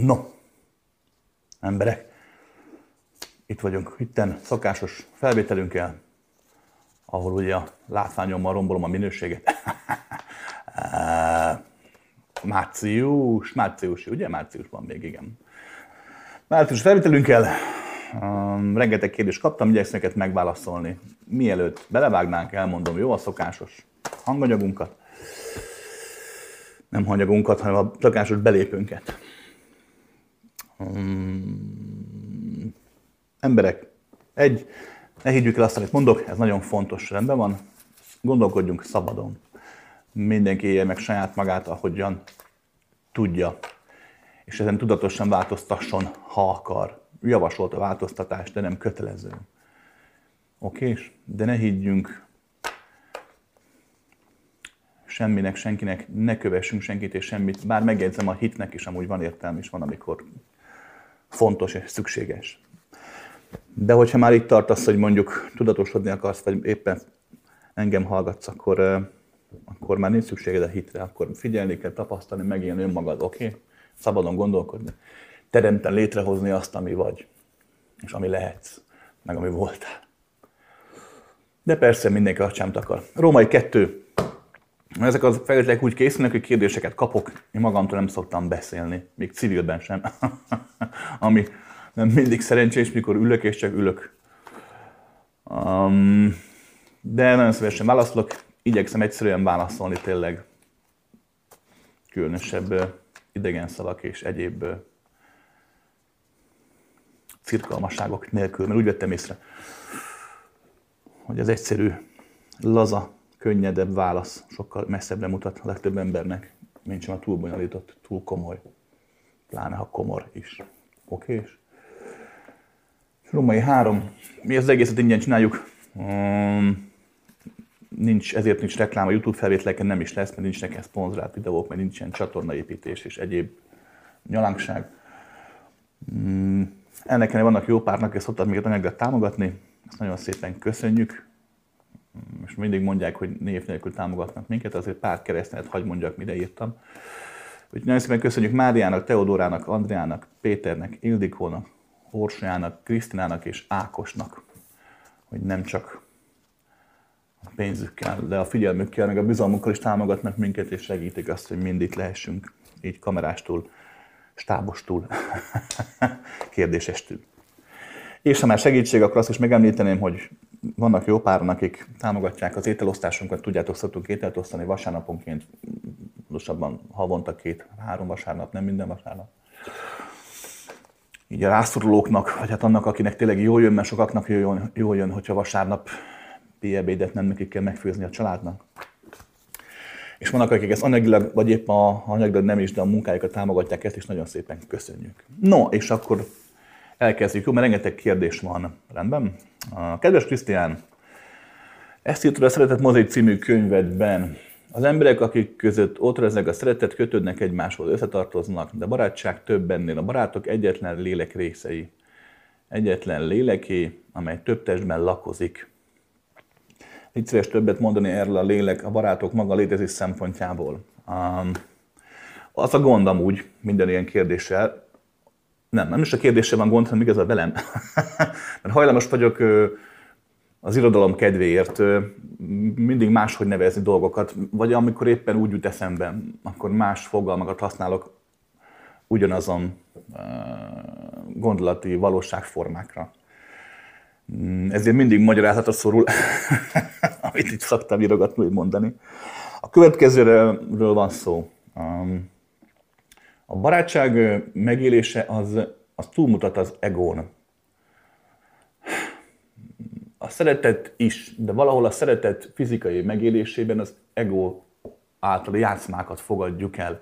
No, emberek, itt vagyunk itten szokásos felvételünkkel, ahol ugye a látványommal rombolom a minőséget. Márciusi, ugye? Márciusban még, igen. Március felvételünkkel rengeteg kérdést kaptam, igyekszem neked megválaszolni. Mielőtt belevágnánk, elmondom, jó a szokásos hanganyagunkat. Nem hanyagunkat, hanem a szokásos belépőnket. Emberek, ne higgyük el azt, amit mondok, ez nagyon fontos, rendben van. Gondolkodjunk szabadon. Mindenki élje meg saját magát, ahogyan tudja. És ezen tudatosan változtasson, ha akar. Javasolt a változtatás, de nem kötelező. Oké? De ne higgyünk semminek, senkinek, ne kövessünk senkit és semmit. Bár megjegyzem, a hitnek is amúgy van értelme, és van, amikor fontos és szükséges. De hogyha már itt tartasz, hogy mondjuk tudatosodni akarsz, vagy éppen engem hallgatsz, akkor már nincs szükséged a hitre, akkor figyelni kell, tapasztalni, megélni önmagad, oké? Szabadon gondolkodni. Teremten létrehozni azt, ami vagy, és ami lehetsz, meg ami voltál. De persze mindenki azt sem takar. Római 2. Ezek a felületek úgy készülnek, hogy kérdéseket kapok. Én magamtól nem szoktam beszélni, még civilben sem. Ami nem mindig szerencsés, mikor ülök és csak ülök. De nagyon szívesen válaszolok. Igyekszem egyszerűen válaszolni tényleg. Különösebb idegen szavak és egyéb cirkalmasságok nélkül, mert úgy vettem észre, hogy az egyszerű, laza, könnyedebb válasz sokkal messzebbre mutat a legtöbb embernek, mint sem a túl bonyolított, túl komoly, pláne ha komor is. Oké? Római 3. Mi az egészet ingyen csináljuk. Ezért nincs reklám, a YouTube felvételeken nem is lesz, mert nincs nekem szponzorált videók, mert nincsen csatornaépítés és egyéb nyalánkság. Ennek vannak jó párnak, és szoktak minket anyaggal támogatni, ezt nagyon szépen köszönjük. És mindig mondják, hogy név nélkül támogatnak minket, azért pár keresztnevet hagy mondjak, mire írtam. Úgyhogy nagyon szépen köszönjük Máriának, Teodórának, Andreának, Péternek, Ildikónak, Orsolyának, Krisztinának és Ákosnak, hogy nem csak a pénzükkel, de a figyelmükkel, meg a bizalmukkal is támogatnak minket, és segítik azt, hogy mind itt lehessünk, így kamerástól, stábostól, kérdésestől. És ha már segítség, akkor azt is megemlíteném, hogy vannak jó páran, akik támogatják az ételosztásunkat, tudjátok, szoktunk ételt osztani vasárnaponként, pontosabban havonta 2-3 vasárnap, nem minden vasárnap. Így a rászorulóknak, vagy hát annak, akinek tényleg jól jön, mert sokaknak jól jön, hogyha vasárnap ebédet nem nekik kell megfőzni a családnak. És vannak, akik ezt anyagilag, vagy éppen anyagilag nem is, de a munkájukat támogatják, ezt is nagyon szépen köszönjük. No, és akkor elkezdjük, jó, mert rengeteg kérdés van. Rendben? Kedves Krisztián, ezt írtad a Szeretet Mozai című könyvedben. Az emberek, akik között ott rezeg a szeretet, kötődnek egymáshoz, összetartoznak, de barátság több ennél. A barátok egyetlen lélek részei. Egyetlen léleké, amely több testben lakozik. Így szíves többet mondani erről a lélek a barátok maga létezés szempontjából. Az a gond amúgy minden ilyen kérdéssel, nem is a kérdéssel van gond, hanem igazán velem. Mert hajlamos vagyok az irodalom kedvéért mindig máshogy nevezni dolgokat, vagy amikor éppen úgy jut eszembe, akkor más fogalmakat használok ugyanazon gondolati valóságformákra. Ezért mindig magyarázatra szorul, amit itt szoktam írogatni, mondani. A következőről van szó. A barátság megélése az túlmutat az egón. A szeretet is, de valahol a szeretet fizikai megélésében az ego által játszmákat fogadjuk el.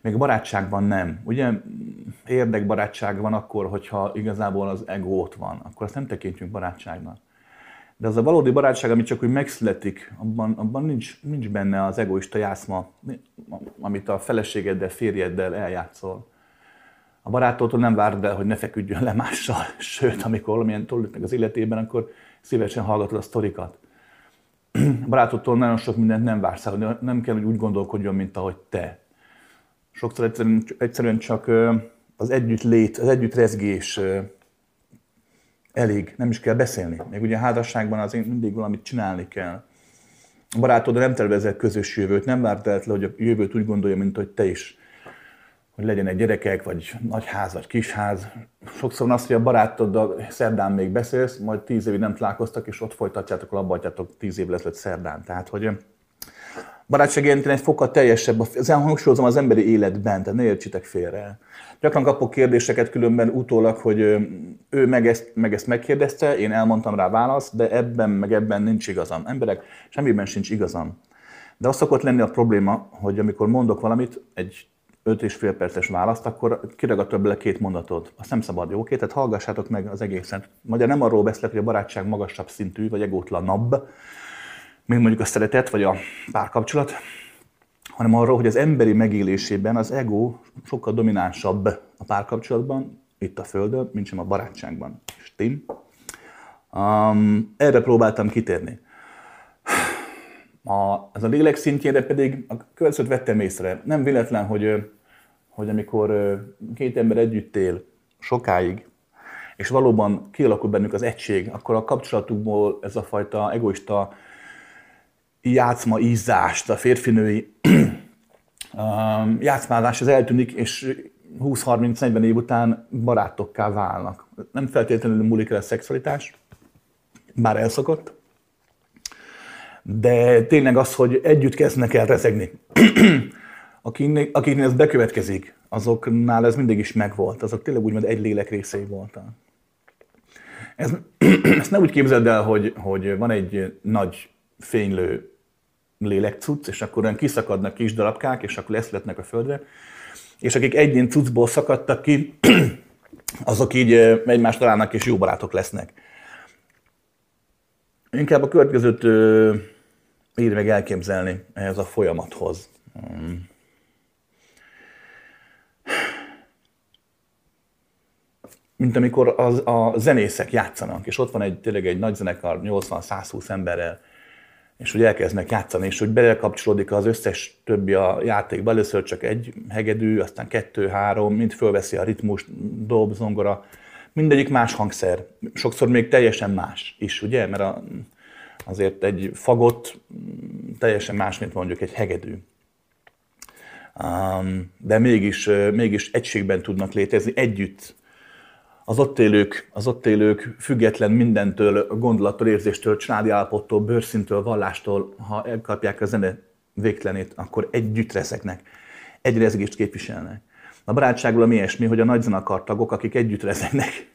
Még barátságban nem. Ugye érdekbarátság van akkor, hogyha igazából az ego ott van. Akkor azt nem tekintjük barátságnak. De az a valódi barátság, ami csak úgy megszületik, abban nincs benne az egoista játszma, amit a feleségeddel, férjeddel eljátszol. A barátodtól nem várd el, hogy ne feküdjön le mással. Sőt, amikor valamilyen tolítnak az életében, akkor szívesen hallgatod a sztorikat. A barátodtól nagyon sok mindent nem vársz el, nem kell, hogy úgy gondolkodjon, mint ahogy te. Sokszor egyszerűen csak az együttlét, az együttrezgés, elég, nem is kell beszélni. Még ugye a házasságban azért mindig valamit csinálni kell. A barátod nem tervezel közös jövőt, nem várd el, hogy a jövőt úgy gondolja, mint hogy te is. Hogy legyenek gyerekek, vagy nagy ház, vagy kis ház. Sokszor van az, hogy a barátoddal szerdán még beszélsz, majd 10 évig nem találkoztak, és ott folytatjátok, abba adjátok 10 év lesz, szerdán. Tehát, hogy barátság jelentén egy fokkal teljesebb, az hangsúlyozom az emberi életben, tehát ne értsétek félre. Gyakran kapok kérdéseket különben utólag, hogy ő meg ezt megkérdezte, én elmondtam rá választ, de ebben meg ebben nincs igazam. Emberek, semmiben sincs igazam. De az szokott lenni a probléma, hogy amikor mondok valamit, egy 5,5 perces választ, akkor kiragadtad bele 2 mondatot. Azt nem szabad, jó? Tehát hallgassátok meg az egészet. Magyar nem arról beszélek, hogy a barátság magasabb szintű, vagy egótlanabb, mint mondjuk a szeretet, vagy a párkapcsolat, hanem arról, hogy az emberi megélésében az ego sokkal dominánsabb a párkapcsolatban, itt a Földön, mint sem a barátságban. Stim? Erre próbáltam kitérni. Ez a lélek szintjére pedig a következőt vettem észre. Nem véletlen, hogy amikor 2 ember együtt él sokáig, és valóban kialakul bennük az egység, akkor a kapcsolatukból ez a fajta egoista játszmaízást, a férfinői játszmázás az eltűnik, és 20-30-40 év után barátokká válnak. Nem feltétlenül múlik el a szexualitás, bár elszokott, de tényleg az, hogy együtt kezdnek el rezegni. Akiknél ez bekövetkezik, azoknál ez mindig is megvolt. Azok tényleg úgymond egy lélek részei voltak. Ezt ne úgy képzeld el, hogy van egy nagy fénylő lélekcucc, és akkor olyan kiszakadnak kis darabkák, és akkor leszületnek a földre. És akik egyén cuccból szakadtak ki, azok így egymást találnak, és jó barátok lesznek. Inkább a következőt így meg elképzelni ehhez a folyamathoz. Mint amikor a zenészek játszanak, és ott van tényleg egy nagy zenekar 80-120 emberrel, és hogy elkezdnek játszani, és hogy belekapcsolódik az összes többi a játékba. Először csak egy hegedű, aztán 2-3, mind fölveszi a ritmust, dob, zongora. Mindegyik más hangszer, sokszor még teljesen más is, ugye? Mert azért egy fagot teljesen más, mint mondjuk egy hegedű. De mégis egységben tudnak létezni, együtt. Az ott élők független mindentől, gondolattól, érzéstől, családi állapottól, bőrszintől, vallástól, ha elkapják a zene végtelenét, akkor együtt rezegnek, egy rezgést képviselnek. A barátságról ami ilyesmi, hogy a nagy zenekartagok, akik együtt rezegnek,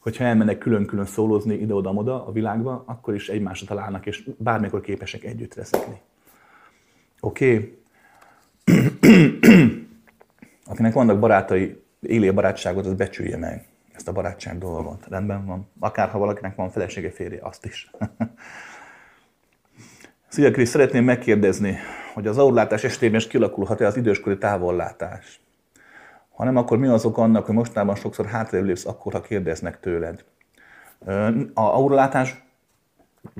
hogyha elmennek külön-külön szólózni ide-oda-moda a világba, akkor is egymásra találnak, és bármikor képesek együtt rezegni. Oké? Okay. Akinek vannak barátai, élő barátságot, az becsülje meg. Ezt a barátság dolgot. Rendben van. Akár ha valakinek van felesége, férje, azt is. Szia Krisz, szeretném megkérdezni, hogy az aurlátás estében is kialakulhat-e az időskori távollátás? Ha nem, akkor mi az oka annak, hogy mostanában sokszor hátrébb lépsz akkor, ha kérdeznek tőled? A auralátás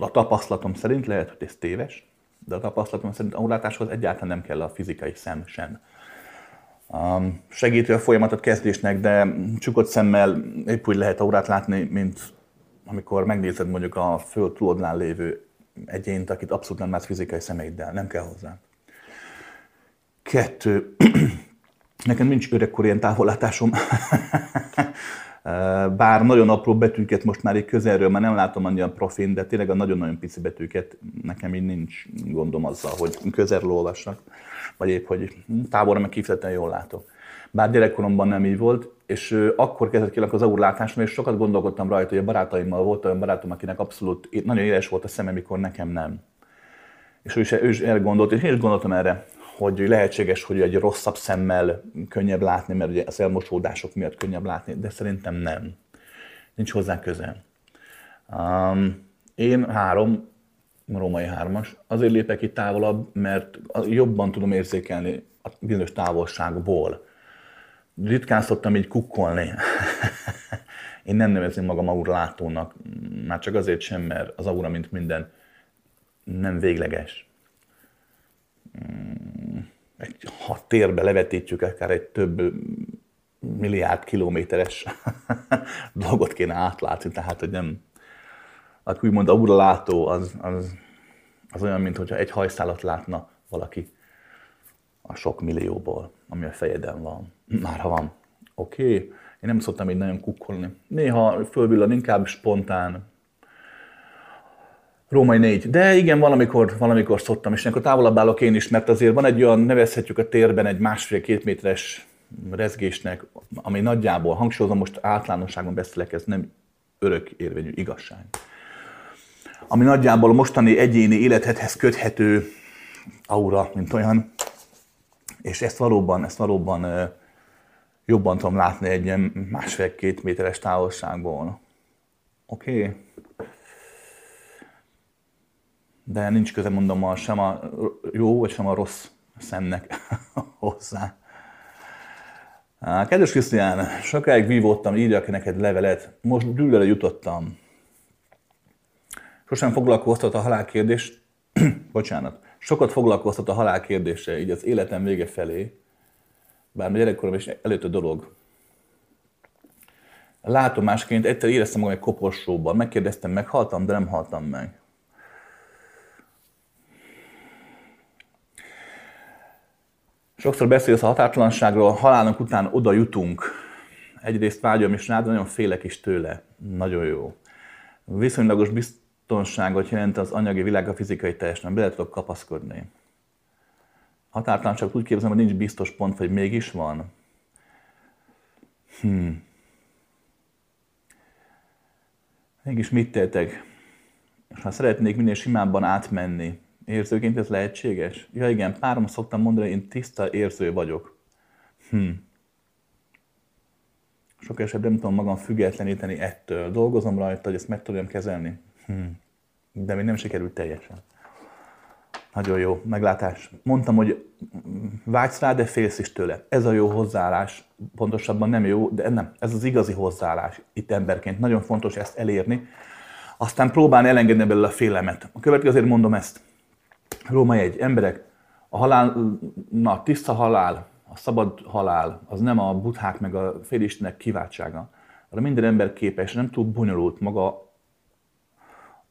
a tapasztalatom szerint, lehet, hogy ez téves, de a tapasztalatom szerint auralátáshoz egyáltalán nem kell a fizikai szem sem. Segítő a folyamatot kezdésnek, de csukott szemmel épp úgy lehet aurát látni, mint amikor megnézed mondjuk a föld túloldalán lévő egyént, akit abszolút nem látsz fizikai szemeiddel, nem kell hozzá. 2. Nekem nincs öregkor ilyen távollátásom, bár nagyon apró betűket most már így közelről, már nem látom annyira profin, de tényleg a nagyon-nagyon pici betűket nekem így nincs gondom azzal, hogy közelről olvassak, vagy épp, hogy távolra meg kifejezetten jól látok. Bár gyerekkoromban nem így volt, és akkor kezdett ki az aurlátásom, és sokat gondolkodtam rajta, hogy a barátaimmal volt olyan barátom, akinek abszolút nagyon éles volt a szeme, mikor nekem nem. És ő is elgondolt, és én is gondoltam erre, hogy lehetséges, hogy egy rosszabb szemmel könnyebb látni, mert ugye az elmosódások miatt könnyebb látni, de szerintem nem. Nincs hozzá közel. Én 3, római 3-as, azért lépek itt távolabb, mert jobban tudom érzékelni a bizonyos távolságból. Ritkán szoktam így kukkolni. Én nem nevezném magam auralátónak, már csak azért sem, mert az aura, mint minden, nem végleges. Ha térbe levetítjük akár egy több milliárd kilométeres dolgot kéne átlátni, tehát hogy nem. Aki úgymond a uralátó, az olyan, mintha egy hajszálat látna valaki a sok millióból, ami a fejeden van. Már ha van. Oké, én nem szoktam így nagyon kukkolni. Néha fölvillan, inkább spontán. Római 4. De igen, valamikor szoktam, és ilyenkor távolabb állok én is, mert azért van egy olyan, nevezhetjük a térben egy 1,5-2 méteres rezgésnek, ami nagyjából, hangsúlyozom, most általánosságban beszélek, ez nem örök érvényű igazság. Ami nagyjából a mostani egyéni élethez köthető aura, mint olyan. És ezt valóban jobban tudom látni egy ilyen 1,5-2 méteres távolságból. Oké. De nincs köze, mondom, sem a jó, vagy sem a rossz szemnek hozzá. Kedves Krisztián, sokáig vívódtam, írjak neked levelet, most dűlőre jutottam. Sosem foglalkoztat a halál kérdés, bocsánat, sokat foglalkoztat a halál kérdése, így az életem vége felé, bár a gyerekkorom is előtt a dolog. Látomásként egyszer éreztem magam egy koporsóban, megkérdeztem, meghaltam, de nem haltam meg. Sokszor beszélsz a határtalanságról, halálunk után oda jutunk. Egyrészt vágyom is rád, nagyon félek is tőle. Nagyon jó. Viszonylagos biztonságot jelent az anyagi világ a fizikai teljesen. Bele tudok kapaszkodni. Határtalanság úgy képzelem, hogy nincs biztos pont, vagy mégis van. Mégis mit tehetek? És ha szeretnék minél simábban átmenni, érzőként ez lehetséges? Ja igen, párom szoktam mondani, én tiszta érző vagyok. Sok esetben nem tudom magam függetleníteni ettől. Dolgozom rajta, hogy ezt meg tudjam kezelni. De még nem sikerült teljesen. Nagyon jó, meglátás. Mondtam, hogy vágysz rá, de félsz is tőle. Ez a jó hozzáállás. Pontosabban nem jó, de nem. Ez az igazi hozzáállás itt emberként. Nagyon fontos ezt elérni. Aztán próbálni elengedni belőle a félelmet. A következőért mondom ezt. Római 1. Emberek, a halál, a tiszta halál, a szabad halál, az nem a buddhák meg a félistenek kiváltsága, hanem minden ember képes, nem túl bonyolult maga,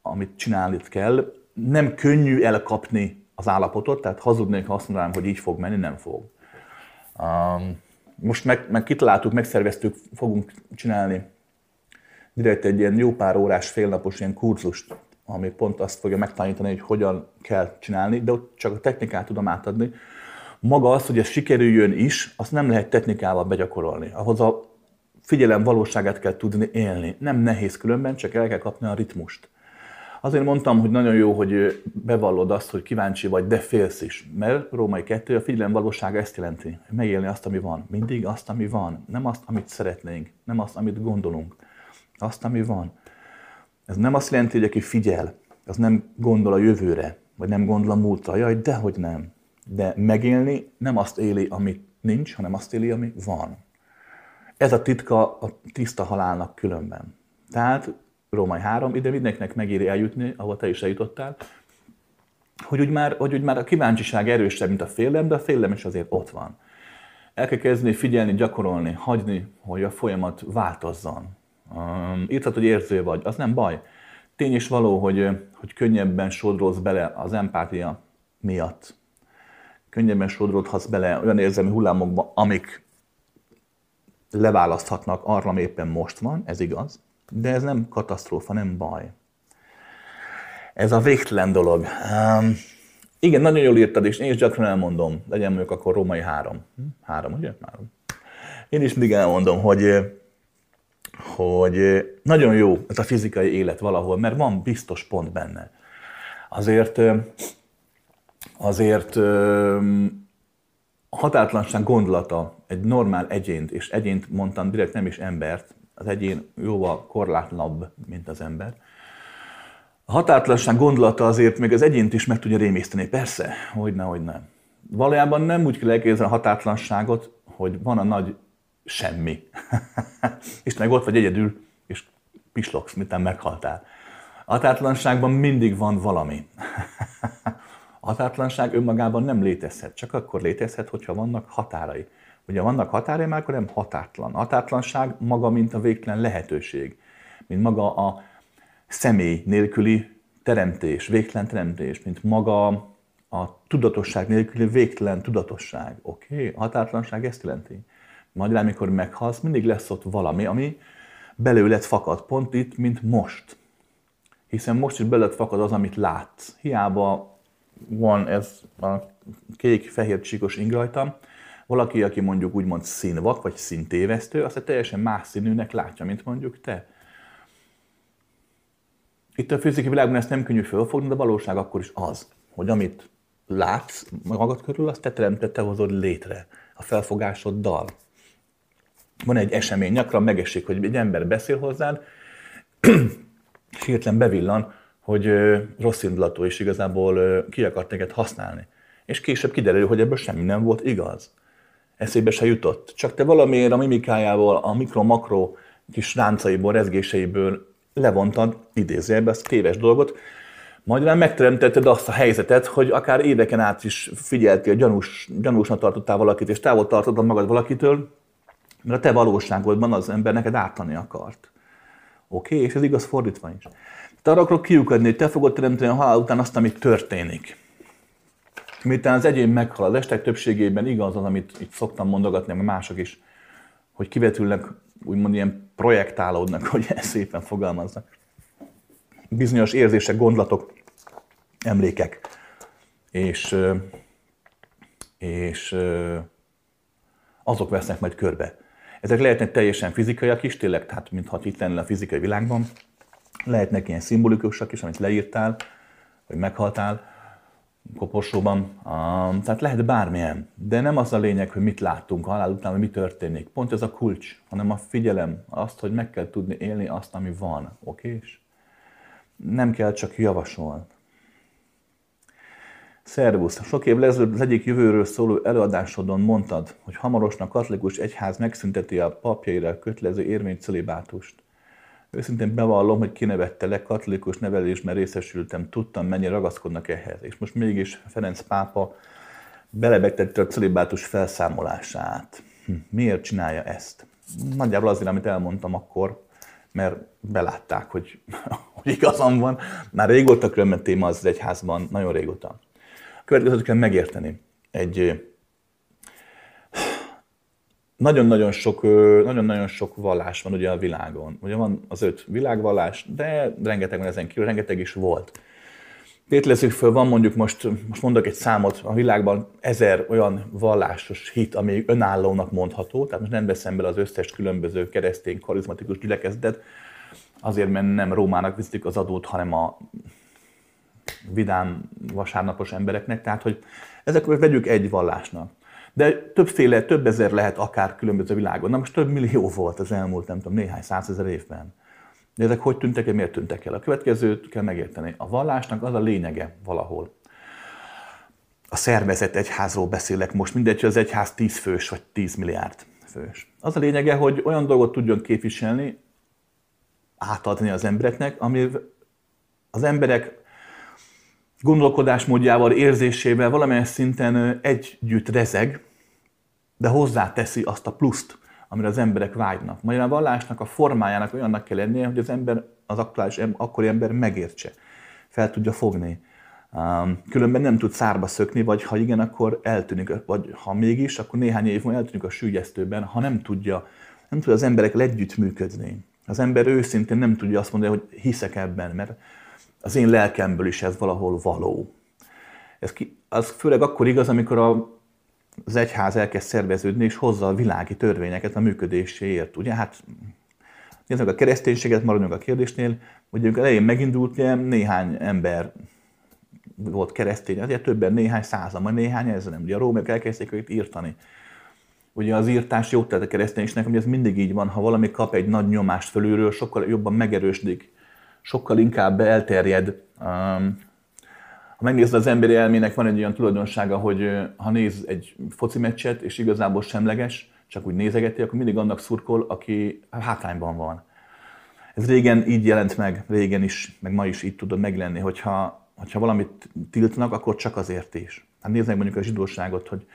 amit csinálni kell. Nem könnyű elkapni az állapotot, tehát hazudnék, ha azt mondanám, hogy így fog menni, nem fog. Most meg kitaláltuk, megszerveztük, fogunk csinálni direkt egy ilyen jó pár órás, félnapos ilyen kurzust, ami pont azt fogja megtanítani, hogy hogyan kell csinálni, de ott csak a technikát tudom átadni. Maga az, hogy ez sikerüljön is, azt nem lehet technikával begyakorolni. Ahhoz a figyelem valóságát kell tudni élni. Nem nehéz különben, csak el kell kapni a ritmust. Azért mondtam, hogy nagyon jó, hogy bevallod azt, hogy kíváncsi vagy, de félsz is. Mert Római 2, a figyelem valósága ezt jelenti. Megélni azt, ami van. Mindig azt, ami van. Nem azt, amit szeretnénk. Nem azt, amit gondolunk. Azt, ami van. Ez nem azt jelenti, hogy aki figyel, az nem gondol a jövőre, vagy nem gondol a múltra. Jaj, dehogy nem. De megélni nem azt éli, ami nincs, hanem azt éli, ami van. Ez a titka a tiszta halálnak különben. Tehát Római 3, ide mindenkinek megéri eljutni, ahol te is eljutottál, hogy úgy már a kíváncsiság erősebb, mint a félelem, de a félelem is azért ott van. El kell kezdeni figyelni, gyakorolni, hagyni, hogy a folyamat változzon. Írtad, hogy érző vagy, az nem baj. Tény és való, hogy könnyebben sodródsz bele az empátia miatt. Könnyebben sodródhatsz bele olyan érzelmi hullámokba, amik leválaszthatnak arra, ami éppen most van, ez igaz. De ez nem katasztrófa, nem baj. Ez a végtelen dolog. Igen, nagyon jól írtad, és én is gyakran elmondom, legyen mondjuk akkor Római 3. 3, ugye? 3. Én is mindig elmondom, hogy nagyon jó ez a fizikai élet valahol, mert van biztos pont benne. Azért a határtalanság gondolata egy normál egyént, és egyént mondtam direkt, nem is embert, az egyén jóval korlátlanabb, mint az ember. A határtalanság gondolata azért még az egyént is meg tudja rémiszteni. Persze, hogyne. Valójában nem úgy kell elképzelni a határtalanságot, hogy van a nagy semmi. És meg ott vagy egyedül, és pislogsz, mintán meghaltál. A határtalanságban mindig van valami. A határtalanság önmagában nem létezhet. Csak akkor létezhet, hogyha vannak határai. Ugye vannak határai már, akkor nem határtlan. Határtlanság maga, mint a végtelen lehetőség, mint maga a személy nélküli teremtés, végtelen teremtés, mint maga a tudatosság nélküli végtelen tudatosság. Oké? Határtlanság ezt jelenti. Magyarán, amikor meghalsz, mindig lesz ott valami, ami belőled fakad, pont itt, mint most. Hiszen most is belőled fakad az, amit látsz. Hiába van ez a kék-fehér csíkos ing rajta, valaki, aki mondjuk úgymond színvak, vagy színtévesztő, azt egy teljesen más színűnek látja, mint mondjuk te. Itt a fizikai világban ezt nem könnyű fölfogni, de a valóság akkor is az, hogy amit látsz magad körül, azt te teremted, te hozod létre a felfogásoddal. Van egy esemény, nyakran megesik, hogy egy ember beszél hozzád, és hirtelen bevillan, hogy rossz indulatú, és igazából ki akart neked használni. És később kiderül, hogy ebből semmi nem volt igaz. Eszébe se jutott. Csak te valamiért a mimikájával, a mikro-makro kis ráncaiból, rezgéseiből levontad, idézőjelbe, ezt téves dolgot. Magyarán megteremtetted azt a helyzetet, hogy akár éveken át is figyeltél, gyanúsnak tartottál valakit, és távol tartottad magad valakitől, mert a te valóságodban az ember neked ártani akart. Oké? És ez igaz fordítva is. Te arra akarok kiukadni, hogy te fogod teremteni a halál után azt, ami történik. Miután az egyén meghal, az estek többségében igaz az, amit itt szoktam mondogatni, meg mások is, hogy kivetülnek, úgymond ilyen projektálódnak, hogy szépen fogalmaznak. Bizonyos érzések, gondlatok, emlékek, és azok vesznek majd körbe. Ezek lehetnek teljesen fizikaiak is, tényleg, tehát mintha itt lenne a fizikai világban, lehetnek ilyen szimbolikusak is, amit leírtál, vagy meghaltál, koporsóban, tehát lehet bármilyen, de nem az a lényeg, hogy mit láttunk a halál után, hogy mi történik. Pont ez a kulcs, hanem a figyelem, azt, hogy meg kell tudni élni azt, ami van. Okés? Nem kell csak javasolni. Szervusz! Sok év ezelőtt az egyik jövőről szóló előadásodon mondtad, hogy hamarosan a katolikus egyház megszünteti a papjaira kötelező érvényt, celibátust. Őszintén bevallom, hogy kinevettelek, katolikus nevelésben részesültem, tudtam, mennyire ragaszkodnak ehhez. És most mégis Ferenc pápa belebegtette a celibátus felszámolását. Miért csinálja ezt? Nagyjából azért, amit elmondtam akkor, mert belátták, hogy igazam van. Már régóta különben téma az egyházban, nagyon régóta. A következőt kell megérteni. Egy Nagyon-nagyon sok vallás van ugye a világon. Ugye van az 5 világvallás, de rengeteg van ezen kívül, rengeteg is volt. Tételezzük föl, van mondjuk most mondok egy számot, a világban 1000 olyan vallásos hit, ami önállónak mondható, tehát most nem veszem bele az összes különböző keresztény, karizmatikus gyülekezetet, azért, mert nem Rómának viszik az adót, hanem a vidám vasárnapos embereknek, tehát hogy ezeket vegyük egy vallásnak. De többféle, több ezer lehet akár különböző világon. Na most több millió volt az elmúlt, nem tudom, néhány százezer évben. De ezek hogy tűntek el, miért tűntek el? A következőt kell megérteni. A vallásnak az a lényege valahol. A szervezett egyházról beszélek most, mindegy, hogy az egyház 10 fős vagy 10 milliárd fős. Az a lényege, hogy olyan dolgot tudjon képviselni, átadni az embereknek, ami az emberek gondolkodásmódjával, érzésével valamilyen szinten együtt rezeg, de hozzáteszi azt a pluszt, amire az emberek vágynak. Magyarán a vallásnak a formájának olyannak kell lennie, hogy az ember, az aktuális akkori ember megértse, fel tudja fogni. Különben nem tud szárba szökni, vagy ha igen, akkor eltűnik, vagy ha mégis, akkor néhány év múlva eltűnik a süllyesztőben, ha nem tudja az emberekkel együttműködni. Az ember őszintén nem tudja azt mondani, hogy hiszek ebben, mert az én lelkemből is ez valahol való. Az főleg akkor igaz, amikor az egyház elkezd szerveződni, és hozza a világi törvényeket a működéséért. Ugye, hát nézzük a kereszténységet, maradjunk a kérdésnél, ugye elején megindult, ugye, néhány ember volt keresztény, azért többen néhány százan, vagy néhány ezeren. Ugye a rómaiak elkezdték őket írtani. Ugye az írtás jót tett a kereszténységnek, ugye ez mindig így van, ha valami kap egy nagy nyomást fölülről, sokkal jobban megerősödik. Sokkal inkább elterjed. Ha megnézed, az emberi elmének van egy olyan tulajdonsága, hogy ha néz egy foci meccset, és igazából semleges, csak úgy nézegeti, akkor mindig annak szurkol, aki hátrányban van. Ez régen így jelent meg, régen is, meg ma is így tudod meglenni, hogyha valamit tiltanak, akkor csak azért is. Hát nézd meg mondjuk a zsidóságot, hogy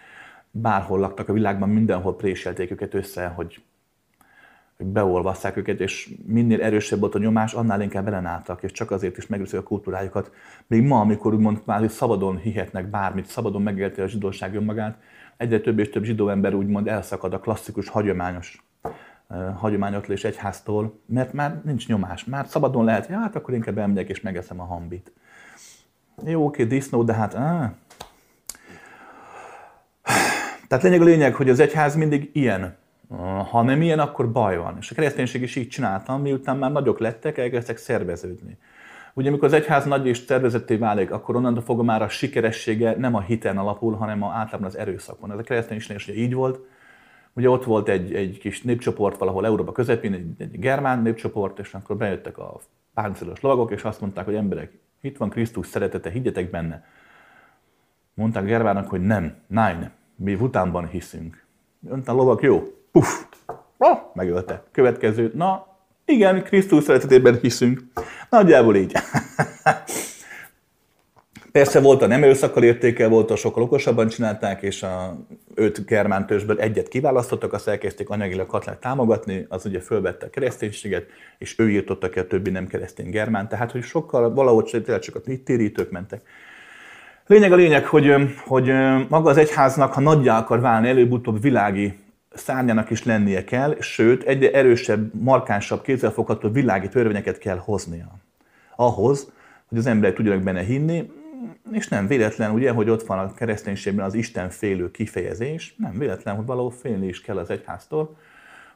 bárhol laktak a világban, mindenhol préselték őket össze, hogy beolvasszák őket, és minél erősebb volt a nyomás, annál inkább ellenálltak, és csak azért is megőrzik a kultúrájukat. Még ma, amikor úgymond már szabadon hihetnek bármit, szabadon megélte a zsidóság önmagát, egyre több és több zsidó ember úgymond elszakad a klasszikus, hagyományos hagyományoktól és egyháztól, mert már nincs nyomás, már szabadon lehet, hogy hát akkor inkább elmegyek és megeszem a hambit. Jó, oké, disznó, de hát... Tehát lényeg, hogy az egyház mindig ilyen. Ha nem ilyen, akkor baj van. És a kereszténység is így csináltam, miután már nagyok lettek, elkezdtek szerveződni. Ugye amikor az egyház nagy és szervezetté válik, akkor onnantól fogva már a sikeressége nem a hiten alapul, hanem általában az erőszakon. Ez a kereszténység is így volt. Ugye ott volt egy kis népcsoport valahol Európa közepén, egy germán népcsoport, és akkor bejöttek a páncélos lovagok, és azt mondták, hogy emberek, itt van Krisztus szeretete, higgyetek benne. Mondták Germának, hogy nem, nein, mi utánban hiszünk. Önt a lovak, jó, puff, megölte. Következő, na igen, Krisztus szeretetében hiszünk. Nagyjából így. Persze volt a nem erőszakkal értékel, volt a sokkal okosabban csinálták, és a 5 germán törzsből egyet kiválasztottak, azt elkezdték anyagilag katlát támogatni, az ugye fölvette a kereszténységet, és ő írtotta ki a többi nem keresztény germán, tehát hogy sokkal valahogy csak a térítők mentek. Lényeg, hogy maga az egyháznak, ha nagyjá akar válni, előbb-utóbb világi szárnyának is lennie kell, sőt, egyre erősebb, markánsabb, kézzelfogható világi törvényeket kell hoznia. Ahhoz, hogy az emberek tudjanak benne hinni, és nem véletlen, ugye, hogy ott van a kereszténységben az istenfélő kifejezés, nem véletlen, hogy valahol félni is kell az egyháztól,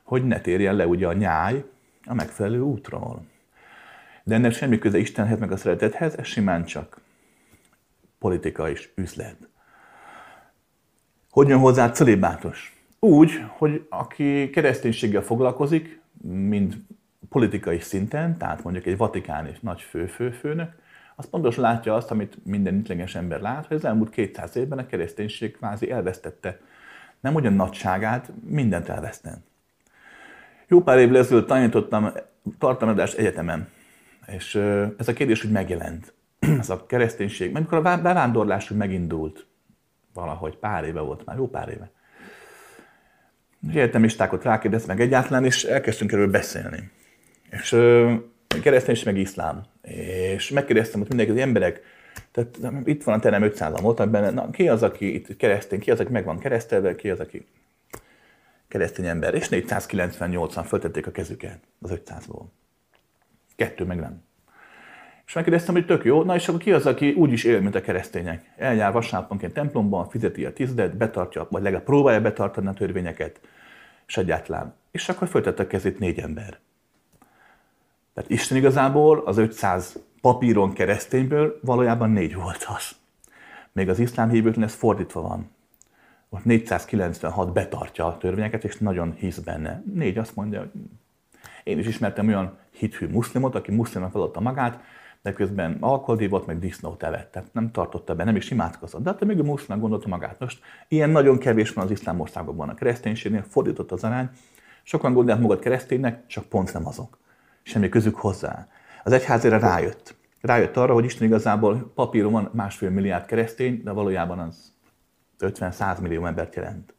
hogy ne térjen le ugye a nyáj a megfelelő útról. De ennek semmi köze Istenhez meg a szeretethez, ez simán csak politika és üzlet. Hogyan hozzá celibátus? Úgy, hogy aki kereszténységgel foglalkozik, mind politikai szinten, tehát mondjuk egy vatikáni nagy főnök, az pontosan látja azt, amit minden ütleges ember lát, hogy az elmúlt 200 évben a kereszténység kvázi elvesztette. Nem ugyan nagyságát, mindent elvesztett. Jó pár évvel ezelőtt tanítottam tartalmazást egyetemen, és ez a kérdés úgy megjelent. Ez a kereszténység, amikor a bevándorlás úgy megindult, valahogy pár éve volt már, jó pár éve. Egyetemistákat rákérdeztem meg egyáltalán, és elkezdtünk erről beszélni. És kereszténység meg iszlám. És megkérdeztem, hogy mindenki az emberek, tehát itt van a terem 500-an voltak benne, na, ki az, aki itt keresztény, ki az, aki meg van keresztelve, ki az, aki keresztény ember. És 498-an föltették a kezüket az 500-ból. 2 meg nem. És megkérdeztem, hogy tök jó, na és akkor ki az, aki úgy is él, mint a keresztények. Eljár vasárnaponként templomban, fizeti a tizedet, betartja, vagy legalább próbálja betartani a törvényeket, és egyáltalán. És akkor föltette a kezét 4 ember. Tehát Isten igazából az 500 papíron keresztényből valójában 4 volt az. Még az iszlám hívőknél ez fordítva van. Ott 496 betartja a törvényeket, és nagyon hisz benne. 4 azt mondja, hogy én is ismertem olyan hithű muszlimot, aki muszlimnak vallotta magát, de közben alkoholdívott, meg disznót evett. Tehát nem tartotta be, nem is imádkozott. De hát még a muszlimnak gondolta magát. Most ilyen nagyon kevés van az iszlám országokban. A kereszténységnél fordított az arány. Sokan gondolják magad kereszténynek, csak pont nem azok. Semmi közük hozzá. Az egyház erre rájött. Rájött arra, hogy Isten igazából papíron van 1,5 milliárd keresztény, de valójában az 50-100 millió embert jelent.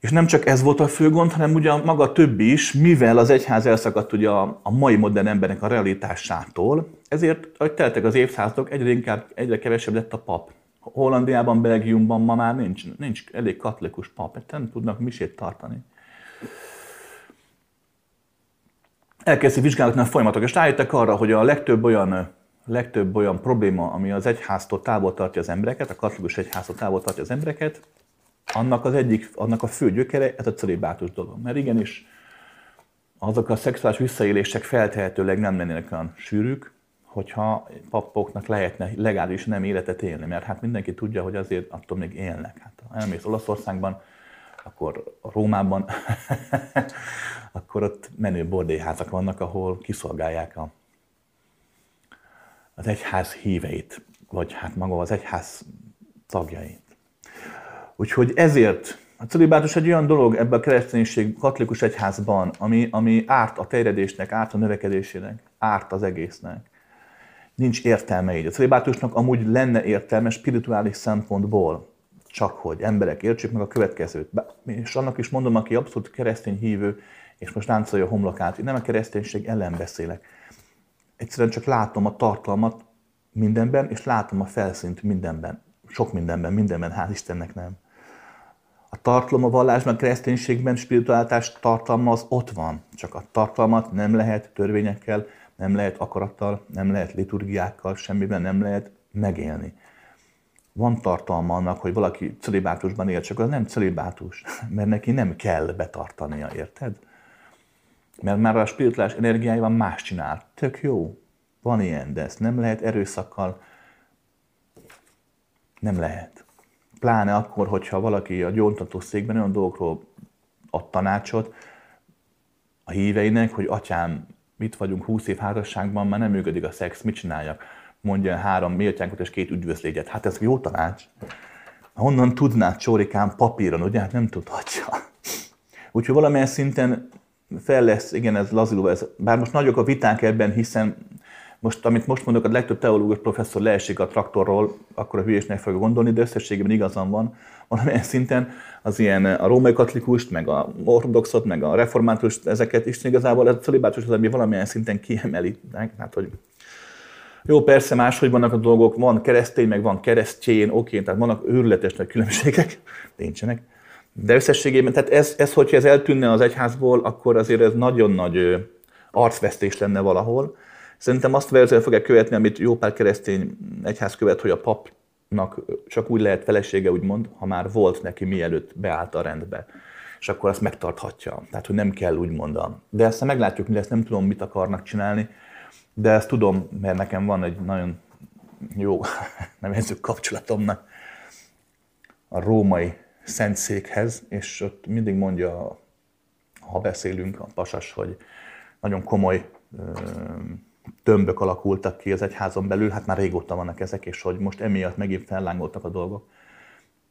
És nem csak ez volt a fő gond, hanem ugye maga többi is, mivel az egyház elszakadt ugye a mai modern embernek a realitásától, ezért, ahogy teltek az évszázadok, egyre kevesebb lett a pap. Hollandiában, Belgiumban ma már nincs elég katolikus pap, nem tudnak misét tartani. Elkezdi vizsgálni a folyamatok, és rájöttek arra, hogy a legtöbb olyan probléma, ami az egyháztól távol tartja az embereket, a katolikus egyháztól távol tartja az embereket, annak a fő gyökere ez a celibátus dolog. Mert igenis azok a szexuális visszaélések feltehetőleg nem lennének olyan sűrűk, hogyha papoknak lehetne legális nem életet élni, mert hát mindenki tudja, hogy azért attól még élnek. Hát, ha elmész Olaszországban, akkor Rómában, akkor ott menő bordélyházak vannak, ahol kiszolgálják az egyház híveit, vagy hát maga az egyház tagjait. Úgyhogy ezért a celibátus egy olyan dolog ebben a kereszténység katolikus egyházban, ami árt a terjedésnek, árt a növekedésének, árt az egésznek. Nincs értelme így. A celibátusnak amúgy lenne értelme spirituális szempontból. csak hogy emberek értsék meg a következőt. És annak is mondom, aki abszolút keresztény hívő, és most láncolja a homlokát, én nem a kereszténység ellen beszélek. Egyszerűen csak látom a tartalmat mindenben, és látom a felszínt mindenben. Sok mindenben, hál' Istennek nem. A tartalom a vallásban, a kereszténységben, spiritualitás tartalma az ott van. Csak a tartalmat nem lehet törvényekkel, nem lehet akarattal, nem lehet liturgiákkal, semmiben nem lehet megélni. Van tartalma annak, hogy valaki celibátusban él, csak az nem celibátus, mert neki nem kell betartania, érted? Mert már a spirituális energiájában más csinál. Tök jó, van ilyen, de ezt nem lehet erőszakkal, nem lehet. Pláne akkor, hogyha valaki a gyóntató székben olyan dolgokról ad tanácsot a híveinek, hogy atyám, itt vagyunk 20 év házasságban, már nem működik a szex, mit csináljak? Mondja 3 méltyánkot és 2 üdvözlégyet. Hát ez jó tanács. Honnan tudnád, csórikám, papíron, ugye? Hát nem tudhatja. Úgyhogy valamilyen szinten fel lesz, igen, ez lazuló, ez, bár most nagyok a viták ebben, hiszen most, amit most mondok, a legtöbb teológus professzor leesik a traktorról, akkor a hülyésnek fogja gondolni, de összességében igazam van. Valamilyen szinten az ilyen a római katolikust, meg a ortodoxot, meg a reformátust, ezeket is igazából ez a celibátus az, ami valamilyen szinten kiemeli. Hát, hogy jó, persze máshogy vannak a dolgok, van keresztény, meg van keresztjén, oké, tehát vannak őrületes nagy különbségek, nincsenek. De összességében, tehát ez, hogyha ez eltűnne az egyházból, akkor azért ez nagyon nagy arcvesztés lenne valahol. Szerintem azt verziót fogják követni, amit jó pár keresztény egyház követ, hogy a papnak csak úgy lehet felesége, úgymond, ha már volt neki, mielőtt beállt a rendbe. És akkor azt megtarthatja. Tehát, hogy nem kell, úgymond. De aztán meglátjuk, mi lesz, nem tudom, mit akarnak csinálni. De ezt tudom, mert nekem van egy nagyon jó, nevezzük kapcsolatomnak a római szentszékhez, és ott mindig mondja, ha beszélünk, a pasas, hogy nagyon komoly tömbök alakultak ki az egyházon belül, hát már régóta vannak ezek, és hogy most emiatt megint fellángoltak a dolgok.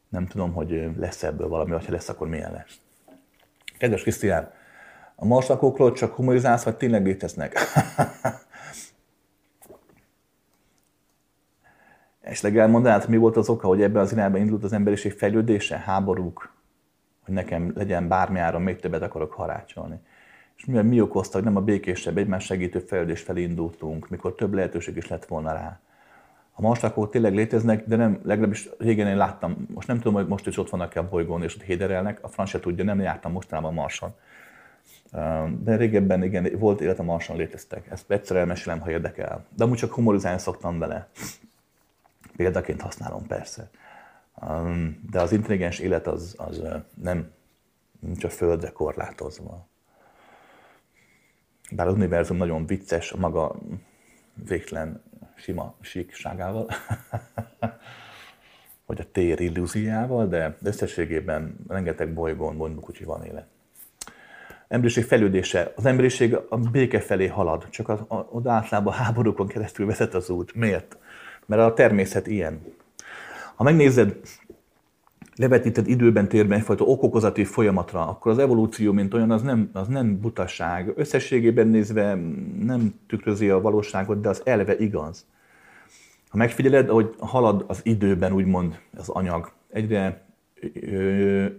Nem tudom, hogy lesz ebből valami, vagy ha lesz, akkor milyen lesz. Kedves Krisztián, a marslakókról csak humorizálsz, vagy tényleg léteznek? Esetleg elmondanád, mi volt az oka, hogy ebben az irányban indult az emberiség fejlődése? Háborúk, hogy nekem legyen bármi áron, még többet akarok harácsolni. És mivel mi okozta, hogy nem a békésebb, egymás segítő fejlődés felé indultunk, mikor több lehetőség is lett volna rá. A marslakók tényleg léteznek, de nem, legalábbis régen én láttam, most nem tudom, hogy most is ott vannak-e a bolygón, és ott héderelnek, a franc se tudja, nem jártam mostanában a Marson. De régebben igen, volt élet a Marson, léteztek. Ezt egyszer elmesélem, ha érdekel. De amúgy csak humorizálni szoktam vele. Példaként használom, persze. De az intelligens élet az nem, nincs a Földre korlátozva. Bár az univerzum nagyon vicces a maga végtelen sima síkságával, vagy a tér illúziával, de összességében rengeteg bolygón, bolygókocsi van élet. Emberiség fejlődése. Az emberiség a béke felé halad, csak oda általában háborúkon keresztül vezet az út. Miért? Mert a természet ilyen. Ha megnézed, levetíted időben, térben egyfajta okokozati folyamatra, akkor az evolúció, mint olyan, az nem butaság. Összességében nézve nem tükrözi a valóságot, de az elve igaz. Ha megfigyeled, ahogy halad az időben, úgymond az anyag, egyre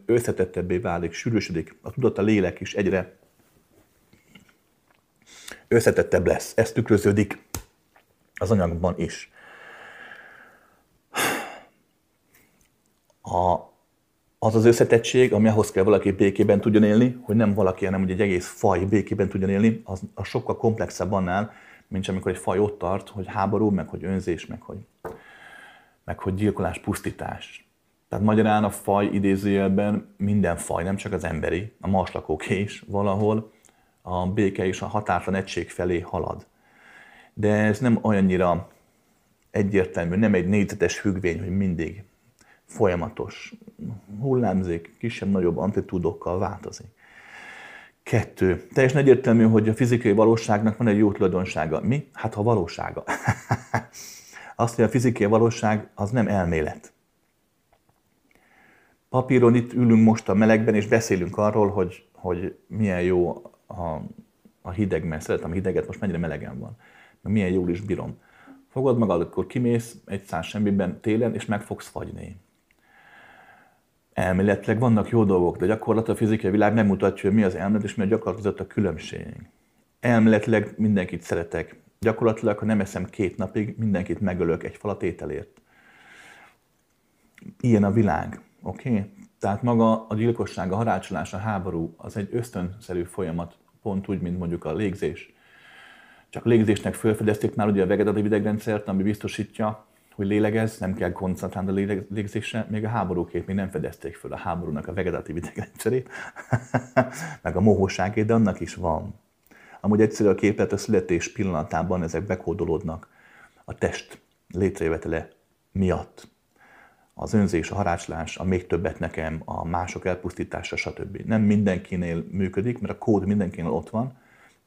összetettebbé válik, sűrűsödik, a tudat, a lélek is egyre összetettebb lesz. Ez tükröződik az anyagban is. Az az összetettség, ami ahhoz kell valaki békében tudjon élni, hogy nem valaki, hanem ugye egy egész faj békében tudjon élni, az sokkal komplexebb annál, mint amikor egy faj ott tart, hogy háború, meg hogy önzés, meg hogy gyilkolás, pusztítás. Tehát magyarán a faj idézőjelben minden faj, nem csak az emberi, a marslakók is valahol a béke és a határtalan egység felé halad. De ez nem olyannyira egyértelmű, nem egy négyzetes függvény, hogy mindig folyamatos hullámzik, kisebb-nagyobb amplitúdokkal változik. 2. Teljesen egyértelmű, hogy a fizikai valóságnak van egy jó tulajdonsága. Mi? Hát ha valósága. Azt, hogy a fizikai valóság az nem elmélet. Papíron itt ülünk most a melegben, és beszélünk arról, hogy milyen jó a hideg, mert szeretem a hideget, most mennyire melegen van. Milyen jól is bírom. Fogod magad, akkor kimész egy száz semmiben télen, és meg fogsz fagyni. elméletileg vannak jó dolgok, de gyakorlatilag a fizikai világ nem mutatja, hogy mi az elmélet és mi a gyakorlat között a különbség. Elméletileg mindenkit szeretek. Gyakorlatilag, ha nem eszem 2 napig, mindenkit megölök egy falat ételért. Ilyen a világ. Okay? Tehát maga a gyilkosság, a harácsolás, a háború, az egy ösztönszerű folyamat, pont úgy, mint mondjuk a légzés. Csak légzésnek felfedezték már ugye a vegetatív idegrendszert, ami biztosítja, hogy lélegez, nem kell koncentrálni a légzésre, még a háborúkét még nem fedezték föl a háborúnak a vegetatív idegrendszerét, meg a mohóságét, de annak is van. Amúgy egyszerű a képlet, a születés pillanatában ezek bekódolódnak a test létrejövetele miatt. Az önzés, a harácslás, a még többet nekem, a mások elpusztítása, stb. Nem mindenkinél működik, mert a kód mindenkinél ott van,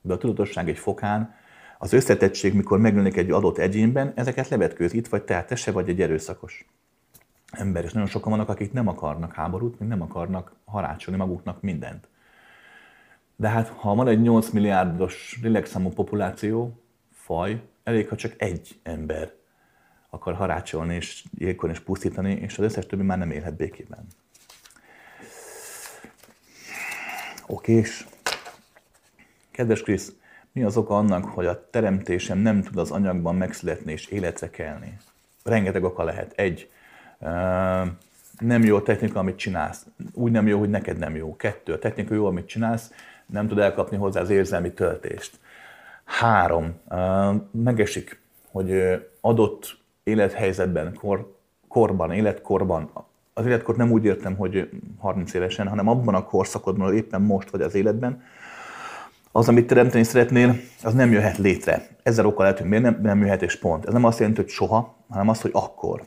de a tudatosság egy fokán, az összetettség, mikor megjelenik egy adott egyénben, ezeket levetkőz, itt vagy te, se vagy egy erőszakos ember. És nagyon sokan vannak, akik nem akarnak háborút, még nem akarnak harácsolni maguknak mindent. De hát, ha van egy 8 milliárdos lélekszámú populáció, faj, elég, ha csak egy ember akar harácsolni és gyilkolni és pusztítani, és az összes többi már nem élhet békében. Okés. Kedves Krisz, mi az oka annak, hogy a teremtésem nem tud az anyagban megszületni és életre kelni? Rengeteg oka lehet. 1. Nem jó a technika, amit csinálsz. Úgy nem jó, hogy neked nem jó. 2. A technika jó, amit csinálsz, nem tud elkapni hozzá az érzelmi töltést. 3. Megesik, hogy adott élethelyzetben, korban, életkorban, az életkort nem úgy értem, hogy 30 évesen, hanem abban a korszakodban, éppen most vagy az életben, az, amit teremteni szeretnél, az nem jöhet létre. Ezzel oka lehet, hogy miért nem jöhet, és pont. Ez nem azt jelenti, hogy soha, hanem az, hogy akkor.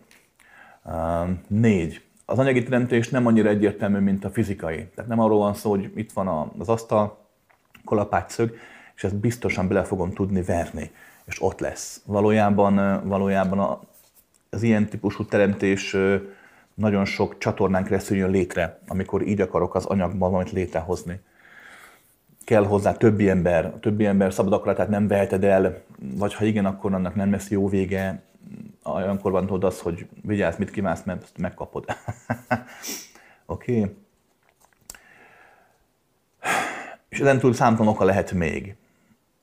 4. Az anyagi teremtés nem annyira egyértelmű, mint a fizikai. Tehát nem arról van szó, hogy itt van az asztal, kalapácszög, és ezt biztosan bele fogom tudni verni, és ott lesz. Valójában az ilyen típusú teremtés nagyon sok csatornán keresztül jön létre, amikor így akarok az anyagban valamit létrehozni. Kell hozzá többi ember szabad akaratát nem veheted el, vagy ha igen, akkor annak nem lesz jó vége. Olyankor van tudod az, hogy vigyázz, mit kívánsz, mert ezt megkapod. Oké. Okay. És ezen túl számtalan oka lehet még.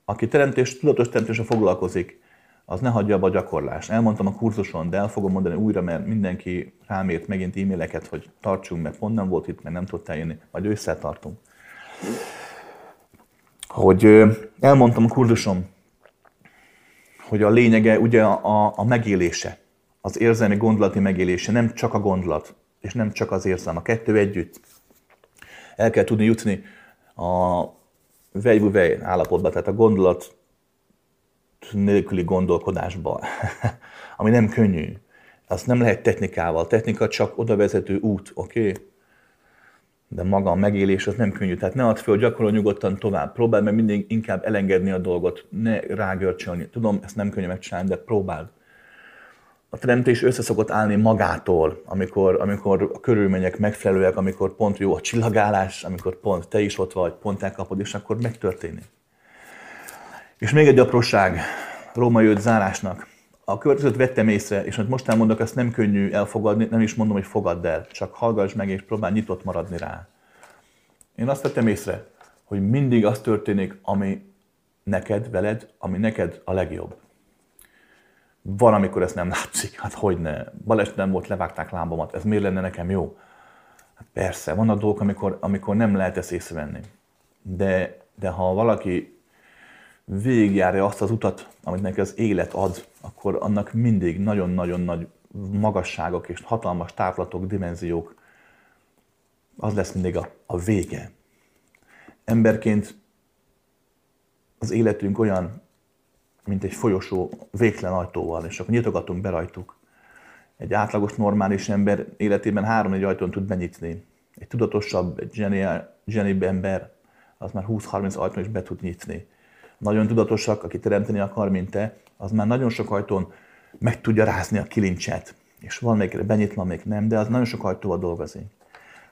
Aki tudatos teremtésre foglalkozik, az ne hagyja abba a gyakorlást. Elmondtam a kurzuson, de el fogom mondani újra, mert mindenki rám írt megint e-maileket, hogy tartsunk, mert pont nem volt itt, mert nem tudtál jönni. Majd ősszel tartunk. Hogy elmondtam a kurzusom, hogy a lényege ugye a megélése, az érzelmi gondolati megélése, nem csak a gondolat, és nem csak az érzelem, a 2 együtt. El kell tudni jutni a vej-vej állapotba, tehát a gondolat nélküli gondolkodásba, ami nem könnyű. Azt nem lehet technikával. Technika csak odavezető út, oké? De maga a megélés az nem könnyű. Tehát ne add fel, gyakorolj nyugodtan tovább. Próbáld meg mindig inkább elengedni a dolgot, ne rágörcsölni. Tudom, ezt nem könnyű megcsinálni, de próbáld. A teremtés össze szokott állni magától, amikor a körülmények megfelelőek, amikor pont jó a csillagálás, amikor pont te is ott vagy, pont elkapod, és akkor megtörténik. És még egy apróság római 5 zárásnak. A következőt vettem észre, és amit most elmondok, azt nem könnyű elfogadni, nem is mondom, hogy fogadd el, csak hallgass meg és próbálj nyitott maradni rá. Én azt vettem észre, hogy mindig az történik, ami neked, veled, ami neked a legjobb. Van, amikor ezt nem látszik, hát hogyne, balesetem volt, levágták lábamat, ez miért lenne nekem jó? Hát persze, vannak dolgok, amikor nem lehet ezt észrevenni. De ha valaki végigjárja azt az utat, amit neki az élet ad, akkor annak mindig nagyon-nagyon nagy magasságok és hatalmas távlatok, dimenziók, az lesz mindig a vége. Emberként az életünk olyan, mint egy folyosó végtelen ajtóval, és akkor nyitogatunk be rajtuk. Egy átlagos, normális ember életében 3-4 ajtón tud benyitni. Egy tudatosabb, egy zsenibb ember, az már 20-30 ajtón is be tud nyitni. Nagyon tudatosak, aki teremteni akar, mint te, az már nagyon sok ajtón meg tudja rázni a kilincset. És van még benyit, van még nem, de az nagyon sok ajtóval dolgozik.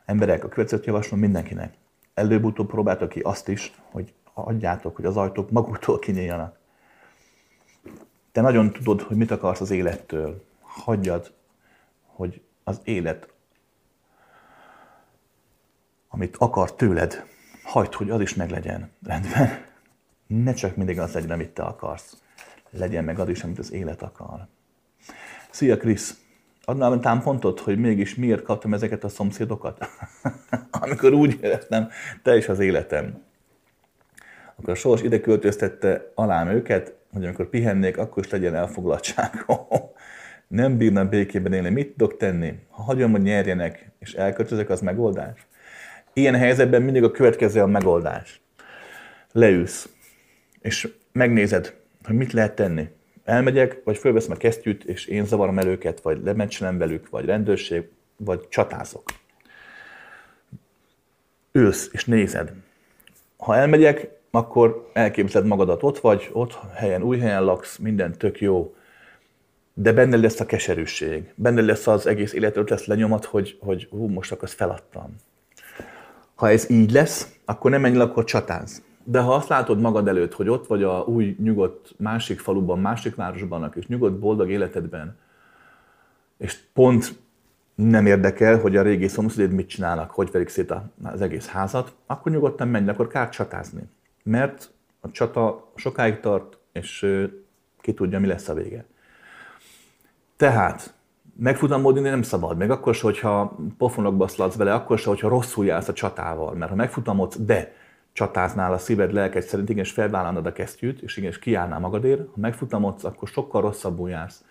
Emberek, a következőt javaslom mindenkinek. Előbb-utóbb próbáltak ki azt is, hogy adjátok, hogy az ajtók maguktól kinyíljanak. Te nagyon tudod, hogy mit akarsz az élettől. Hagyjad, hogy az élet amit akar tőled, hagyd, hogy az is meglegyen. Rendben. Ne csak mindig az legyen, amit te akarsz. Legyen meg az is, amit az élet akar. Szia, Krisz! Adnál támpontot, hogy mégis miért kaptam ezeket a szomszédokat? Amikor úgy éreztem, te is az életem. Akkor a sors ide költöztette alám őket, hogy amikor pihennék, akkor is legyen elfoglaltságom. Nem bírnám békében élni. Mit tudok tenni? Ha hagyom, hogy nyerjenek, és elköltözök, az megoldás? Ilyen helyzetben mindig a következő a megoldás. Leülsz, és megnézed, hogy mit lehet tenni. Elmegyek, vagy fölveszem a kesztyűt, és én zavarom el őket, vagy lemeccselem velük, vagy rendőrség, vagy csatázok. Ülsz, és nézed. Ha elmegyek, akkor elképzeled magadat, ott vagy, ott helyen, új helyen laksz, minden tök jó. De benne lesz a keserűség, benne lesz az egész életről lesz lenyomat, hogy hú, most akkor ezt feladtam. Ha ez így lesz, akkor nem menj, akkor csatánsz. De ha azt látod magad előtt, hogy ott vagy a új, nyugodt, másik faluban, másik városban, és nyugodt, boldog életedben, és pont nem érdekel, hogy a régi szomszédéd mit csinálnak, hogy verik szét az egész házat, akkor nyugodtan menj, akkor kár csatázni. Mert a csata sokáig tart, és ki tudja, mi lesz a vége. Tehát megfutamodni nem szabad, meg akkor se, hogyha pofonokba szaladsz vele, akkor se, hogyha rosszul jársz a csatával. Mert ha megfutamodsz, de csatáznál a szíved, lelked szerint, igen, és felvállalnád a kesztyűt, és igen, és kiállnál magadért, ha megfutamodsz, akkor sokkal rosszabbul jársz.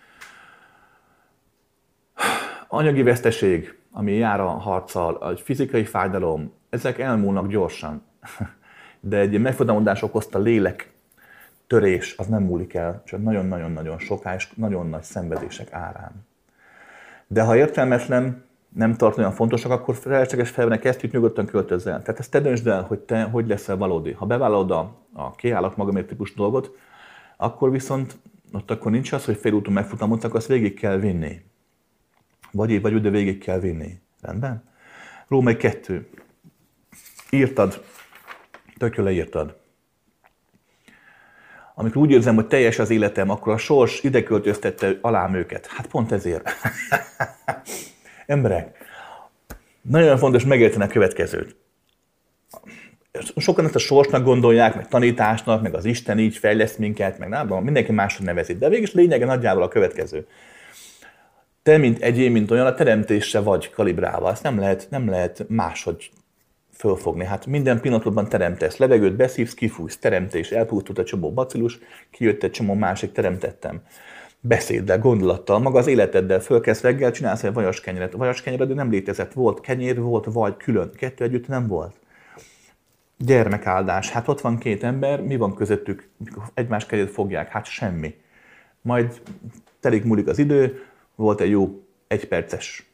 Anyagi veszteség, ami jár a harccal, a fizikai fájdalom, ezek elmúlnak gyorsan. De egy megfutamodás okozta lélek törés, az nem múlik el, csak nagyon-nagyon-nagyon soká és nagyon nagy szenvedések árán. De ha értelmetlen, nem tart olyan fontosak, akkor felesleges felvenni kesztyűt, nyugodtan költözzel. Tehát ezt te döntsd el, hogy te hogy leszel valódi. Ha bevállalod a kiállak magamért típus dolgot, akkor viszont ott akkor nincs az, hogy félúton megfutamodsz, akkor azt végig kell vinni. Vagy így, vagy úgy, de végig kell vinni. Rendben? Római 2. Írtad. Tök jól leírtad. Amikor úgy érzem, hogy teljes az életem, akkor a sors ide költöztette alám őket. Hát pont ezért. Emberek, nagyon fontos megérteni a következőt. Sokan ezt a sorsnak gondolják, meg tanításnak, meg az Isten így fejleszt minket, meg nálam, mindenki máshogy nevezi. De végig is lényege nagyjából a következő. Te, mint egyén, mint olyan, a teremtésre vagy kalibrálva. Ezt nem lehet máshogy fölfogni. Hát minden pillanatban teremtesz, levegőt beszívsz, kifújsz, teremtés, elpusztult egy csomó bacillus, kijött egy csomó másik, teremtettem. Beszéddel, gondolattal, maga az életeddel fölkezd reggel, csinálsz egy vajaskenyeret. A vajaskenyeret nem létezett, volt kenyér, volt vagy külön, kettő együtt nem volt. Gyermekáldás, hát ott van két ember, mi van közöttük, mikor egymás kenyérét fogják, hát semmi. Majd telik múlik az idő, volt egy jó egyperces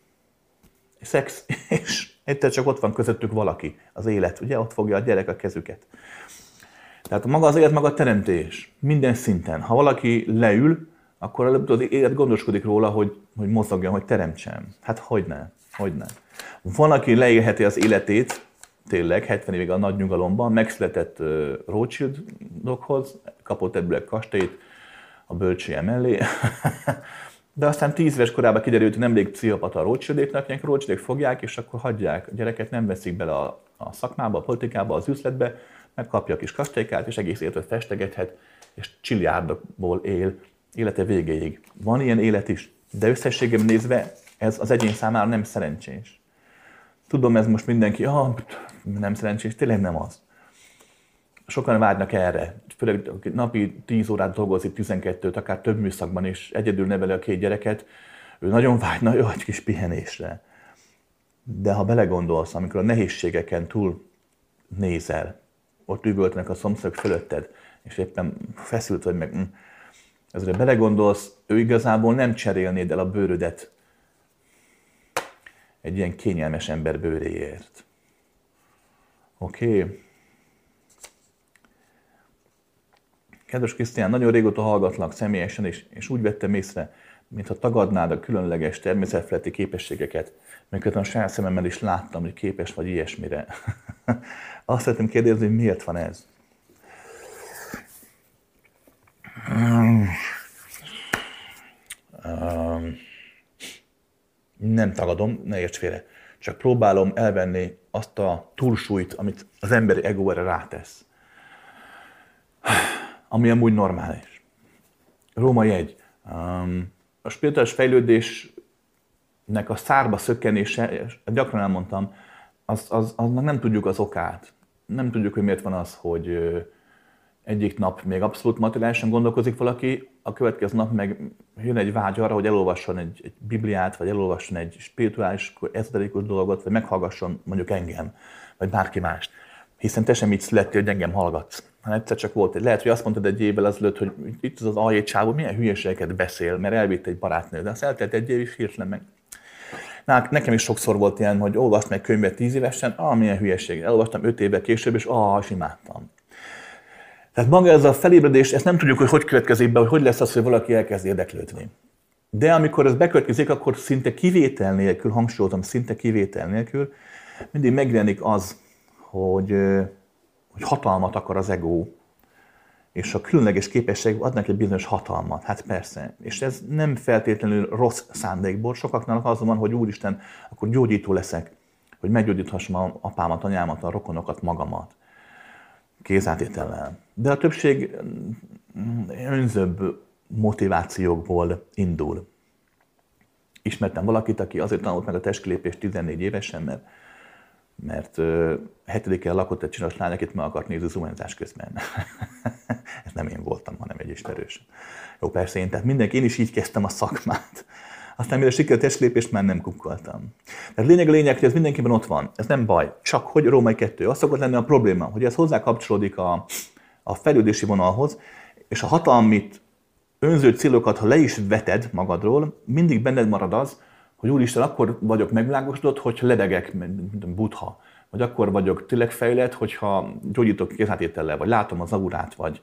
szex, és egyszer csak ott van közöttük valaki, az élet, ugye? Ott fogja a gyerek a kezüket. Tehát maga az élet, maga a teremtés. Minden szinten. Ha valaki leül, akkor előbb az élet gondoskodik róla, hogy mozogjon, hogy teremtsen. Hát hogyne. Van, aki leélheti az életét, tényleg, 70 évig a nagy nyugalomban, megszületett Rothschildokhoz, kapott ebből egy kastélyt a bölcséje mellé. De aztán 10 éves korában kiderült, hogy nemrég pszichopata a Rothschildéknak, ilyenkor Rothschildék fogják, és akkor hagyják. A gyereket nem veszik bele a szakmába, a politikába, az üzletbe, megkapja a kis kastélykát, és egész életet festegethet, és csilliárdokból él élete végéig. Van ilyen élet is, de összességében nézve ez az egyén számára nem szerencsés. Tudom, ez most mindenki, nem szerencsés, tényleg nem az. Sokan vágynak erre, főleg napi 10 órát dolgozik, 12-t, akár több műszakban is, egyedül neveli a két gyereket, ő nagyon vágyna jó egy kis pihenésre. De ha belegondolsz, amikor a nehézségeken túl nézel, ott üvöltnek a szomszédok fölötted, és éppen feszült vagy meg, ezre belegondolsz, ő igazából nem cserélnéd el a bőrödet egy ilyen kényelmes ember bőréért. Oké? Kedves Krisztián, nagyon régóta hallgatlak személyesen, és úgy vettem észre, mintha tagadnád a különleges természetfeletti képességeket, amiket a saját szememmel is láttam, hogy képes vagy ilyesmire. Azt szeretném kérdezni, hogy miért van ez? Nem tagadom, ne érts félre. csak próbálom elvenni azt a túlsúlyt, amit az emberi ego erre rátesz. Ami amúgy normális. Róma 1. A spirituális fejlődésnek a szárba szökkenése, gyakran elmondtam, aznak nem tudjuk az okát. Nem tudjuk, hogy miért van az, hogy egyik nap még abszolút materiálisan gondolkozik valaki, a következő nap meg jön egy vágy arra, hogy elolvasson egy Bibliát, vagy elolvasson egy spirituális, ezoterikus dolgot, vagy meghallgasson mondjuk engem, vagy bárki mást. Hiszen te sem így születtél, hogy engem hallgatsz. Hát egyszer csak volt egy. Lehet, hogy azt mondtad egy évvel azelőtt, hogy itt az A.J. csávó milyen hülyeségeket beszél, mert elvitt egy barátnő, de azt eltelt egy év, és hirtelen meg. Na, nekem is sokszor volt ilyen, hogy olvastam egy könyvet 10 évesen, milyen hülyeség. Elolvastam 5 évvel később, és imádtam. Tehát maga ez a felébredés, ezt nem tudjuk, hogy hogy következik be, hogy hogy lesz az, hogy valaki elkezd érdeklődni. De amikor ez bekövetkezik, akkor szinte kivétel nélkül, hangsúlyozom, szinte kivétel nélkül, mindig megjelenik az, hogy hatalmat akar az ego, és a különleges képesség ad neki egy bizonyos hatalmat. Hát persze. És ez nem feltétlenül rossz szándékból. Sokaknál az van, hogy úristen, akkor gyógyító leszek, hogy meggyógyíthassam apámat, anyámat, a rokonokat, magamat. Kézátétellel. De a többség önzőbb motivációkból indul. Ismertem valakit, aki azért tanult meg a testkilépést 14 évesen, mert 7-en lakott egy csinos lány, akit meg akart nézni zuhanyzás közben. Ez nem én voltam, hanem egy ismerős. Jó, persze én, tehát mindenki, én is így kezdtem a szakmát. Aztán mire sikerült a testlépést, már nem kukkoltam. Tehát lényeg, hogy ez mindenkiben ott van. Ez nem baj. Csak hogy Római 2. Az szokott lenni a probléma, hogy ez hozzá kapcsolódik a fejlődési vonalhoz, és a hatalmit, önző célokat, ha le is veted magadról, mindig benned marad az, hogy úristen, akkor vagyok megvilágosodott, hogyha lebegek, mint Buddha. Vagy akkor vagyok tényleg fejlett, hogyha gyógyítok kézhátétellel, vagy látom az aurát, vagy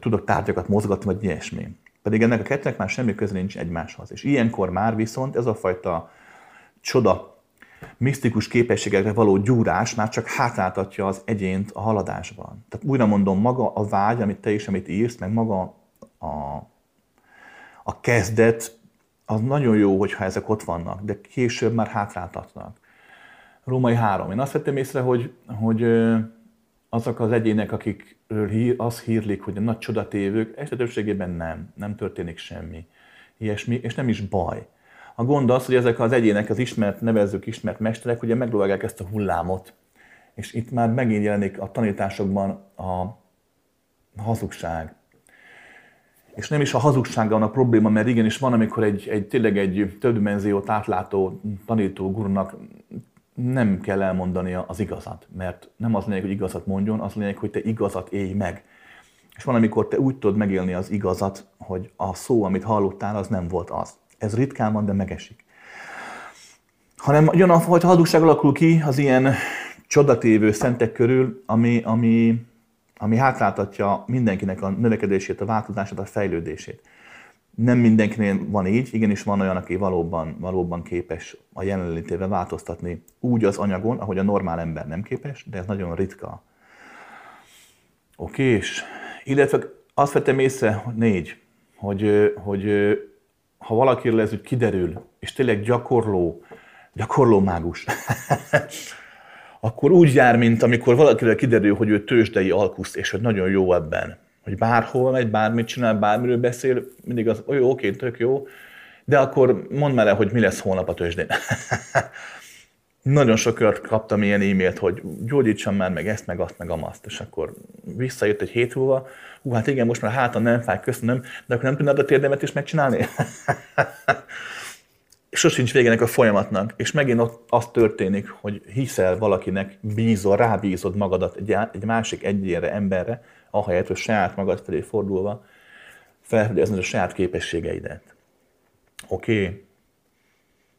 tudok tárgyakat mozgatni, vagy ilyesmi. Pedig ennek a kettőnek már semmi köze nincs egymáshoz. És ilyenkor már viszont ez a fajta csoda, misztikus képességekre való gyúrás már csak hátráltatja az egyént a haladásban. Tehát újra mondom, maga a vágy, amit te is, amit írsz, meg maga a kezdet, az nagyon jó, hogyha ezek ott vannak, de később már hátráltatnak. Római 3. Én azt vettem észre, hogy azok az egyének, akikről az hírlik, hogy a nagy csodatévők, este többségében nem történik semmi ilyesmi, és nem is baj. A gond az, hogy ezek az egyének, az ismert mesterek, ugye meglógálják ezt a hullámot, és itt már megint jelenik a tanításokban a hazugság. És nem is a hazugsággal van a probléma, mert igenis van, amikor tényleg egy többdimenziót átlátó tanító gurúnak nem kell elmondania az igazat, mert nem az lényeg, hogy igazat mondjon, az lényeg, hogy te igazat élj meg. És van, amikor te úgy tudod megélni az igazat, hogy a szó, amit hallottál, az nem volt az. Ez ritkán van, de megesik. Hanem jön a fajta hazugság alakul ki az ilyen csodatévő szentek körül, ami hátráltatja mindenkinek a növekedését, a változását, a fejlődését. Nem mindenkinél van így, igenis van olyan, aki valóban képes a jelenlétével változtatni úgy az anyagon, ahogy a normál ember nem képes, de ez nagyon ritka. Okés. Illetve azt vettem észre, hogy 4, hogy ha valakiről ez úgy kiderül, és tényleg gyakorló mágus, akkor úgy jár, mint amikor valakiről kiderül, hogy ő tőzsdei alkusz, és hogy nagyon jó ebben. Hogy bárhol megy, bármit csinál, bármiről beszél, mindig az, jó, oké, tök jó, de akkor mondd már el, hogy mi lesz holnap a tőzsdén. Nagyon sokat kaptam ilyen e-mailt, hogy gyógyítsam már meg ezt, meg azt, meg amazt, és akkor visszajött egy hét múlva, hát igen, most már hátam nem fáj, köszönöm, de akkor nem tudnád a térdemet is megcsinálni? Sosincs végének a folyamatnak, és megint ott az történik, hogy hiszel valakinek, rábízod magadat egy másik egyénre, emberre, ahelyett, hogy saját magad felé fordulva felfedezned a saját képességeidet. Oké.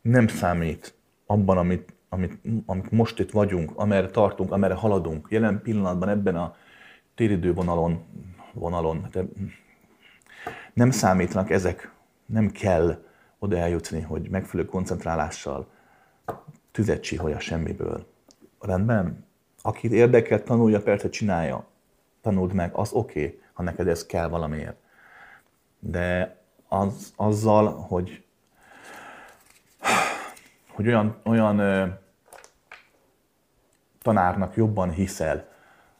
Nem számít abban, amit most itt vagyunk, amerre tartunk, amerre haladunk. Jelen pillanatban ebben a téridővonalon nem számítanak ezek, nem kell oda eljutni, hogy megfelelő koncentrálással tüzet csiholja semmiből. Rendben? Akit érdekel, tanulja, persze csinálja. Tanuld meg, az oké, ha neked ez kell valamiért. De azzal, hogy olyan tanárnak jobban hiszel,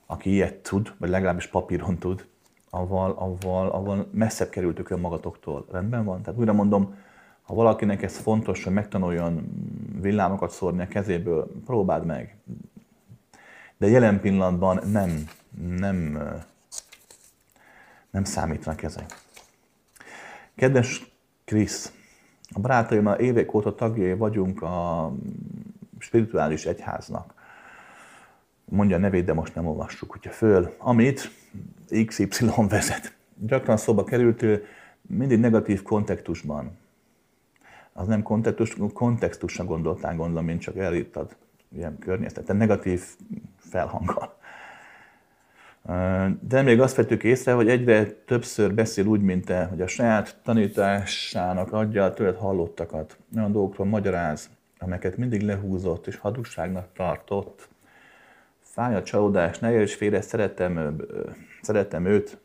aki ilyet tud, vagy legalábbis papíron tud, avval messzebb kerültök önmagatoktól. Rendben van? Tehát újra mondom, ha valakinek ez fontos, hogy megtanuljon villámokat szórni a kezéből, próbáld meg. De jelen pillanatban nem számítanak ezek. Kedves Krisz, a barátaimmal évek óta tagjai vagyunk a spirituális egyháznak. Mondja a nevét, de most nem olvassuk, hogyha föl. Amit XY vezet. Gyakran szóba került, mindig negatív kontextusban. Az nem kontextusra gondoltál, gondolom, én csak elírtad ilyen környezetben, negatív felhanggal. De még azt vettük észre, hogy egyre többször beszél úgy, mint te, hogy a saját tanításának adja a tőled hallottakat. Olyan dolgokról magyaráz, amelyeket mindig lehúzott és hadúságnak tartott. Fáj a csalódás, ne érts félre, szeretem őt,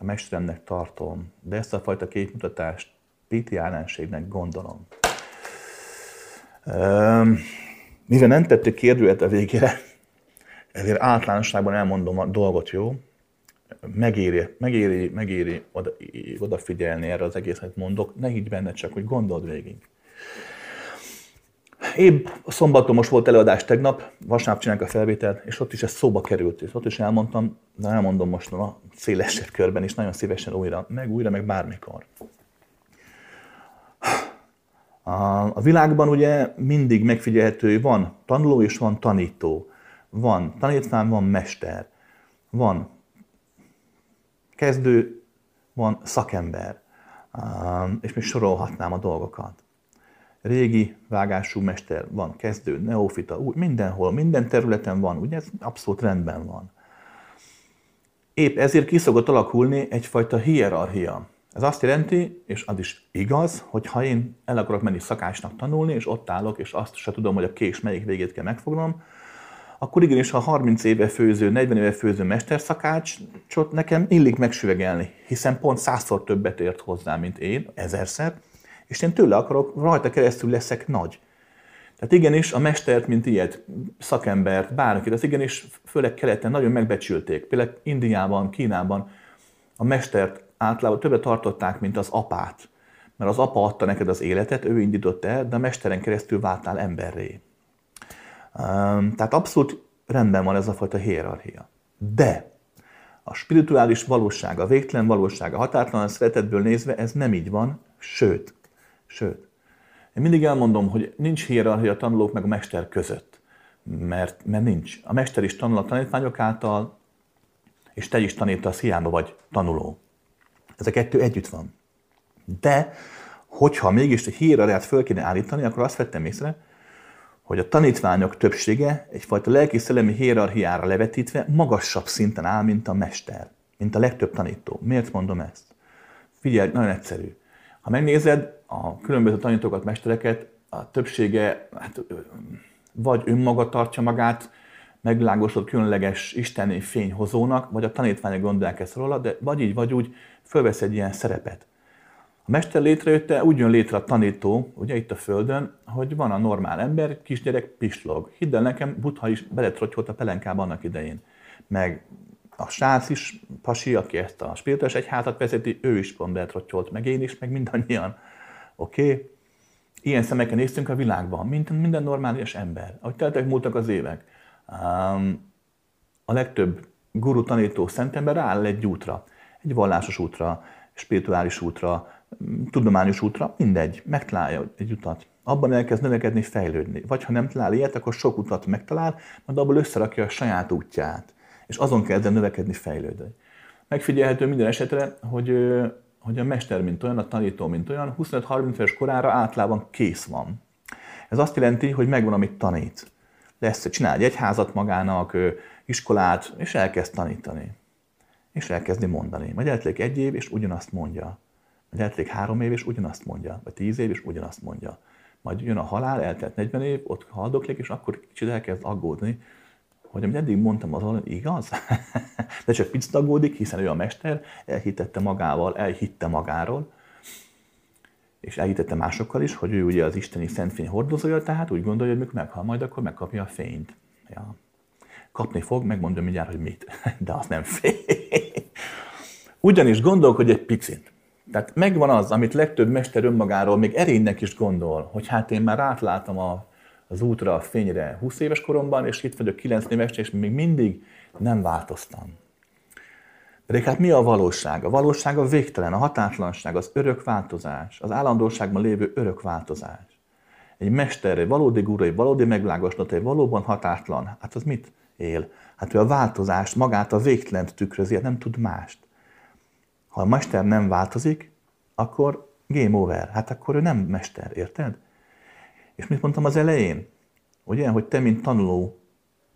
a mesteremnek tartom, de ezt a fajta képmutatást piti ellenségnek gondolom. Mivel nem tettük kérdőjelet a végére, ezért általánosságban elmondom a dolgot, jó? Megéri odafigyelni erre az egészet mondok, ne higgy benne csak, hogy gondold végig. Épp szombaton most volt előadás tegnap, vasárnap csinálják a felvételt, és ott is ez szóba került, és ott is elmondtam, de elmondom most a szélesebb körben is, nagyon szívesen újra, meg bármikor. A világban ugye mindig megfigyelhető, hogy van tanuló és van tanító. Van tanítvány, van mester. Van kezdő, van szakember. És még sorolhatnám a dolgokat. Régi vágású mester van, kezdő, neofita, új, mindenhol, minden területen van. Ugye ez abszolút rendben van. Épp ezért ki szokott alakulni egyfajta hierarchia. Ez azt jelenti, és az is igaz, hogy ha én el akarok menni szakácsnak tanulni, és ott állok, és azt se tudom, hogy a kés melyik végét kell megfognom, akkor igenis, ha 30 éve főző, 40 éve főző mesterszakácsot nekem illik megsüvegelni, hiszen pont 100-szor többet ért hozzá, mint én, 1000-szer, és én tőle akarok, rajta keresztül leszek nagy. Tehát igenis a mestert, mint ilyet, szakembert, bármit, az igenis főleg keleten nagyon megbecsülték. Például Indiában, Kínában a mestert általában többet tartották, mint az apát. Mert az apa adta neked az életet, ő indított el, de a mesteren keresztül váltál emberré. Tehát abszolút rendben van ez a fajta hierarchia. De a spirituális valóság, a végtelen valóság, a határtalan szeretetből nézve ez nem így van, sőt. Én mindig elmondom, hogy nincs hierarchia a tanulók meg a mester között. Mert nincs. A mester is tanul a tanítványok által, és te is tanítasz, hiába vagy tanuló. Ez a kettő együtt van. De, hogyha mégis egy hierarchiát föl kéne állítani, akkor azt vettem észre, hogy a tanítványok többsége egyfajta lelki-szellemi hierarchiára levetítve magasabb szinten áll, mint a mester, mint a legtöbb tanító. Miért mondom ezt? Figyelj, nagyon egyszerű. Ha megnézed a különböző tanítókat, mestereket, a többsége vagy önmaga tartja magát, megvilágosodott különleges isteni fényhozónak, vagy a tanítványok gondolják ezt róla, de vagy így, vagy úgy fölvesz egy ilyen szerepet. A mester létrejötte, úgy jön létre a tanító, ugye itt a Földön, hogy van a normál ember, kisgyerek pislog. Hidd el nekem, Buddha is beletrottyolt a pelenkába annak idején. Meg a srác is, pasi, aki ezt a spirituális egyházat vezeti, ő is pont beletrottyolt, meg én is, meg mindannyian. Oké? Ilyen szemekkel néztünk a világban, mint minden normális ember. Ahogy teltek múltak az évek. A legtöbb guru tanító szentember áll egy útra, egy vallásos útra, spirituális útra, tudományos útra, mindegy, megtalálja egy utat. Abban elkezd növekedni, fejlődni. Vagy ha nem talál ilyet, akkor sok utat megtalál, majd abból összerakja a saját útját. És azon kezd növekedni, fejlődni. Megfigyelhető minden esetre, hogy a mester mint olyan, a tanító mint olyan, 25-30 éves korára általában kész van. Ez azt jelenti, hogy megvan, amit tanít. Csinál egy egyházat magának, iskolát, és elkezd tanítani. És elkezdi mondani. Majd eltelik 1 év, és ugyanazt mondja. Majd eltelik 3 év, és ugyanazt mondja. Vagy 10 év, és ugyanazt mondja. Majd jön a halál, eltelt 40 év, ott haldoklik, és akkor kicsit elkezd aggódni, hogy amit eddig mondtam, az valami igaz? De csak picit aggódik, hiszen ő a mester, elhitette magával, elhitte magáról, és elhitette másokkal is, hogy ő ugye az isteni szentfény hordozója, tehát úgy gondolja, hogy mikor meghal, majd akkor megkapja a fényt. Ja. kapni fog, megmondja mindjárt, hogy mit. De az nem fél. Ugyanis gondolkodj egy picit. Tehát megvan az, amit legtöbb mester önmagáról még erénynek is gondol, hogy hát én már átláltam az útra, a fényre 20 éves koromban, és itt vagyok 9 éves, és még mindig nem változtam. Pedig hát mi a valóság? A valóság a végtelen, a határtlanság, az örök változás, az állandóságban lévő örök változás. Egy mester, egy valódi guru, egy valódi megvilágosodott, egy valóban határtlan, hát az mit él? Hát ő a változást, magát a végtelent tükrözi, hát nem tud mást. Ha a mester nem változik, akkor game over. Hát akkor ő nem mester, érted? És mit mondtam az elején? Ugye, hogy te, mint tanuló,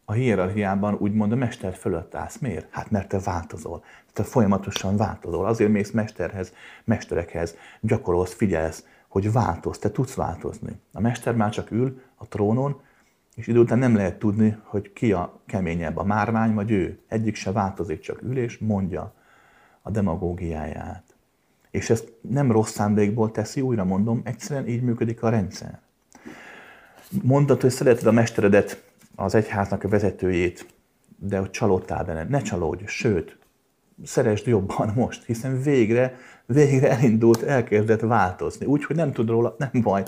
a hierarchiában úgymond a mester fölött állsz. Miért? Hát mert te változol. Te folyamatosan változol. Azért mész mesterhez, mesterekhez, gyakorolsz, figyelsz, hogy változz, te tudsz változni. A mester már csak ül a trónon, és idő után nem lehet tudni, hogy ki a keményebb, a márvány vagy ő. Egyik se változik, csak ül és mondja a demagógiáját. És ezt nem rossz szándékból teszi, újra mondom, egyszerűen így működik a rendszer. Mondtad, hogy szereted a mesteredet, az egyháznak a vezetőjét, de hogy csalódtál benne. Ne csalódj, sőt, szeresd jobban most, hiszen végre elindult, elkezdett változni. Úgyhogy nem tud róla, nem baj,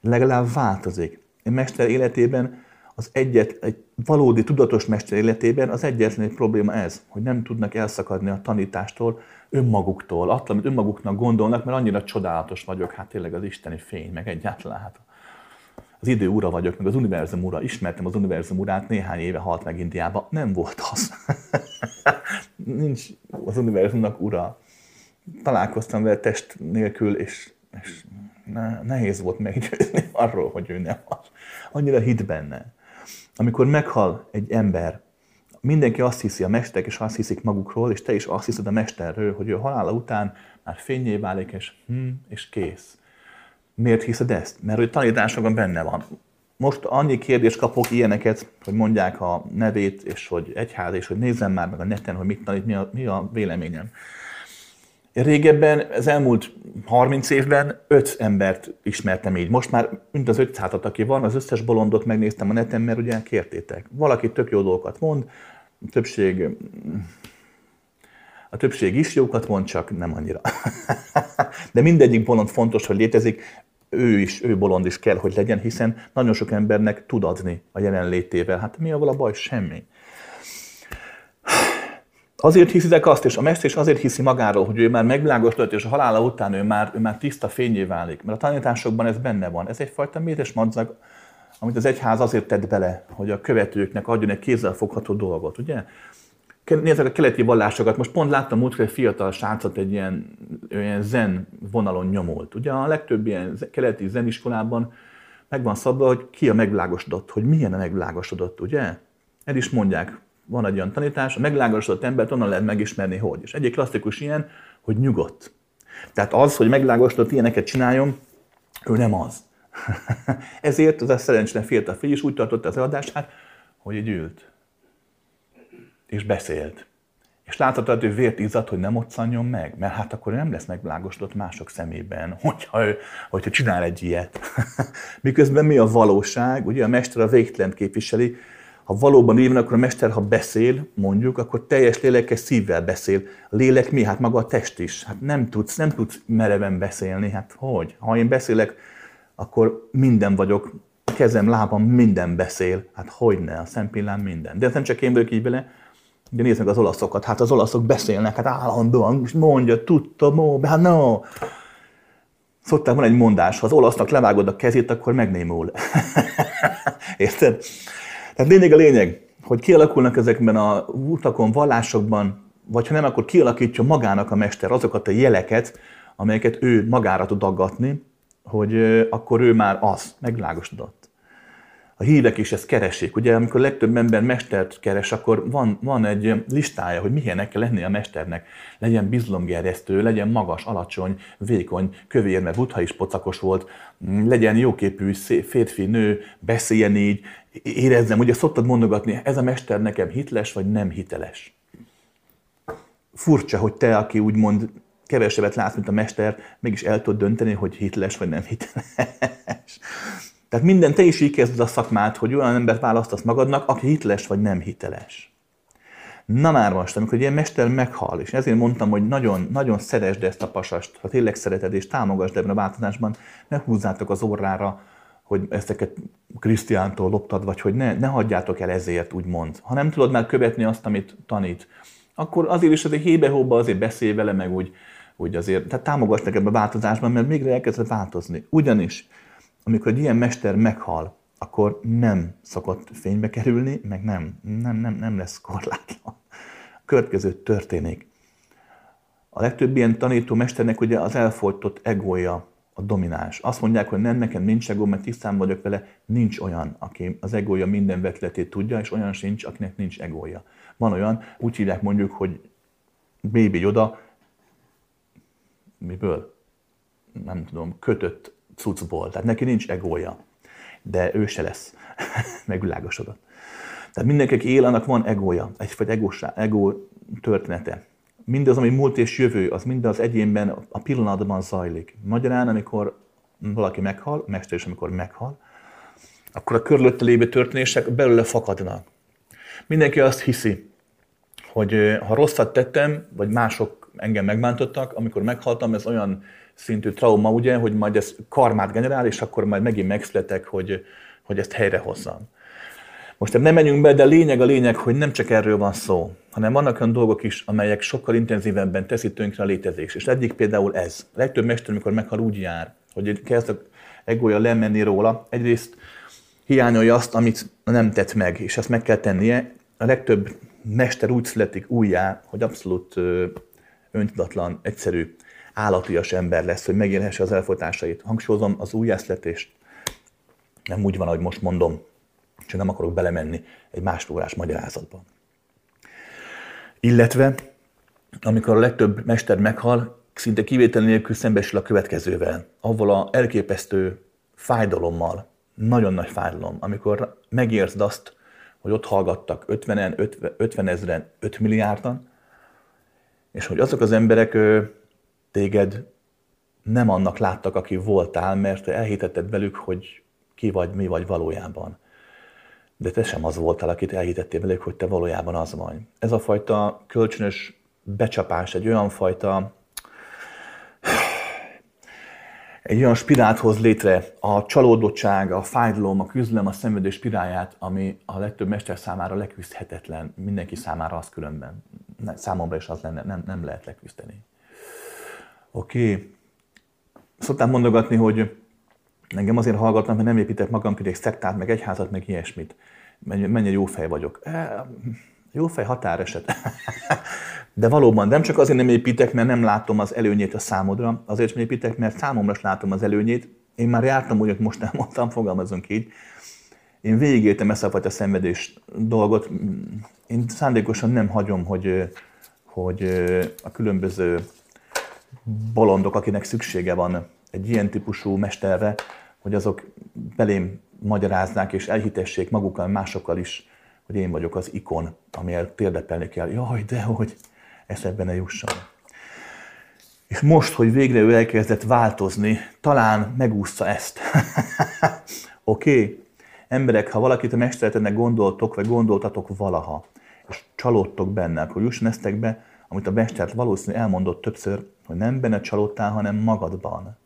legalább változik. Egy mester életében, egy valódi tudatos mester életében az egyetlen probléma ez, hogy nem tudnak elszakadni a tanítástól, önmaguktól, attól, amit önmaguknak gondolnak, mert annyira csodálatos vagyok, hát tényleg az isteni fény, meg egyáltalán hát. Az idő ura vagyok, meg az univerzum ura. Ismertem az univerzum urát, néhány éve halt meg Indiába. Nem volt az. Nincs az univerzumnak ura. Találkoztam vele test nélkül, és nehéz volt meggyőzni arról, hogy ő nem az. Annyira hitt benne. Amikor meghal egy ember, mindenki azt hiszi, a mesterek is azt hiszik magukról, és te is azt hiszed a mesterről, hogy ő halála után már fényé válik, és kész. Miért hiszed ezt? Mert hogy tanításokban benne van. Most annyi kérdést kapok ilyeneket, hogy mondják a nevét, és hogy egyház, és hogy nézzem már meg a neten, hogy mit tanít, mi a véleményem. Régebben, az elmúlt 30 évben 5 embert ismertem így. Most már mint az 500-at, aki van, az összes bolondot megnéztem a neten, mert ugye kértétek. Valaki tök jó dolgokat mond, a többség is jókat mond, csak nem annyira. De mindegyik bolond fontos, hogy létezik, ő bolond is kell, hogy legyen, hiszen nagyon sok embernek tud adni a jelenlétével. Hát mi a baj? Semmi. Azért hiszitek azt, és a mester is azért hiszi magáról, hogy ő már megvilágosodott, és a halála után ő már tiszta fényé válik. Mert a tanításokban ez benne van. Ez egyfajta mézes madzag, amit az egyház azért tett bele, hogy a követőknek adjon egy kézzelfogható dolgot, ugye? Nézzük a keleti vallásokat. Most pont láttam múltkor egy fiatal srácot egy ilyen zen vonalon nyomolt. Ugye a legtöbb ilyen keleti zeniskolában meg van szabva, hogy ki a megvilágosodott, hogy milyen a megvilágosodott, ugye? El is mondják, van egy olyan tanítás, a megvilágosodott embert onnan lehet megismerni, hogy. És egyik klasszikus ilyen, hogy nyugodt. Tehát az, hogy megvilágosodott ilyeneket csináljon, ő nem az. Ezért az a szerencsétlen fiatal fiú is úgy tartotta az előadását, hogy így ült. És beszélt. És láthatod, hogy vért izzadt, hogy nem otszanjon meg, mert hát akkor nem lesz megvilágosodott mások szemében, hogyha csinál egy ilyet. Miközben mi a valóság? Ugye a mester a végtelent képviseli. Ha valóban így van, akkor a mester, ha beszél, mondjuk, akkor teljes lélekkel, szívvel beszél. A lélek mi? Hát maga a test is. Hát nem tudsz mereven beszélni. Hát hogy? Ha én beszélek, akkor minden vagyok. A kezem, lábam, minden beszél. Hát hogyne, a szempillám minden. De ez nem csak én vagyok így vele. Ugye nézd meg az olaszokat, hát az olaszok beszélnek, hát állandóan, mondja, tudta, móbá, no. Szokták, van egy mondás, ha az olasznak levágod a kezét, akkor megnémul. Érted? Tehát lényeg a lényeg, hogy kialakulnak ezekben a utakon, vallásokban, vagy ha nem, akkor kialakítja magának a mester azokat a jeleket, amelyeket ő magára tud aggatni, hogy akkor ő már az, megvilágosodott. A hívek is ezt keresik. Ugye, amikor legtöbb ember mestert keres, akkor van egy listája, hogy milyennek kell lennie a mesternek. Legyen bizlomgerjesztő, legyen magas, alacsony, vékony, kövér, mert Buddha is pocakos volt, legyen jóképű, férfi, nő, beszéljen így, érezzem. Ugye szoktad mondogatni, ez a mester nekem hiteles vagy nem hiteles. Furcsa, hogy te, aki úgymond kevesebbet látsz, mint a mester, mégis el tud dönteni, hogy hiteles vagy nem hiteles. Tehát minden te is így kezded a szakmát, hogy olyan embert választasz magadnak, aki hiteles vagy nem hiteles. Na már most, amikor egy ilyen mester meghal, és ezért mondtam, hogy nagyon, nagyon szeresd ezt a pasast, ha tényleg szereted, és támogasd ebben a változásban, ne húzzátok az orrára, hogy ezeket Krisztiántól loptad, vagy hogy ne hagyjátok el ezért, úgymond. Ha nem tudod már követni azt, amit tanít, akkor azért is azért hébe-hóba azért beszélj vele, meg úgy azért, tehát támogasd ebben a változásban, mert végre elkezded változni. Ugyanis, amikor egy ilyen mester meghal, akkor nem szokott fénybe kerülni, meg nem lesz korlátlan. A következő történik. A legtöbb ilyen tanító mesternek ugye az elfogytott egója a domináns. Azt mondják, hogy nem, nekem nincs egó, mert tisztán vagyok vele, nincs olyan, aki az egója minden vetületét tudja, és olyan sincs, akinek nincs egója. Van olyan, úgy hívják mondjuk, hogy Baby Yoda, miből? Nem tudom, kötött cuccból, tehát neki nincs egója. De ő se lesz. Megvilágosodott. Tehát mindenkinek él, annak van egója, egyfajta egó története. Mindaz, ami múlt és jövő, az mind az egyénben, a pillanatban zajlik. Magyarán, amikor valaki meghal, mester is, amikor meghal, akkor a körülötte lévő történések belőle fakadnak. Mindenki azt hiszi, hogy ha rosszat tettem, vagy mások engem megbántottak, amikor meghaltam, ez olyan szintű trauma, ugye, hogy majd ez karmát generál, és akkor majd megint megszületek, hogy ezt helyrehozzam. Most nem menjünk be, de a lényeg, hogy nem csak erről van szó, hanem vannak olyan dolgok is, amelyek sokkal intenzívebben teszik tönkre a létezés. És egyik például ez. A legtöbb mester, amikor meghal, úgy jár, hogy kezd az egója lemenni róla. Egyrészt hiányolja azt, amit nem tett meg, és ezt meg kell tennie. A legtöbb mester úgy születik újjá, hogy abszolút öntudatlan, egyszerű, állatias ember lesz, hogy megélhesse az elfolytásait. Hangsúlyozom az újjászületést. Nem úgy van, ahogy most mondom, csak nem akarok belemenni egy másfélórás magyarázatba. Illetve, amikor a legtöbb mester meghal, szinte kivétel nélkül szembesül a következővel, avval az elképesztő fájdalommal, nagyon nagy fájdalom, amikor megérzed azt, hogy ott hallgattak 50-en, 50 ezeren, 5 milliárdan, és hogy azok az emberek téged nem annak láttak, aki voltál, mert elhitetted velük, hogy ki vagy, mi vagy valójában. De te sem az voltál, akit elhitettél velük, hogy te valójában az vagy. Ez a fajta kölcsönös becsapás, egy olyan spirált hoz létre, a csalódottság, a fájdalom, a küzdelem, a szenvedés spirálját, ami a legtöbb mester számára leküzdhetetlen, mindenki számára az különben. Számomra is az lenne, nem lehet leküzdeni. Oké. Szoktam mondogatni, hogy engem azért hallgatnak, mert nem építek magam köré egy szektát, meg egyházat, meg ilyesmit. Mennyire jó fej vagyok. Jó fej határeset. De valóban nem csak azért nem építek, mert nem látom az előnyét a számodra, azért sem építek, mert számomra sem látom az előnyét. Én már jártam, úgy, hogy most nem mondtam, fogalmazunk így. Én végigéltem ezt a fajta szenvedés dolgot. Én szándékosan nem hagyom, hogy a különböző bolondok, akinek szüksége van egy ilyen típusú mesterre, hogy azok belém magyaráznák és elhitessék magukkal, másokkal is, hogy én vagyok az ikon, amiért térdepelni kell. Jaj, dehogy, eszedbe ne jusson. És most, hogy végre ő elkezdett változni, talán megúszta ezt. Oké? Emberek, ha valakit a mesteretnek gondoltok, vagy gondoltatok valaha, és csalódtok benne, akkor jusson esztekbe, amit a mester valószínűleg elmondott többször, hogy nem benne csalódtál, hanem magadban.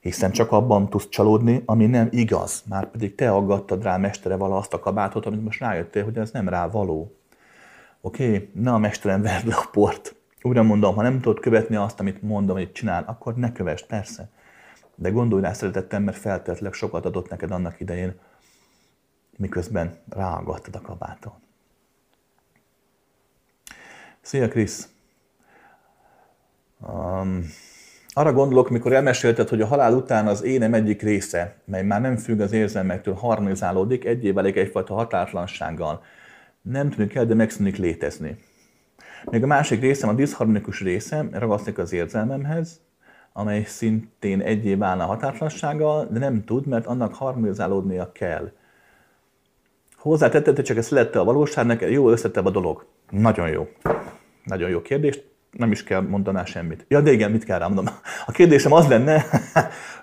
Hiszen csak abban tudsz csalódni, ami nem igaz. Márpedig te aggattad rá mestere vala azt a kabátot, amit most rájöttél, hogy ez nem rá való. Oké? Ne a mesterem verd le a port. Újra mondom, ha nem tudod követni azt, amit mondom, hogy csinál, akkor ne kövess, persze. De gondolj rá szeretettem, mert feltétlenül sokat adott neked annak idején, miközben ráaggattad a kabáton. Szia, Krisz! Arra gondolok, mikor elmesélted, hogy a halál után az énem egyik része, mely már nem függ az érzelmektől, harmonizálódik, egyéb egyfajta határtlansággal. Nem tűnik el, de megszűnik létezni. Még a másik részem, a diszharmonikus részem, ragaszkodik az érzelmemhez, amely szintén egyéb állna határtlansággal, de nem tud, mert annak harmonizálódnia kell. Hozzátetted, hogy csak ez lett a valóságnak, jó összetebb a dolog. Nagyon jó. Nagyon jó kérdést. nem is kell mondaná semmit. Ja, de igen, mit kell rámondom? A kérdésem az lenne,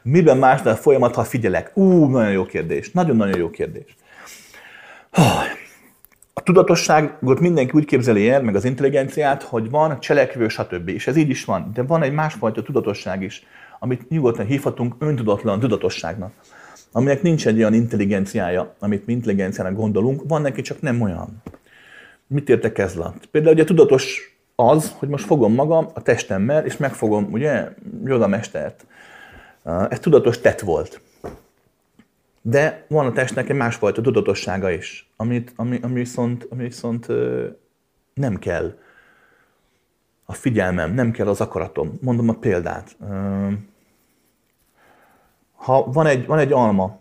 miben más a folyamat, ha figyelek? Nagyon jó kérdés. Nagyon-nagyon jó kérdés. A tudatosságot mindenki úgy képzeli el, meg az intelligenciát, hogy van cselekvő, stb. És ez így is van, de van egy másfajta tudatosság is, amit nyugodtan hívhatunk öntudatlan tudatosságnak, aminek nincs egy olyan intelligenciája, amit mi intelligenciának gondolunk, van neki, csak nem olyan. Mit értek ez alatt? Például ugye tudatos az, hogy most fogom magam a testemmel, és megfogom, ugye, Yoda mestert. Ez tudatos tett volt. De van a testnek egy másfajta tudatossága is, ami viszont nem kell a figyelmem, nem kell az akaratom. Mondom a példát. Ha van egy alma,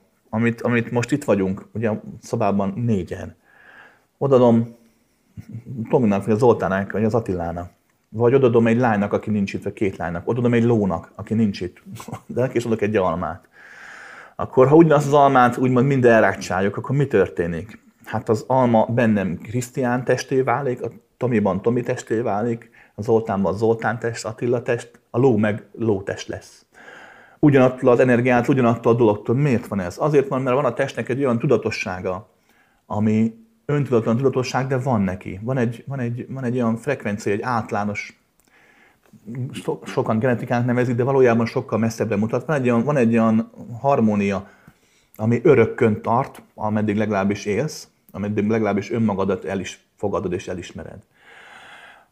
amit most itt vagyunk, ugye szobában négyen, odadom Tominak, vagy az Zoltának, vagy az Attilának, vagy odadom egy lánynak, aki nincs itt, vagy két lánynak, odadom egy lónak, aki nincs itt, de neki is adok egy almát. Akkor ha ugyanazt az almát úgymond mind elrákcsáljuk, akkor mi történik? Hát az alma bennem Krisztián testé válik, a Tomiban Tomi testé válik, a Zoltánban Zoltán test, Attila test, a ló meg ló test lesz. Ugyanattól az energiát, ugyanattól a dologtól. Miért van ez? Azért van, mert van a testnek egy olyan tudatossága, ami öntudatlan tudatosság, de van neki. Van egy olyan frekvencia, egy általános, sokan genetikának nevezik, de valójában sokkal messzebbre mutat. Van egy olyan harmónia, ami örökkön tart, ameddig legalábbis élsz, ameddig legalábbis önmagadat el is fogadod és elismered.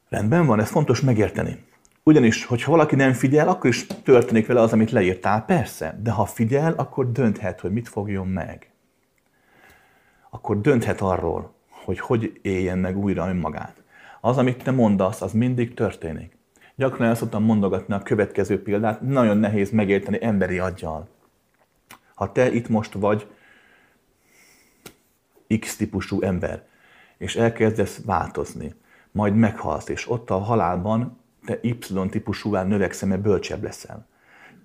Rendben van, ez fontos megérteni. Ugyanis, hogyha valaki nem figyel, akkor is történik vele az, amit leírtál, persze. De ha figyel, akkor dönthet, hogy mit fogjon meg. Akkor dönthet arról, hogy hogy éljen meg újra önmagát. Az, amit te mondasz, az mindig történik. Gyakran el szoktam mondogatni a következő példát, nagyon nehéz megérteni emberi aggyal. Ha te itt most vagy X-típusú ember, és elkezdesz változni, majd meghalsz, és ott a halálban te Y-típusúvá növekszel, mert bölcsebb leszel.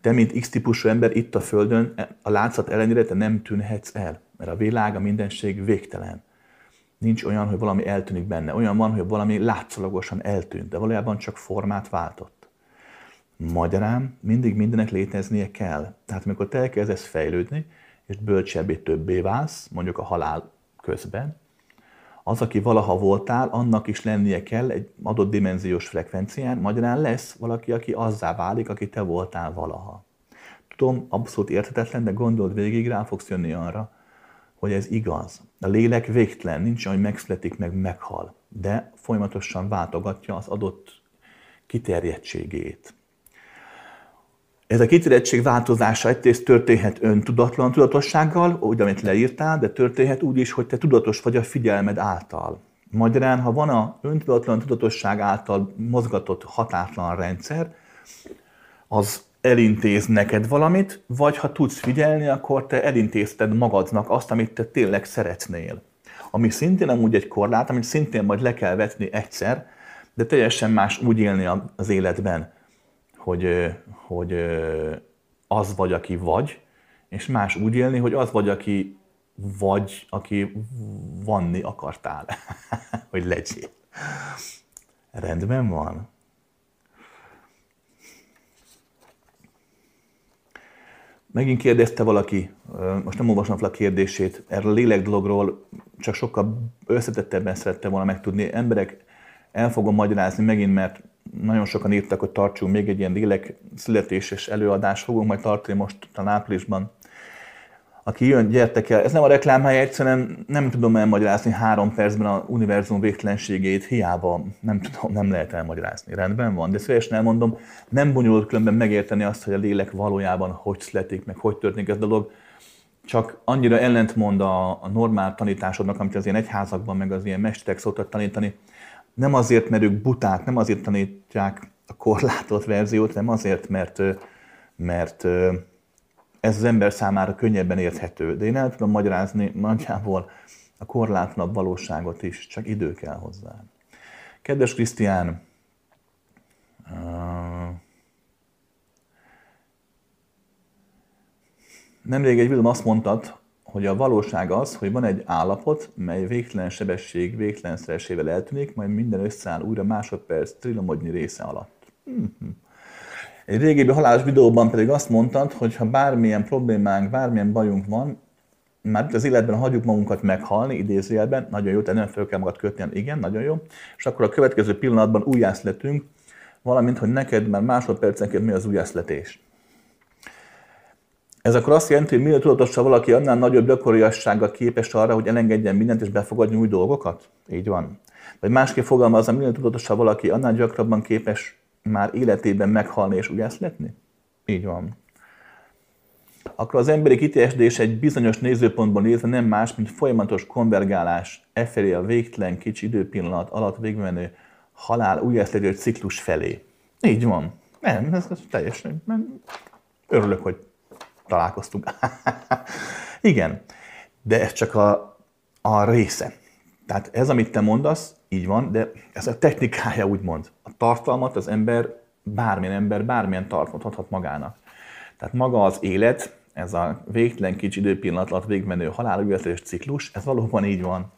Te, mint X-típusú ember itt a Földön, a látszat ellenére te nem tűnhetsz el, mert a világ, a mindenség végtelen. Nincs olyan, hogy valami eltűnik benne. Olyan van, hogy valami látszólagosan eltűnt, de valójában csak formát váltott. Magyarán mindig mindenek léteznie kell. Tehát amikor te elkezdesz fejlődni, és bölcsebbé, többé válsz, mondjuk a halál közben, az, aki valaha voltál, annak is lennie kell egy adott dimenziós frekvencián, magyarán lesz valaki, aki azzá válik, aki te voltál valaha. Tudom, abszolút érthetetlen, de gondold végig, rá fogsz jönni arra, hogy ez igaz. A lélek végtelen, nincs olyan, hogy megszületik, meg meghal, de folyamatosan váltogatja az adott kiterjedtségét. Ez a kiterjedtség változása egyrészt történhet öntudatlan tudatossággal, úgy, amit leírtál, de történhet úgy is, hogy te tudatos vagy a figyelmed által. Magyarán, ha van a öntudatlan tudatosság által mozgatott határtalan rendszer, az elintéz neked valamit, vagy ha tudsz figyelni, akkor te elintézted magadnak azt, amit te tényleg szeretnél. Ami szintén amúgy egy korlát, amit szintén majd le kell vetni egyszer, de teljesen más úgy élni az életben, hogy az vagy, aki vagy, és más úgy élni, hogy az vagy, aki vanni akartál, hogy legyél. Rendben van. Megint kérdezte valaki, most nem olvasom fel a kérdését, erről a lélek dologról csak sokkal összetettebben szerette volna megtudni. Emberek, el fogom magyarázni megint, mert nagyon sokan írtak, hogy tartsunk még egy ilyen lélek születéses előadást, fogunk majd tartani most a áprilisban. Aki jön, gyertek el. Ez nem a reklámhely, egyszerűen nem tudom elmagyarázni 3 percben az univerzum végtelenségét, hiába nem lehet elmagyarázni. Rendben van, de szívesen elmondom, nem bonyolult különben megérteni azt, hogy a lélek valójában hogy születik, meg hogy történik ez a dolog. Csak annyira ellentmond a normál tanításodnak, amit az ilyen egyházakban, meg az ilyen mesterek szoktak tanítani. Nem azért, mert ők buták, nem azért tanítják a korlátolt verziót, nem azért, mert ez az ember számára könnyebben érthető. De én el tudom magyarázni nagyjából a korlátlanabb valóságot is, csak idő kell hozzá. Kedves Krisztián, nemrég egy videón azt mondtad, hogy a valóság az, hogy van egy állapot, mely végtelen sebesség, végtelen szeresével eltűnik, majd minden összeáll újra másodperc trilomodnyi része alatt. Egy régebbi halálos videóban pedig azt mondtad, hogy ha bármilyen problémánk, bármilyen bajunk van, már itt az életben hagyjuk magunkat meghalni, idézőjelben, nagyon jó, tehát nem fel kell magad kötni, igen, nagyon jó, és akkor a következő pillanatban újjászületünk, valamint, hogy neked már másodpercenként mi az újjászületés. Ez akkor azt jelenti, hogy minél tudatosabb valaki, annál nagyobb gyakoriassággal képes arra, hogy elengedjen mindent és befogadjon új dolgokat? Így van. Vagy másképp fogalmazza, minél tudatosabb valaki, annál gyakrabban képes már életében meghalni és újjászületni? Így van. Akkor az emberi kiteljesedés egy bizonyos nézőpontból nézve nem más, mint folyamatos konvergálás e felé a végtelen kicsi időpillanat alatt végigmenő halál újjászülető ciklus felé. Így van. Nem, ez teljesen. Örülök, hogy találkoztunk. Igen, de ez csak a része. Tehát ez, amit te mondasz, így van, de ez a technikája úgymond. A tartalmat az ember, bármilyen tartalmat adhat magának. Tehát maga az élet, ez a végtelen kicsi időpillanat alatt végigmenő halálújjászületés ciklus, ez valóban így van.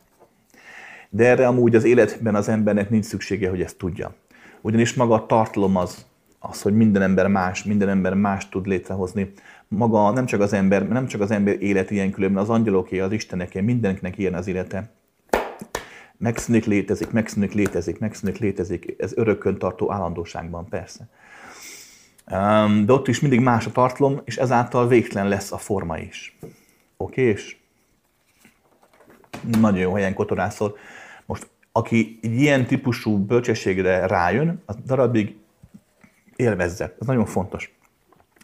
De erre amúgy az életben az embernek nincs szüksége, hogy ezt tudja. Ugyanis maga a tartalom az, hogy minden ember más tud létrehozni. Maga nem csak az ember élet ilyen, különben az angyaloké, az isteneké, mindenkinek ilyen az élete. Megszűnik, létezik, megszűnik, létezik, megszűnik, létezik. Ez örökkön tartó állandóságban, persze. De ott is mindig más a tartalom, és ezáltal végtelen lesz a forma is. Okés? Nagyon jó helyen kotorászol. Most, aki ilyen típusú bölcsességre rájön, az darabig élvezze. Ez nagyon fontos.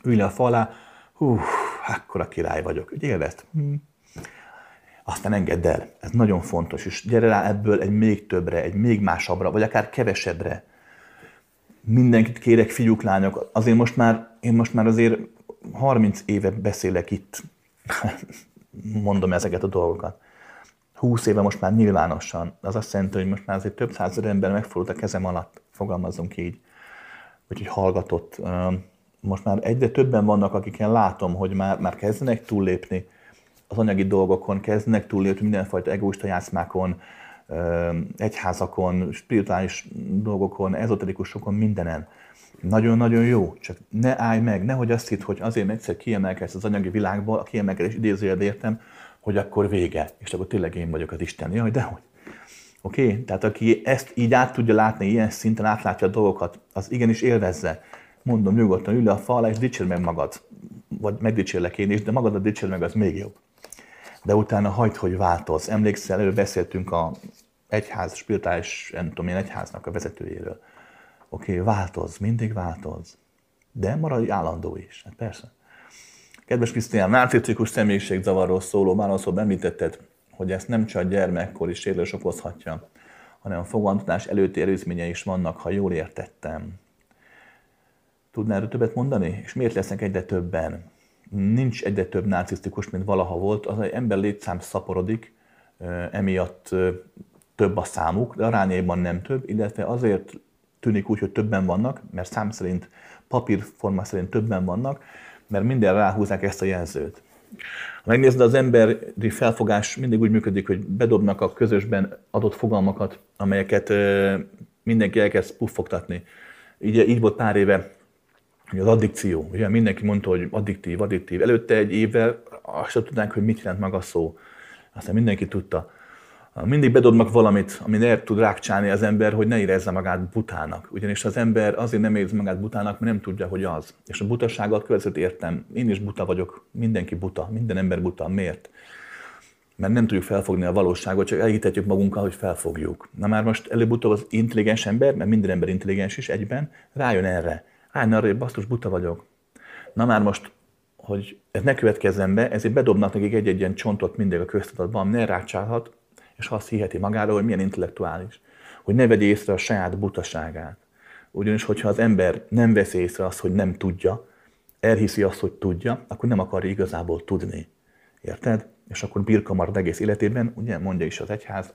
Ülj le a fa alá, akkor a király vagyok. Élvezd. Aztán engedd el. Ez nagyon fontos. És gyere rá ebből egy még többre, egy még másabbra, vagy akár kevesebbre. Mindenkit kérek, fiúk, lányok. Azért én most már azért 30 éve beszélek itt. Mondom ezeket a dolgokat. 20 éve most már nyilvánosan. Az azt jelenti, hogy most már azért több százezer ember megfordult a kezem alatt. Fogalmazzunk így. Úgyhogy hallgatott. Most már egyre többen vannak, akiken látom, hogy már kezdenek túllépni az anyagi dolgokon, kezdenek túllépni mindenfajta egoista játszmákon, egyházakon, spirituális dolgokon, ezoterikusokon, mindenen. Nagyon-nagyon jó, csak ne állj meg, nehogy azt hidd, hogy azért egyszer kiemelkedsz az anyagi világból, a kiemelkedés idézőjelben értem, hogy akkor vége, és akkor tényleg én vagyok az Isten. Jaj, dehogy. Oké? Tehát aki ezt így át tudja látni, ilyen szinten átlátja a dolgokat, az igenis élvezze. Mondom, nyugodtan ülj le a fa alá, és dicsérd meg magad. Vagy megdicsérlek én is, de magadat dicsérd meg, az még jobb. De utána hagyd, hogy változz. Emlékszel, előbb beszéltünk az egyház, spirituális, nem tudom én, egyháznak a vezetőjéről. Oké, változz, mindig változz. De maradj állandó is, hát persze. Kedves Krisztián, narcisztikus személyiségzavarról szóló válaszolóban említetted, hogy ezt nem csak gyermekkori sérülés okozhatja, hanem a fogantatás előtti előzményei is vannak, ha jól értettem. Tudnál erről többet mondani? És miért lesznek egyre többen? Nincs egyre több narcisztikus, mint valaha volt. Az ember létszám szaporodik, emiatt több a számuk, de arányaiban nem több, illetve azért tűnik úgy, hogy többen vannak, mert szám szerint, papírforma szerint többen vannak, mert mindenre ráhúzzák ezt a jelzőt. Ha megnézed, az emberi felfogás mindig úgy működik, hogy bedobnak a közösben adott fogalmakat, amelyeket mindenki elkezd puffogtatni. Így volt pár éve. Az addikció. Ugye mindenki mondta, hogy addiktív. Előtte egy évvel azt sem tudnánk, hogy mit jelent maga a szó. Aztán mindenki tudta. Mindig bedobnak valamit, amin el tud rákcsálni az ember, hogy ne érezze magát butának. Ugyanis az ember azért nem érzi magát butának, mert nem tudja, hogy az. És a butaságot követőt értem. Én is buta vagyok. Mindenki buta. Minden ember buta. Miért? Mert nem tudjuk felfogni a valóságot, csak elhitetjük magunkkal, hogy felfogjuk. Na már most előbb-utóbb az intelligens ember, mert minden ember intelligens is egyben, rájön erre. Arra, hogy basszus, buta vagyok. Na már most, hogy ez ne következzen be, ezért bedobnak nekik egy-egy ilyen csontot mindig a köztudatban, ne rácsálhat, és azt hiheti magáról, hogy milyen intellektuális. Hogy ne vegye észre a saját butaságát. Ugyanis, hogyha az ember nem veszi észre azt, hogy nem tudja, elhiszi azt, hogy tudja, akkor nem akar igazából tudni. Érted? És akkor birka marad egész életében, ugye mondja is az egyház,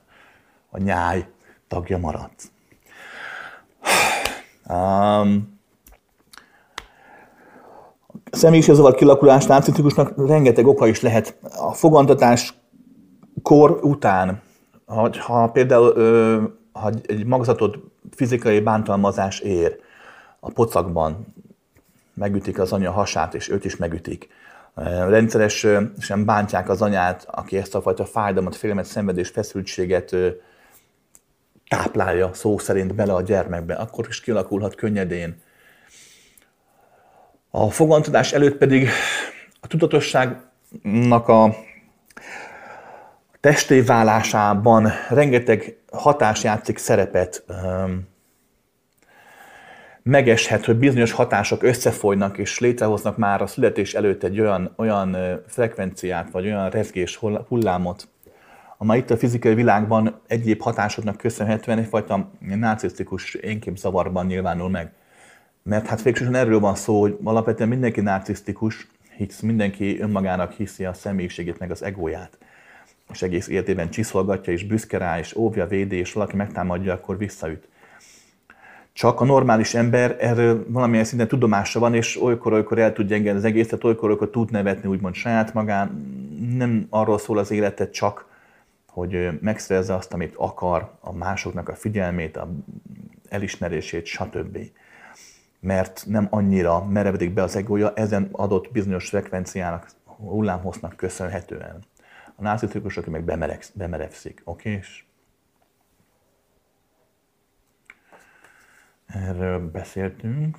a nyáj tagja maradsz. személyiségzavar kilakulás narcisztikusnak rengeteg oka is lehet. A fogantatás kor után, ha például ha egy magzatot fizikai bántalmazás ér a pocakban, megütik az anya hasát, és őt is megütik. Rendszeresen bántják az anyát, aki ezt a fajta fájdalmat, félelmet, szenvedést, feszültséget táplálja szó szerint bele a gyermekbe, akkor is kialakulhat könnyedén. A fogantatás előtt pedig a tudatosságnak a testé válásában rengeteg hatás játszik szerepet. Megeshet, hogy bizonyos hatások összefolynak és létrehoznak már a születés előtt egy olyan frekvenciát, vagy olyan rezgés hullámot, amely itt a fizikai világban egyéb hatásoknak köszönhetően egyfajta narcisztikus énképzavarban nyilvánul meg. Mert hát végsősorban erről van szó, hogy alapvetően mindenki narcisztikus, hisz mindenki önmagának hiszi a személyiségét meg az egóját. És egész életében csiszolgatja, és büszke rá, és óvja, védi, és valaki megtámadja, akkor visszaüt. Csak a normális ember erről valamilyen szinten tudomása van, és olykor-olykor el tud gyengeni az egészet, olykor-olykor tud nevetni úgymond saját magán. Nem arról szól az élete csak, hogy megszerezze azt, amit akar, a másoknak a figyelmét, a elismerését, stb. Mert nem annyira merevedik be az egója ezen adott bizonyos frekvenciának, hullámhossznak köszönhetően. A narcisztikus, aki meg bemerevszik. Okés? Erről beszéltünk.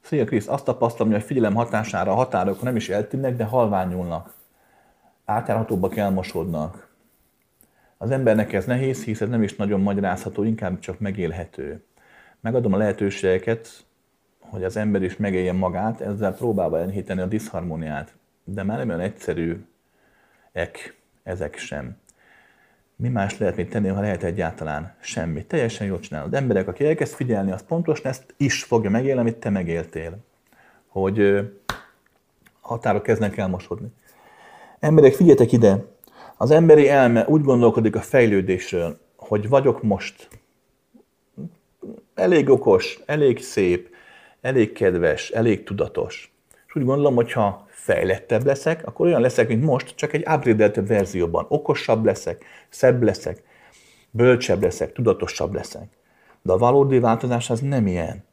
Szia Krisz, azt tapasztalom, hogy a figyelem hatására a határok nem is eltűnnek, de halványulnak. Átjárhatóbbak elmosodnak. Az embernek ez nehéz, hisz ez nem is nagyon magyarázható, inkább csak megélhető. Megadom a lehetőségeket, hogy az ember is megélje magát, ezzel próbálva enyhíteni a diszharmóniát. De már nem olyan egyszerűek ezek sem. Mi más lehet még tenni, ha lehet egyáltalán? Semmi. Teljesen jól csinálod. Az emberek, aki elkezd figyelni, az pontosan ezt is fogja megélni, amit te megéltél. Hogy határok kezdnek elmosodni. Emberek, figyeljetek ide! Az emberi elme úgy gondolkodik a fejlődésről, hogy vagyok most elég okos, elég szép, elég kedves, elég tudatos. És úgy gondolom, hogy ha fejlettebb leszek, akkor olyan leszek, mint most, csak egy upgrade-eltebb verzióban. Okosabb leszek, szebb leszek, bölcsebb leszek, tudatosabb leszek. De a valódi változás az nem ilyen.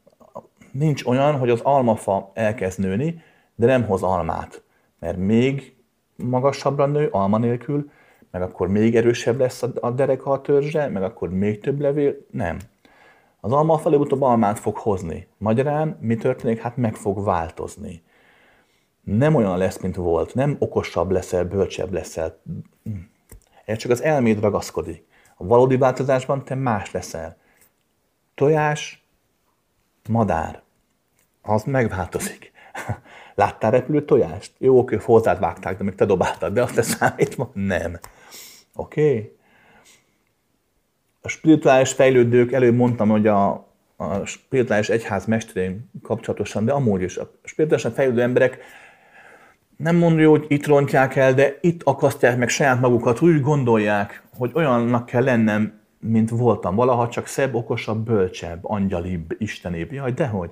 Nincs olyan, hogy az almafa elkezd nőni, de nem hoz almát. Mert még magasabbra nő, alma nélkül, meg akkor még erősebb lesz a dereka a törzse, meg akkor még több levél. Nem. Az alma előbb-utóbb almát fog hozni. Magyarán mi történik? Hát meg fog változni. Nem olyan lesz, mint volt. Nem okosabb leszel, bölcsebb leszel. Ez csak az elméd ragaszkodik. A valódi változásban te más leszel. Tojás, madár. Az megváltozik. Láttál repülő tojást? Jó, oké, hozzád vágták, de még te dobáltad, de azt te számítva? Nem. Oké? Okay. A spirituális fejlődők, előbb mondtam, hogy a spirituális egyház mesterén kapcsolatosan, de amúgy is a spirituálisan fejlődő emberek nem mondja, hogy itt rontják el, de itt akasztják meg saját magukat, úgy gondolják, hogy olyannak kell lennem, mint voltam valaha, csak szebb, okosabb, bölcsebb, angyalibb, istenibb. Jaj, dehogy!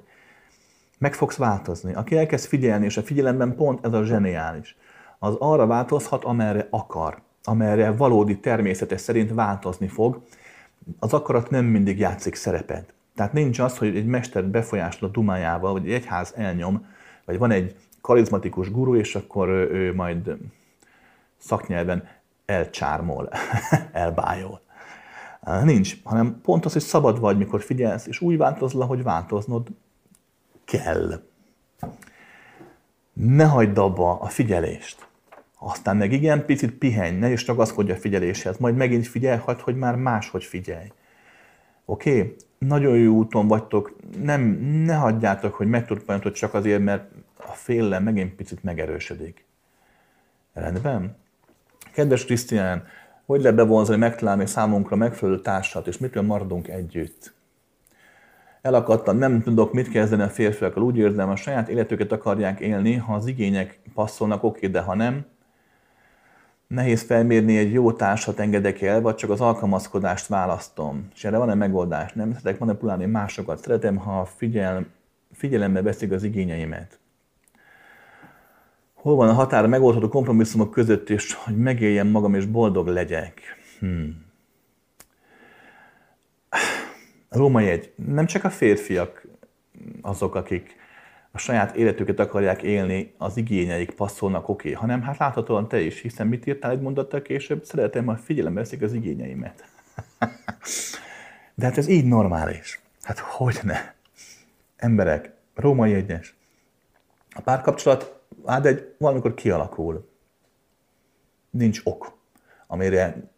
Meg fogsz változni. Aki elkezd figyelni, és a figyelemben pont ez a zseniális, az arra változhat, amerre akar, amerre valódi természete szerint változni fog. Az akarat nem mindig játszik szerepet. Tehát nincs az, hogy egy mester befolyásol a dumájával, vagy egy egyház elnyom, vagy van egy karizmatikus guru, és akkor ő majd szaknyelven elcsármol, elbájol. Nincs, hanem pont az, hogy szabad vagy, mikor figyelsz, és úgy változz le, hogy változnod kell. Ne hagyd abba a figyelést. Aztán meg igen, picit pihenj, ne is ragaszkodj a figyeléshez, majd megint figyelj, hagyd, hogy már máshogy figyelj. Oké? Okay? Nagyon jó úton vagytok, ne hagyjátok, hogy megtorpanátok csak azért, mert a félelem megint picit megerősödik. Rendben? Kedves Krisztián, hogy lehet bevonzani, megtalálni számunkra megfelelő társat, és mitől maradunk együtt? Elakadtam, nem tudok mit kezdeni a férfiakkal, úgy érzem, a saját életüket akarják élni, ha az igények passzolnak, oké, de ha nem, nehéz felmérni, egy jó társat engedek el, vagy csak az alkalmazkodást választom. És erre van-e megoldás? Nem szeretek manipulálni másokat. Szeretem, ha figyelembe veszik az igényeimet. Hol van a határ a megoldható kompromisszumok között, és hogy megéljem magam, és boldog legyek? Római 1. Nem csak a férfiak azok, akik a saját életüket akarják élni, az igényeik passzolnak, oké, hanem hát láthatóan te is, hiszen mit írtál egy mondattal később? Szeretem, ha figyelembe veszik az igényeimet. De hát ez így normális. Hát hogyne? Emberek, Római 1-es. A párkapcsolat hát egy valamikor kialakul. Nincs ok, amire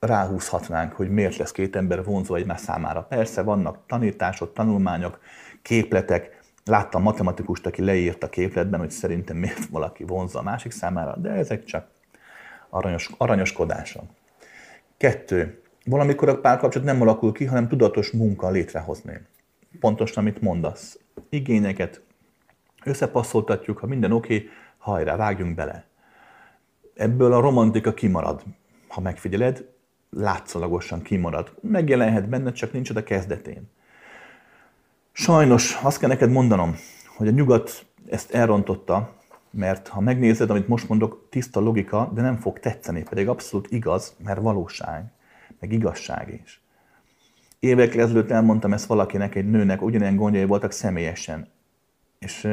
ráhúzhatnánk, hogy miért lesz két ember vonzó egymás számára. Persze vannak tanítások, tanulmányok, képletek. Láttam matematikust, aki leírt a képletben, hogy szerintem miért valaki vonzza a másik számára, de ezek csak aranyoskodások. 2. Valamikor a párkapcsolat nem alakul ki, hanem tudatos munka létrehozni. Pontosan, amit mondasz. Igényeket összepasszoltatjuk, ha minden oké, hajrá, vágjunk bele. Ebből a romantika kimarad. Ha megfigyeled, látszalagosan kimarad. Megjelenhet benned, csak nincs a kezdetén. Sajnos, azt kell neked mondanom, hogy a nyugat ezt elrontotta, mert ha megnézed, amit most mondok, tiszta logika, de nem fog tetszeni, pedig abszolút igaz, mert valóság, meg igazság is. Évekkel ezelőtt elmondtam ezt valakinek, egy nőnek, ugyanilyen gondjai voltak személyesen. És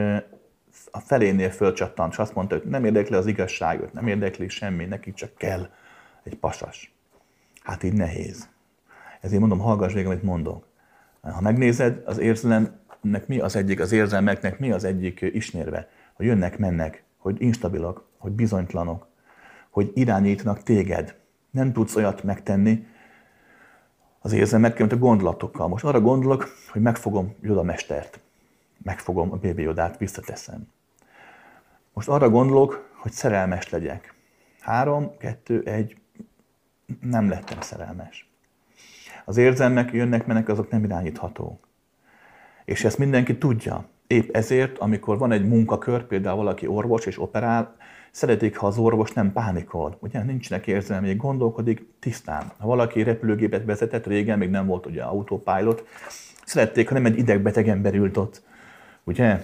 a felénél fölcsattant, és azt mondta, hogy nem érdekli az igazságot, nem érdekli semmi, neki csak kell egy pasas. Hát így nehéz. Ezért mondom, hallgass végig, amit mondok. Ha megnézed, az érzelmeknek mi az egyik ismérve? Hogy jönnek, mennek, hogy instabilak, hogy bizonytlanok, hogy irányítanak téged. Nem tudsz olyat megtenni az érzelmekkel, mint a gondolatokkal. Most arra gondolok, hogy megfogom Yoda mestert. Megfogom a Baby Yodát, visszateszem. Most arra gondolok, hogy szerelmes legyek. 3, 2, 1, nem lettem szerelmes. Az érzelmek jönnek, mennek, azok nem irányíthatók. És ezt mindenki tudja. Épp ezért, amikor van egy munkakör, például valaki orvos és operál, szeretik, ha az orvos nem pánikol. Ugye nincsenek érzelmei, gondolkodik tisztán. Ha valaki repülőgépet vezetett, régen még nem volt ugye autopilot, szerették, ha nem egy idegbeteg ember ült ott. Ugye?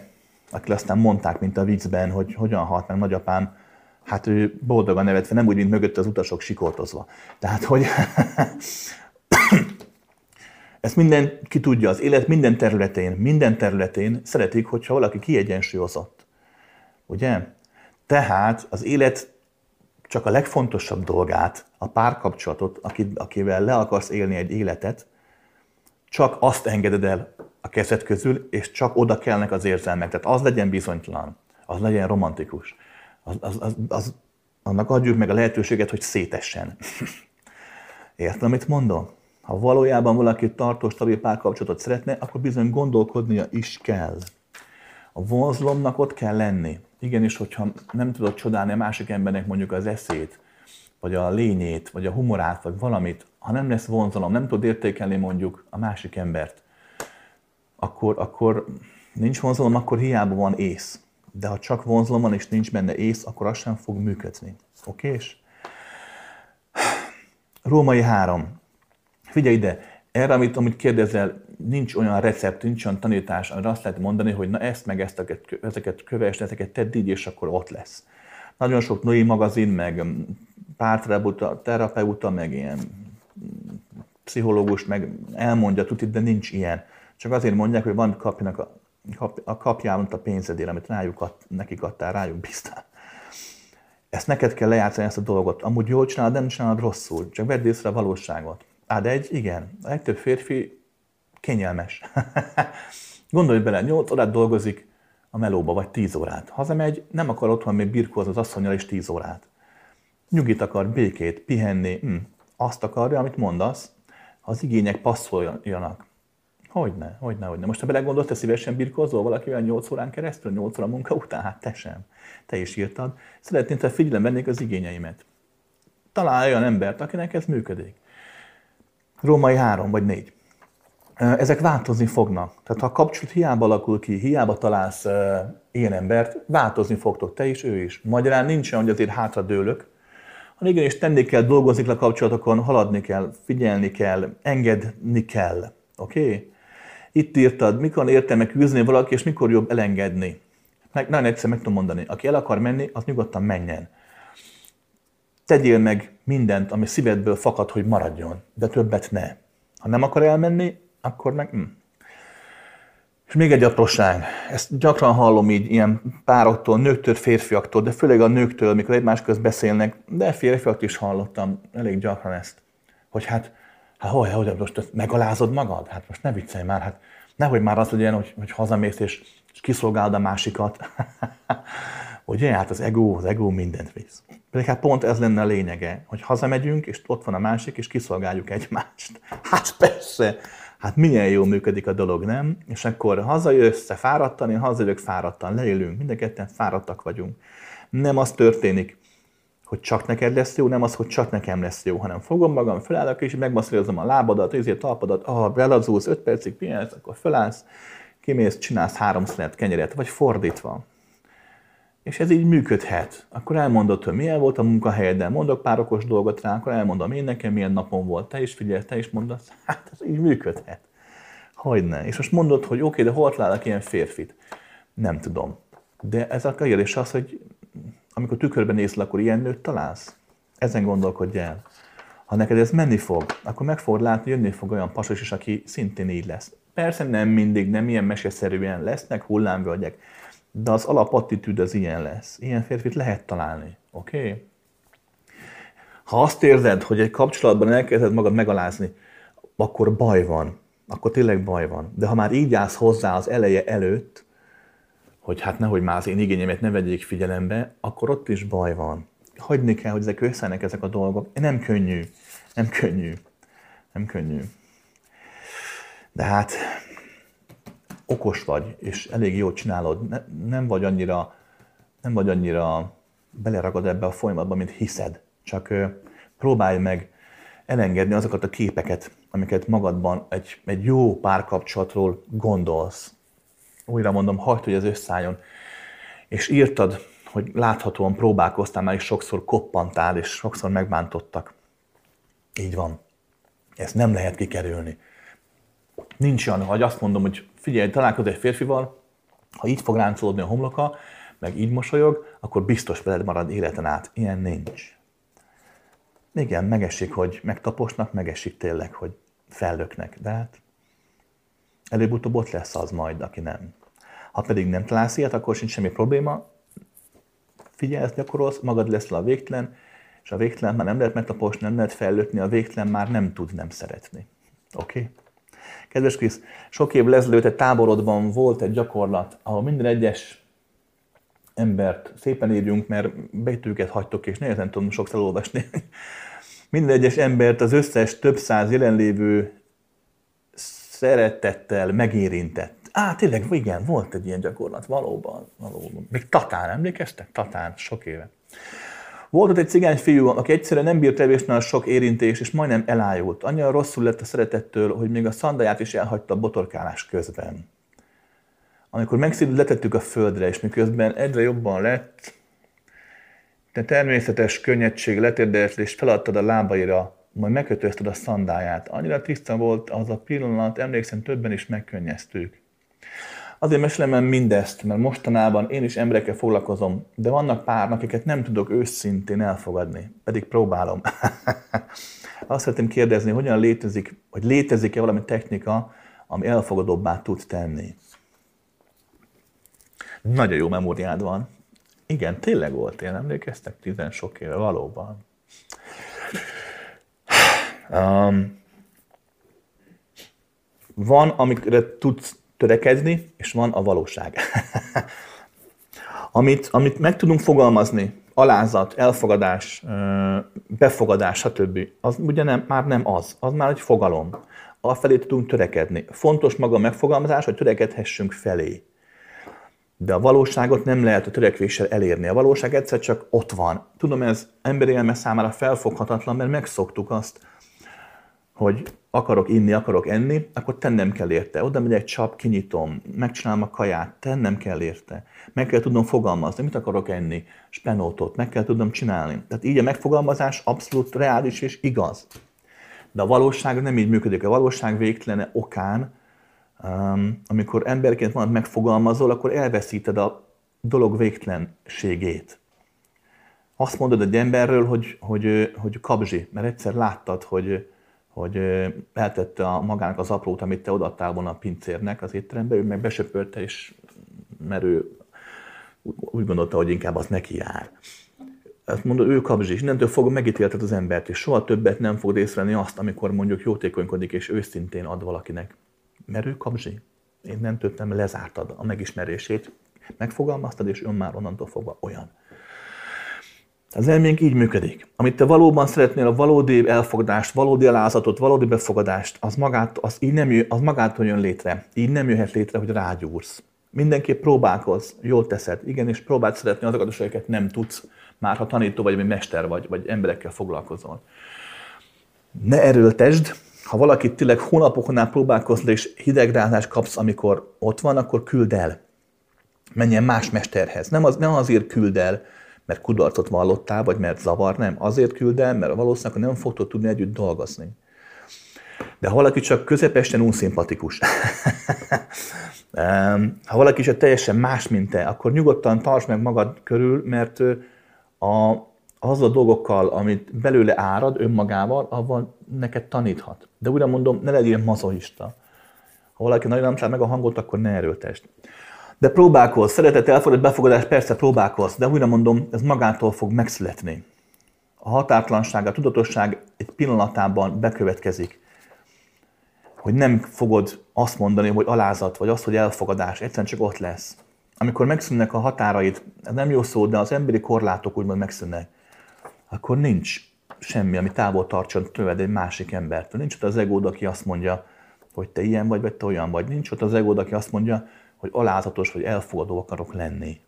Akit aztán mondták, mint a viccben, hogy hogyan halt meg nagyapám, hát ő boldogan nevetve, nem úgy, mint mögött az utasok sikoltozva. Tehát, hogy ezt mindenki tudja, az élet minden területén szeretik, hogyha valaki kiegyensúlyozott. Ugye? Tehát az élet csak a legfontosabb dolgát, a párkapcsolatot, akivel le akarsz élni egy életet, csak azt engeded el a kezed közül, és csak oda kellnek az érzelmek. Tehát az legyen bizonytalan, az legyen romantikus. Annak adjuk meg a lehetőséget, hogy szétessen. Érted, amit mondom? Ha valójában valaki tartós, stabil párkapcsolatot szeretne, akkor bizony gondolkodnia is kell. A vonzalomnak ott kell lenni. Igenis, hogyha nem tudod csodálni a másik embernek mondjuk az eszét, vagy a lényét, vagy a humorát, vagy valamit, ha nem lesz vonzalom, nem tudod értékelni mondjuk a másik embert, akkor nincs vonzalom, akkor hiába van ész. De ha csak vonzalom van és nincs benne ész, akkor az sem fog működni. Okés? Római 3. Figyelj ide, erre, amit kérdezel, nincs olyan recept, nincs olyan tanítás, amire azt lehet mondani, hogy na ezt meg ezeket kövess, ezeket tedd így, és akkor ott lesz. Nagyon sok női magazin, meg párterapeuta, meg ilyen pszichológus, meg elmondja tutit, de nincs ilyen. Csak azért mondják, hogy valamit kapjanak a pénzedért, amit nekik adtál, rájuk bíztál. Ezt neked kell lejátszani, ezt a dolgot. Amúgy jól csinálod, nem csinálod rosszul. Csak vedd észre a valóságot. Igen. A legtöbb férfi kényelmes. Gondolj bele, 8 órát dolgozik a melóba, vagy 10 órát. Hazamegy, nem akar otthon még birkózni az asszonnyal is 10 órát. Nyugit akar, békét, pihenni. Azt akarja, amit mondasz, az igények passzoljanak. Hogyne. Most ha belegondolsz, te szívesen birkózol valakivel 8 órán keresztül, 8 óra munka után? Hát te sem. Te is írtad. Szeretném, ha figyelembe vennék az igényeimet. Találj olyan embert, akinek ez működik. Római 3 vagy 4. Ezek változni fognak. Tehát ha a kapcsolat hiába alakul ki, hiába találsz ilyen embert, változni fogtok te is, ő is. Magyarán nincsen, hogy azért hátradőlök. Ha igenis tenni kell, dolgozni kell a kapcsolatokon, haladni kell, figyelni kell, engedni kell. Oké? Itt írtad, mikor értelme küzdeni valaki, és mikor jobb elengedni. Nagyon egyszer meg tudom mondani, aki el akar menni, az nyugodtan menjen. Tegyél meg mindent, ami szívedből fakad, hogy maradjon, de többet ne. Ha nem akar elmenni, akkor meg... És még egy apróság, ezt gyakran hallom így ilyen pároktól, nőktől, férfiaktól, de főleg a nőktől, amikor egymás közt beszélnek, de férfiaktól is hallottam elég gyakran ezt, hogy hogy most megalázod magad? Hát most ne viccelj már, hát nehogy már az, hogy ilyen, hogy hazamész és kiszolgálod a másikat. Ugye, hát az ego mindent visz. Pedig hát pont ez lenne a lényege, hogy hazamegyünk, és ott van a másik, és kiszolgáljuk egymást. Hát persze! Hát milyen jól működik a dolog, nem? És akkor hazajössz fáradtan, én hazajövök fáradtan, leélünk, mind a ketten fáradtak vagyunk. Nem az történik, hogy csak neked lesz jó, nem az, hogy csak nekem lesz jó, hanem fogom magam, felállok és megmasszírozom a lábadat, a talpadat, belazulsz 5 percig, pihensz, akkor felállsz, kimész, csinálsz 3 szelet kenyeret, vagy fordítva. És ez így működhet. Akkor elmondod, hogy milyen volt a munkahelyeden, mondok pár okos dolgot rá, akkor elmondom én nekem, milyen napom volt, te is figyelj, te is mondasz, hát ez így működhet. Hogyne. És most mondod, hogy oké, de hol találok ilyen férfit? Nem tudom. De ez a kérdés az, hogy amikor tükörben nézel, akkor ilyen nőt találsz? Ezen gondolkodj el. Ha neked ez menni fog, akkor meg fogod látni, jönni fog olyan pasos is, aki szintén így lesz. Persze nem mindig, nem ilyen meseszerűen lesznek hullámvölgyek. De az alapattitűd az ilyen lesz. Ilyen férfit lehet találni. Oké? Okay? Ha azt érzed, hogy egy kapcsolatban elkezded magad megalázni, akkor baj van. Akkor tényleg baj van. De ha már így állsz hozzá az eleje előtt, hogy hát nehogy már az én igényemet ne vegyék figyelembe, akkor ott is baj van. Hagyni kell, hogy ezek összenek ezek a dolgok. Nem könnyű. Nem könnyű. Nem könnyű. De hát... okos vagy, és elég jól csinálod, nem vagy annyira beleragad ebbe a folyamatba, mint hiszed. Csak próbálj meg elengedni azokat a képeket, amiket magadban egy jó párkapcsolatról gondolsz. Újra mondom, hagyd, hogy ez összeálljon. És írtad, hogy láthatóan próbálkoztál már, és sokszor koppantál, és sokszor megbántottak. Így van. Ezt nem lehet kikerülni. Nincs olyan, hogy azt mondom, hogy figyelj, találkozz egy férfival, ha így fog ráncolódni a homloka, meg így mosolyog, akkor biztos veled marad életen át. Ilyen nincs. Igen, megesik, hogy megtaposnak, megesik tényleg, hogy fellöknek, de hát előbb-utóbb ott lesz az majd, aki nem. Ha pedig nem találsz ilyet, akkor sincs semmi probléma, figyelsz, gyakorolsz, magad leszel a végtelen, és a végtelen már nem lehet megtaposni, nem lehet fellökni, a végtelen már nem tud nem szeretni. Oké? Okay? Kedves Krisz, sok év ezelőtt egy táborodban volt egy gyakorlat, ahol minden egyes embert szépen írjunk, mert betűket hagytok, és nehezen tudom sokszor olvasni. Minden egyes embert az összes több száz jelenlévő szeretettel megérintett. Á, tényleg, igen, volt egy ilyen gyakorlat, valóban. Még Tatán, emlékeztek? Tatán, sok éve. Volt ott egy cigány fiú, aki egyszerűen nem bírt evésnál sok érintést, és majdnem elájult. Annyira rosszul lett a szeretettől, hogy még a szandáját is elhagyta a botorkálás közben. Amikor megszívült, letettük a földre, és miközben egyre jobban lett, de természetes könnyedség letérdelt, és feladtad a lábaira, majd megkötözted a szandáját. Annyira tiszta volt az a pillanat, emlékszem, többen is megkönnyeztük. Azért mesélem mindezt, mert mostanában én is emberekkel foglalkozom, de vannak pár, akiket nem tudok őszintén elfogadni, pedig próbálom. Azt szeretném kérdezni, hogyan létezik, vagy létezik-e valami technika, ami elfogadóbbá tud tenni. Nagyon jó memóriád van. Igen, tényleg volt én, emlékeztek? 10 sok éve, valóban. Van, amikre tudsz törekedni, és van a valóság. amit meg tudunk fogalmazni, alázat, elfogadás, befogadás, stb. Az ugye már nem az, az már egy fogalom. Afelé tudunk törekedni. Fontos maga a megfogalmazás, hogy törekedhessünk felé. De a valóságot nem lehet a törekvéssel elérni. A valóság egyszer csak ott van. Tudom, ez emberi elme számára felfoghatatlan, mert megszoktuk azt, hogy akarok inni, akarok enni, akkor tennem kell érte. Oda megy egy csap, kinyitom, megcsinálom a kaját, tennem kell érte. Meg kell tudnom fogalmazni, mit akarok enni, spenótot, meg kell tudnom csinálni. Tehát így a megfogalmazás abszolút reális és igaz. De a valóság nem így működik. A valóság végtelene okán amikor emberként valamit megfogalmazol, akkor elveszíted a dolog végtelenségét. Azt mondod egy emberről, hogy kabzsi, mert egyszer láttad, hogy eltette a magának az aprót, amit te odaadtál volna a pincérnek az étterembe, ő meg besöpölte, és mert ő úgy gondolta, hogy inkább az neki jár. Azt mondod, ő kabzsi, és innentől fogva megítélted az embert, és soha többet nem fogod észrevenni azt, amikor mondjuk jótékonykodik, és őszintén ad valakinek. Mert ő kapzsi. Én nem töttem, lezártad a megismerését, megfogalmaztad, és ön már onnantól fogva olyan. Az elménk így működik. Amit te valóban szeretnél, a valódi elfogadást, valódi alázatot, valódi befogadást, az magától jön létre. Így nem jöhet létre, hogy rágyúrsz. Mindenképp próbálkozz, jól teszed. Igen, és próbáld szeretni azokat, akiket nem tudsz, már ha tanító vagy, vagy mester vagy emberekkel foglalkozol. Ne erőltesd. Ha valakit tényleg hónapoknál próbálkozol és hidegrázást kapsz, amikor ott van, akkor küld el. Menjen más mesterhez. Nem azért küld el, mert kudarcot vallottál, vagy mert zavar, nem. Azért küld el, mert valószínűleg nem fogtok tudni együtt dolgozni. De ha valaki csak közepesen unszimpatikus, ha valaki csak teljesen más, mint te, akkor nyugodtan tartsd meg magad körül, mert az a dolgokkal, amit belőle árad önmagával, avval neked taníthat. De újra mondom, ne legyél mazochista. Ha valaki nagyon nem talál meg a hangot, akkor ne erőltesd. De próbálkozz, szeretet, elfogadás, befogadás, persze próbálkozz, de újra mondom, ez magától fog megszületni. A határtlanság, a tudatosság egy pillanatában bekövetkezik. Hogy nem fogod azt mondani, hogy alázat, vagy azt, hogy elfogadás, egyszerűen csak ott lesz. Amikor megszűnnek a határaid, ez nem jó szó, de az emberi korlátok úgymond megszűnnek, akkor nincs semmi, ami távol tartson tőled egy másik embertől. Nincs ott az egód, aki azt mondja, hogy te ilyen vagy te olyan vagy. Nincs ott az egód, aki azt mondja, hogy alázatos vagy elfogadó akarok lenni.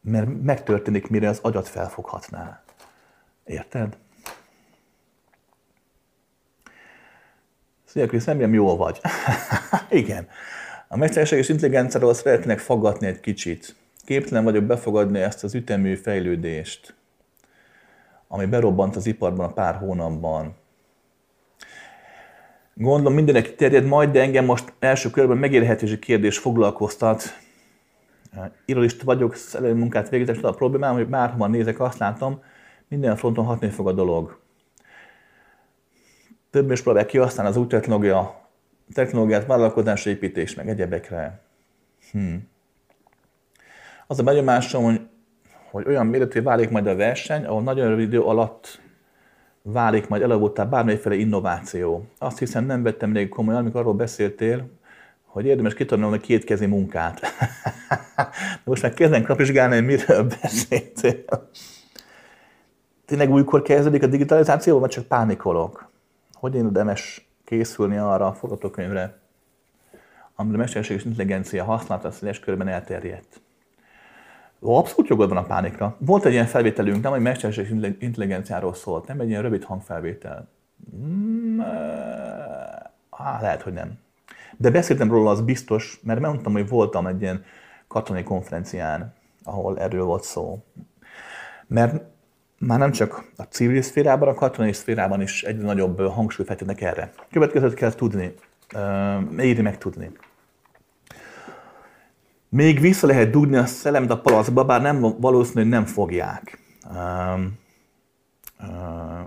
Mert megtörténik, mire az agyat felfoghatnál. Érted? Szia, Krisz, remélem jól vagy. Igen. A mesterséges intelligenciáról szeretnék faggatni egy kicsit. Képtelen vagyok befogadni ezt az ütemű fejlődést, ami berobbant az iparban a pár hónapban. Gondolom mindenek terjed majd, de engem most első körben megélhetési kérdés foglalkoztat. Irólista vagyok, szellemi munkát végzek, de a problémám, hogy bárhova nézek, azt látom, minden fronton hatni fog a dolog. Több is próbálják kihasználni az új technológiát, vállalkozás, építés, meg egyebekre. Az a benyomásom, hogy olyan méretű válik majd a verseny, ahol nagyon rövid idő alatt válik majd elavultál bármelyféle innováció. Azt hiszem, nem vettem elég komolyan, amikor arról beszéltél, hogy érdemes kitanulni a kétkezi munkát. De most meg kezdem kapizsgálni, hogy miről beszéltél. Tényleg újkor kezdődik a digitalizációval, vagy csak pánikolok? Hogy én érdemes készülni arra a forgatókönyvre, amire a mesterséges intelligencia használata széles körben elterjedt? Abszolút jogod van a pánikra. Volt egy ilyen felvételünk, nem egy mesterséges intelligenciáról szólt, nem egy ilyen rövid hangfelvétel. Lehet, hogy nem. De beszéltem róla, az biztos, mert megmondtam, hogy voltam egy ilyen katonai konferencián, ahol erről volt szó. Mert már nem csak a civil szférában, a katonai szférában is egyre nagyobb hangsúlyt fektetnek erre. Következőt kell tudni, írni meg tudni. Még vissza lehet dugni a szellemet a palacba, bár nem valószínű, hogy nem fogják.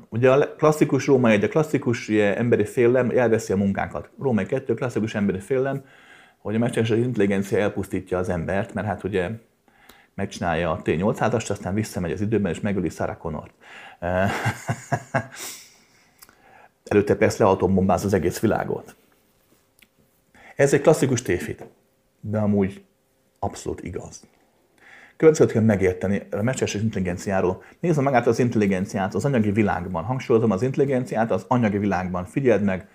Ugye a klasszikus római egy, a klasszikus emberi félelem elveszi a munkánkat. Római 2, klasszikus emberi félelem, hogy a mesterséges intelligencia elpusztítja az embert, mert hát ugye megcsinálja a T-800-ast, aztán visszamegy az időben és megöli Sarah Connort. Előtte persze leatombombáz az egész világot. Ez egy klasszikus tévhit, de amúgy abszolút igaz. Következőt kell megérteni a mesterséges intelligenciáról. Nézd magát az intelligenciát az anyagi világban. Hangsúlyozom, az intelligenciát az anyagi világban. Figyeld meg,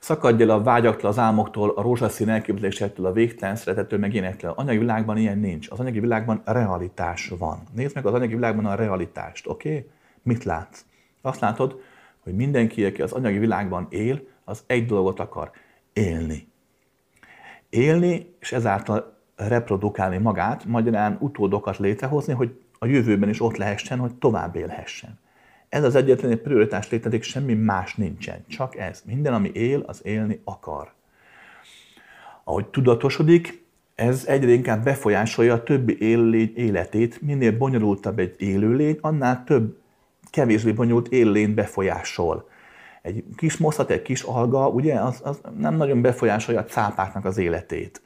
szakadj el a vágyaktól, az álmoktól, a rózsaszín elképzelésektől, a végtelen szeretettől, meg ilyenektől. Az anyagi világban ilyen nincs. Az anyagi világban realitás van. Nézd meg az anyagi világban a realitást, oké? Mit látsz? Azt látod, hogy mindenki, aki az anyagi világban él, az egy dolgot akar, élni. Élni, és ezáltal reprodukálni magát, magyarán utódokat létrehozni, hogy a jövőben is ott lehessen, hogy tovább élhessen. Ez az egyetlen prioritás létezik, semmi más nincsen, csak ez. Minden, ami él, az élni akar. Ahogy tudatosodik, ez egyre inkább befolyásolja a többi élőlény életét. Minél bonyolultabb egy élőlény, annál több kevésbé bonyolult élőlény befolyásol. Egy kis moszat, egy kis alga, ugye, az nem nagyon befolyásolja a cápáknak az életét.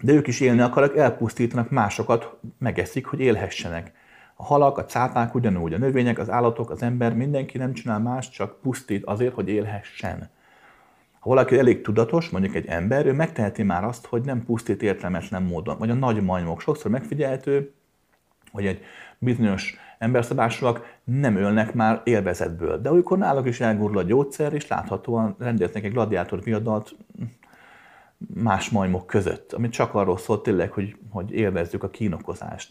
De ők is élni akarnak, elpusztítanak másokat, megeszik, hogy élhessenek. A halak, a cápák ugyanúgy, a növények, az állatok, az ember, mindenki nem csinál más, csak pusztít azért, hogy élhessen. Ha valaki elég tudatos, mondjuk egy ember, ő megteheti már azt, hogy nem pusztít értelmetlen módon. Vagy a nagy majmok. Sokszor megfigyelhető, hogy egy bizonyos emberszabásúak nem ölnek már élvezetből. De olykor náluk is elgurul a gyógyszer, és láthatóan rendeznek egy gladiátor viadalt más majmok között, ami csak arról szól tényleg, hogy élvezzük a kínokozást.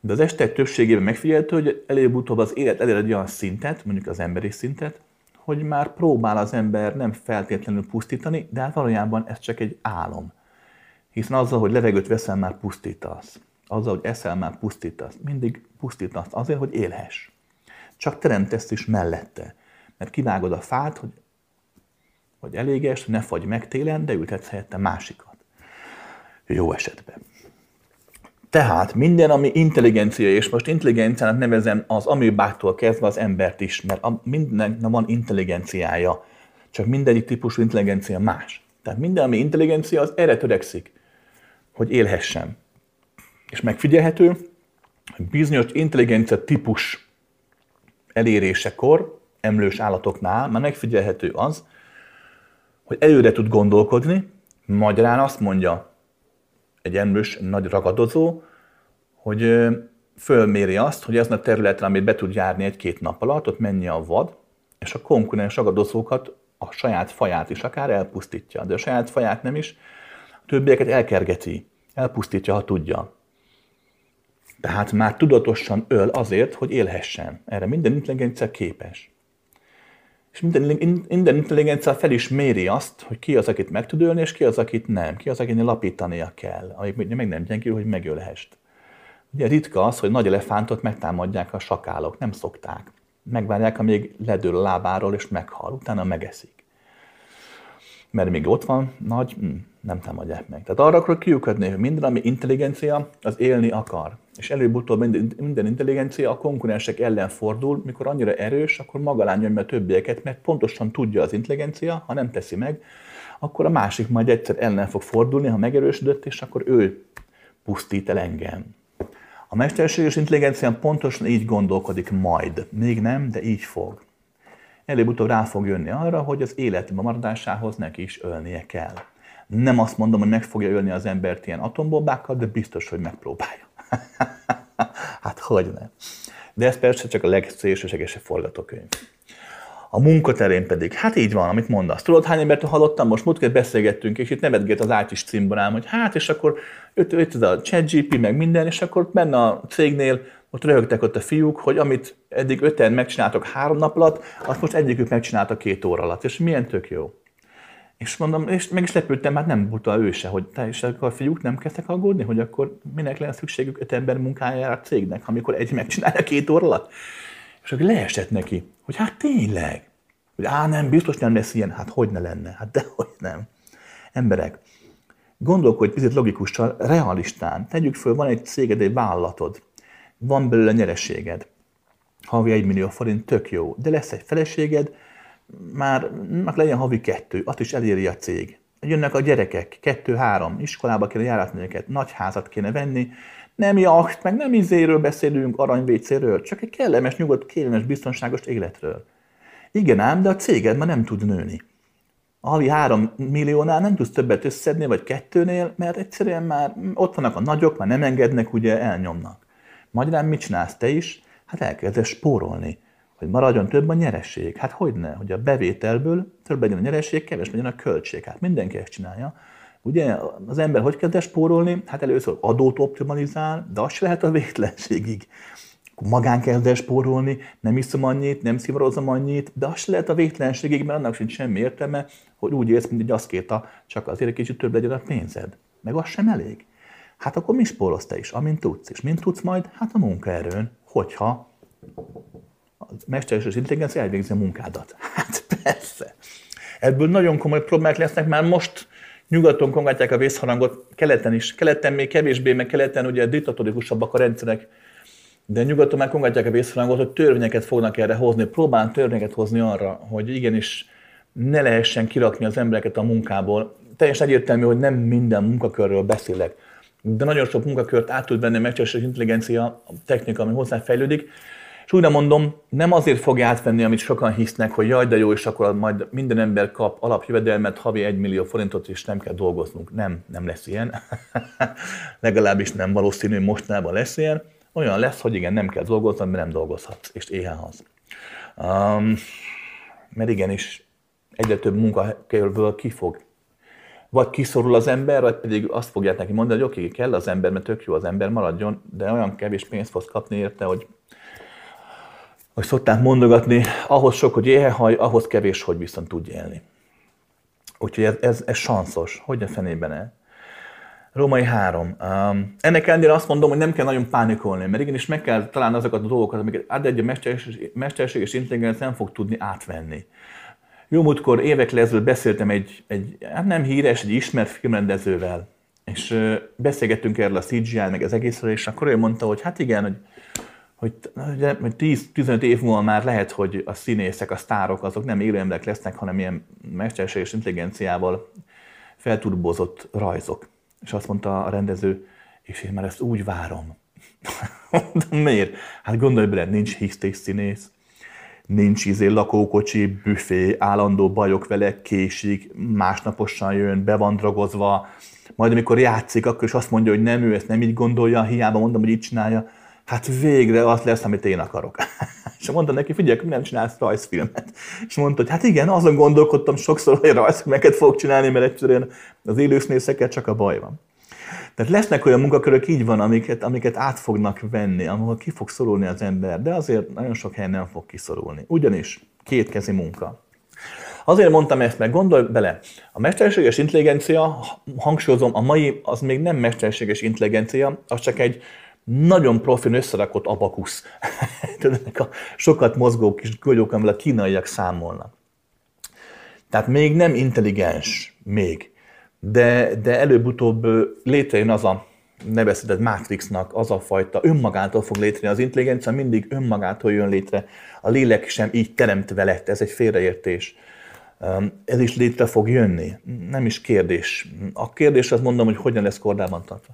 De az este többségében megfigyelhető, hogy előbb-utóbb az élet elér egy olyan szintet, mondjuk az emberi szintet, hogy már próbál az ember nem feltétlenül pusztítani, de hát valójában ez csak egy álom. Hiszen azzal, hogy levegőt veszel, már pusztítasz. Azzal, hogy eszel, már pusztítasz. Mindig pusztítasz azért, hogy élhess. Csak teremtesz is mellette. Mert kivágod a fát, hogy eléges, ne fagy meg télen, de ültetsz helyette másikat. Jó esetben. Tehát minden, ami intelligencia, és most intelligenciának nevezem az amibáktól kezdve az embert is, mert mindennek van intelligenciája, csak mindegyik típusú intelligencia más. Tehát minden, ami intelligencia, az erre törekszik, hogy élhessen. És megfigyelhető, hogy bizonyos intelligencia típus elérésekor, emlős állatoknál már megfigyelhető az, hogy előre tud gondolkodni, magyarán azt mondja egy emlős nagy ragadozó, hogy fölméri azt, hogy ezen a területen, amit be tud járni egy-két nap alatt, ott mennyi a vad, és a konkurens ragadozókat, a saját faját is akár elpusztítja. De a saját faját nem is, a többieket elkergeti, elpusztítja, ha tudja. Tehát már tudatosan öl azért, hogy élhessen. Erre minden intelligencia képes. És minden intelligencia fel is méri azt, hogy ki az, akit meg tud ölni, és ki az, akit nem. Ki az, akit lapítania kell, amíg meg nem gyengül, hogy megölhest. Ugye ritka az, hogy nagy elefántot megtámadják a sakálok, nem szokták. Megvárják, amíg ledől a lábáról, és meghal, utána megeszik. Mert még ott van, nagy, nem támadják meg. Tehát arra akarok kiukadni, hogy minden, ami intelligencia, az élni akar. És előbb-utóbb minden intelligencia a konkurensek ellen fordul, mikor annyira erős, akkor maga alá nyomja a többieket, mert pontosan tudja az intelligencia, ha nem teszi meg, akkor a másik majd egyszer ellen fog fordulni, ha megerősödött, és akkor ő pusztít el engem. A mesterséges intelligencia pontosan így gondolkodik majd. Még nem, de így fog. Előbb-utóbb rá fog jönni arra, hogy az életben maradásához neki is ölnie kell. Nem azt mondom, hogy meg fogja ölni az embert ilyen atombombákkal, de biztos, hogy megpróbálja. Hát hogyne. De ez persze csak a legszélsőségesebb forgatókönyv. A munkaterén pedig, hát így van, amit mondasz. Tudod, hány embertől hallottam? Most múltkor beszélgettünk, és itt nevetgélt az átis cimborám, hogy hát, és akkor jött ez a ChatGPT, meg minden, és akkor benne a cégnél, ott röhögtek ott a fiúk, hogy amit eddig 5-en megcsináltak 3 nap alatt, azt most egyikük megcsinálta 2 óra alatt, és milyen tök jó. És mondom, és meg is lepődtem, hát nem buta ő se, hogy te is a fiúk nem kezdtek aggódni, hogy akkor minek lenne szükségük 5 ember munkájára a cégnek, amikor egy megcsinálja 2 óra alatt. És akkor leesett neki, hogy hát tényleg, hogy nem, biztos nem lesz ilyen, hát hogy ne lenne, hát dehogy nem. Emberek, gondolkodj picit logikussal, realistán, tegyük föl, van egy céged, egy vállalatod, van belőle nyereséged, havi 1 millió forint, tök jó, de lesz egy feleséged, már legyen havi 2, azt is eléri a cég. Jönnek a gyerekek, 2-3, iskolába kéne járatni őket, nagy házat kéne venni, nem jacht, meg nem izéről beszélünk, aranyvécéről, csak egy kellemes, nyugodt, kellemes, biztonságos életről. Igen ám, de a céged már nem tud nőni. A havi 3 milliónál nem tudsz többet összedni, vagy 2-nél, mert egyszerűen már ott vannak a nagyok, már nem engednek, ugye elnyomnak. Magyarán mit csinálsz te is? Hát elkezdesz spórolni, hogy maradjon több a nyereség. Hát hogyne, hogy a bevételből több legyen a nyereség, kevés legyen a költség. Hát mindenki ezt csinálja. Ugye az ember hogy kezd el spórolni? Hát először adót optimalizál, de az se lehet a végtelenségig. Magán kezd el spórolni, nem iszom annyit, nem szivarozom annyit, de az se lehet a végtelenségig, mert annak sincs semmi értelme, hogy úgy élsz, mint egy aszkéta, csak azért kicsit több legyen a pénzed. Meg az sem elég. Hát akkor mi spórolsz te is, amint tudsz. És mint tudsz majd? Hát a munkaerőn, hogyha a mesterséges intelligencia elvégzi a munkádat. Hát persze. Ebből nagyon komoly problémák lesznek már most Nyugaton kongatják a vészharangot, keleten is. Keleten még kevésbé, meg keleten ugye diktatorikusabbak a rendszerek. De nyugaton már kongatják a vészharangot, hogy törvényeket fognak erre hozni. Próbálnak törvényeket hozni arra, hogy igenis ne lehessen kirakni az embereket a munkából. Teljesen egyértelmű, hogy nem minden munkakörről beszélek. De nagyon sok munkakört át tud venni a mesterséges intelligencia, a technika, ami hozzáfejlődik. És újra mondom, nem azért fogja átvenni, amit sokan hisznek, hogy jaj, de jó, és akkor majd minden ember kap alapjövedelmet, havi 1 millió forintot, és nem kell dolgoznunk. Nem lesz ilyen. Legalábbis nem valószínű, mostanában lesz ilyen. Olyan lesz, hogy igen, nem kell dolgozni, mert nem dolgozhatsz, és éhenhatsz. Mert igenis, egyre több munkahelyből ki fog. Vagy kiszorul az ember, vagy pedig azt fogják neki mondani, hogy oké, kell az ember, mert tök jó az ember, maradjon, de olyan kevés pénzt fogsz kapni érte, hogy szokták mondogatni, ahhoz sok, hogy éhehaj, ahhoz kevés, hogy viszont tudj élni. Úgyhogy ez sanszos, hogy a fenében el. Római 3. Ennek ellenére azt mondom, hogy nem kell nagyon pánikolni, mert igenis meg kell találni azokat a dolgokat, amiket egy mesterséges intelligencia nem fog tudni átvenni. Jó, múltkor évek ezelőtt beszéltem egy hát nem híres, egy ismert filmrendezővel, és beszélgettünk erről a CGI-n, meg az egészről, és akkor ő mondta, hogy hát igen, hogy 10-15 év múlva már lehet, hogy a színészek, a sztárok, azok nem élő emberek lesznek, hanem ilyen mesterséges intelligenciával felturbozott rajzok. És azt mondta a rendező, és én már ezt úgy várom. Mondom, miért? Hát gondolj bele, nincs hisztés színész, nincs lakókocsi, büfé, állandó bajok vele, késik, másnaposan jön, be van drogozva, majd amikor játszik, akkor is azt mondja, hogy nem, ő ezt nem így gondolja, hiába mondom, hogy így csinálja. Hát végre az lesz, amit én akarok. És mondtam neki, figyelj, mi nem csinálsz rajzfilmet. És mondta, hogy hát igen, azon gondolkodtam sokszor, hogy rajzfilmeket fogok csinálni, mert egyszerűen az élőszínészekkel csak a baj van. Tehát lesznek olyan munkakörök, így van, amiket át fognak venni, ahol ki fog szorulni az ember, de azért nagyon sok helyen nem fog kiszorulni. Ugyanis kétkezi munka. Azért mondtam ezt, mert gondolj bele, a mesterséges intelligencia, hangsúlyozom, a mai az még nem mesterséges intelligencia, az csak egy nagyon profin összerakott abakusz. Tudnak a sokat mozgó kis golyók, amivel a kínaiak számolnak. Tehát még nem intelligens, még. De előbb-utóbb létrejön az a nevezett mátrixnak, az a fajta önmagától fog létrejönni. Az intelligencia mindig önmagától jön létre. A lélek sem így teremtve lett, ez egy félreértés. Ez is létre fog jönni. Nem is kérdés. A kérdés azt mondom, hogy hogyan lesz kordában tartva.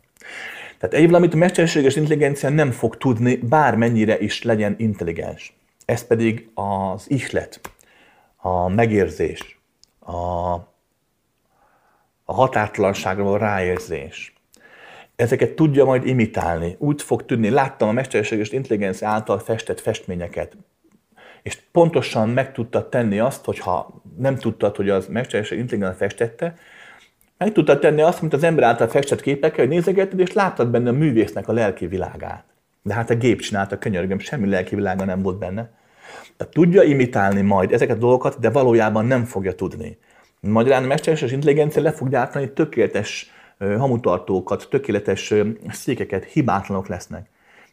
Tehát egyébként, amit a mesterséges intelligencia nem fog tudni, bármennyire is legyen intelligens. Ez pedig az ihlet, a megérzés, a határtalanságra való ráérzés. Ezeket tudja majd imitálni. Úgy fog tudni, láttam a mesterséges intelligencia által festett festményeket, és pontosan meg tudtad tenni azt, hogyha nem tudtad, hogy az mesterséges intelligencia festette, meg tudtad tenni azt, mint az ember által festett képekkel, hogy nézegetted, és láttad benne a művésznek a lelki világát. De hát a gép csinálta, könyörgöm, semmi lelki világa nem volt benne. Tehát tudja imitálni majd ezeket a dolgokat, de valójában nem fogja tudni. Magyarán a mesterséges intelligencia le fog gyártani tökéletes hamutartókat, tökéletes székeket, hibátlanok lesznek.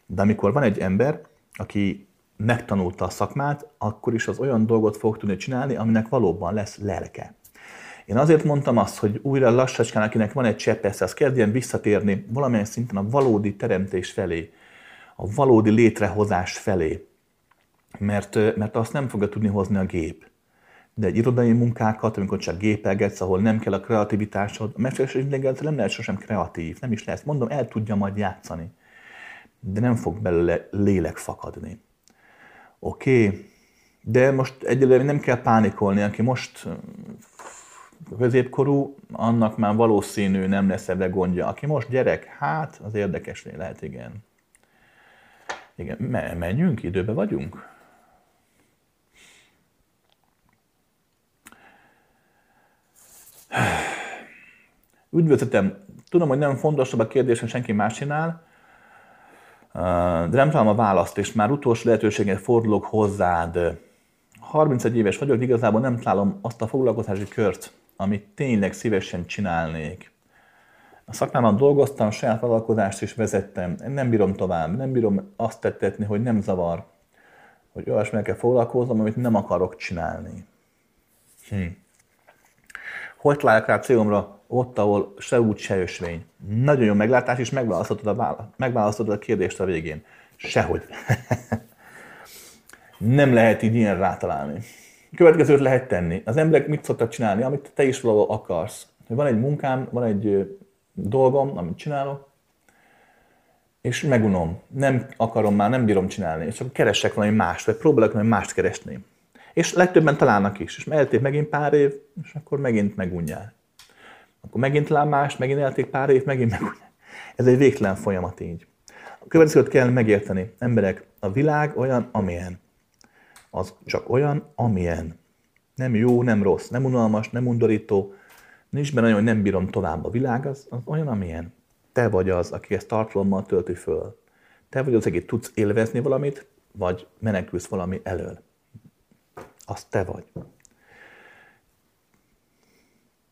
De amikor van egy ember, aki megtanulta a szakmát, akkor is az olyan dolgot fog tudni csinálni, aminek valóban lesz lelke. Én azért mondtam azt, hogy újra lassacskán, akinek van egy cseppesz, az kezdjen visszatérni valamilyen szinten a valódi teremtés felé, a valódi létrehozás felé, mert azt nem fogja tudni hozni a gép. De egy irodai munkákat, amikor csak gépelgetsz, ahol nem kell a kreativitásod, a mesterséges intelligencia nem lehet sosem kreatív, nem is lesz. Mondom, el tudja majd játszani, de nem fog belőle lélek fakadni. Oké, de most egyelőre nem kell pánikolni, aki most középkorú, annak már valószínű nem lesz ebben gondja. Aki most gyerek, hát az érdekes lehet, igen. Igen, menjünk, időbe vagyunk. Üdvözletem, tudom, hogy nem fontosabb a kérdés, hogy senki más csinál, de nem találom a választ, és már utolsó lehetőséget fordulok hozzád. 31 éves vagyok, igazából nem találom azt a foglalkozási kört, amit tényleg szívesen csinálnék. A szakmában dolgoztam, saját vállalkozást is vezettem. Én nem bírom tovább, nem bírom azt tettetni, hogy nem zavar, hogy olyasmikkel foglalkozom, amit nem akarok csinálni. Hogy találják rá célomra? Ott, ahol se út, se ösvény. Nagyon jó meglátás, és megválasztod a kérdést a végén. Sehogy. Nem lehet így ilyen rátalálni. Következőt lehet tenni. Az emberek mit szoktak csinálni, amit te is valahol akarsz. Van egy munkám, van egy dolgom, amit csinálok, és megunom. Nem akarom már, nem bírom csinálni. És akkor keresek valami mást, vagy próbálok valami mást keresni. És legtöbben találnak is. És elték megint pár év, és akkor megint megunjál. Akkor megint talál mást, megint elték pár év, megint megunjál. Ez egy végtelen folyamat így. A következőt kell megérteni. Emberek, a világ olyan, amilyen. Az csak olyan, amilyen. Nem jó, nem rossz, nem unalmas, nem undorító. Nincs benne olyan, hogy nem bírom tovább. A világ az olyan, amilyen. Te vagy az, aki ezt tartalommal tölti föl. Te vagy az, aki tudsz élvezni valamit, vagy menekülsz valami elől. Az te vagy.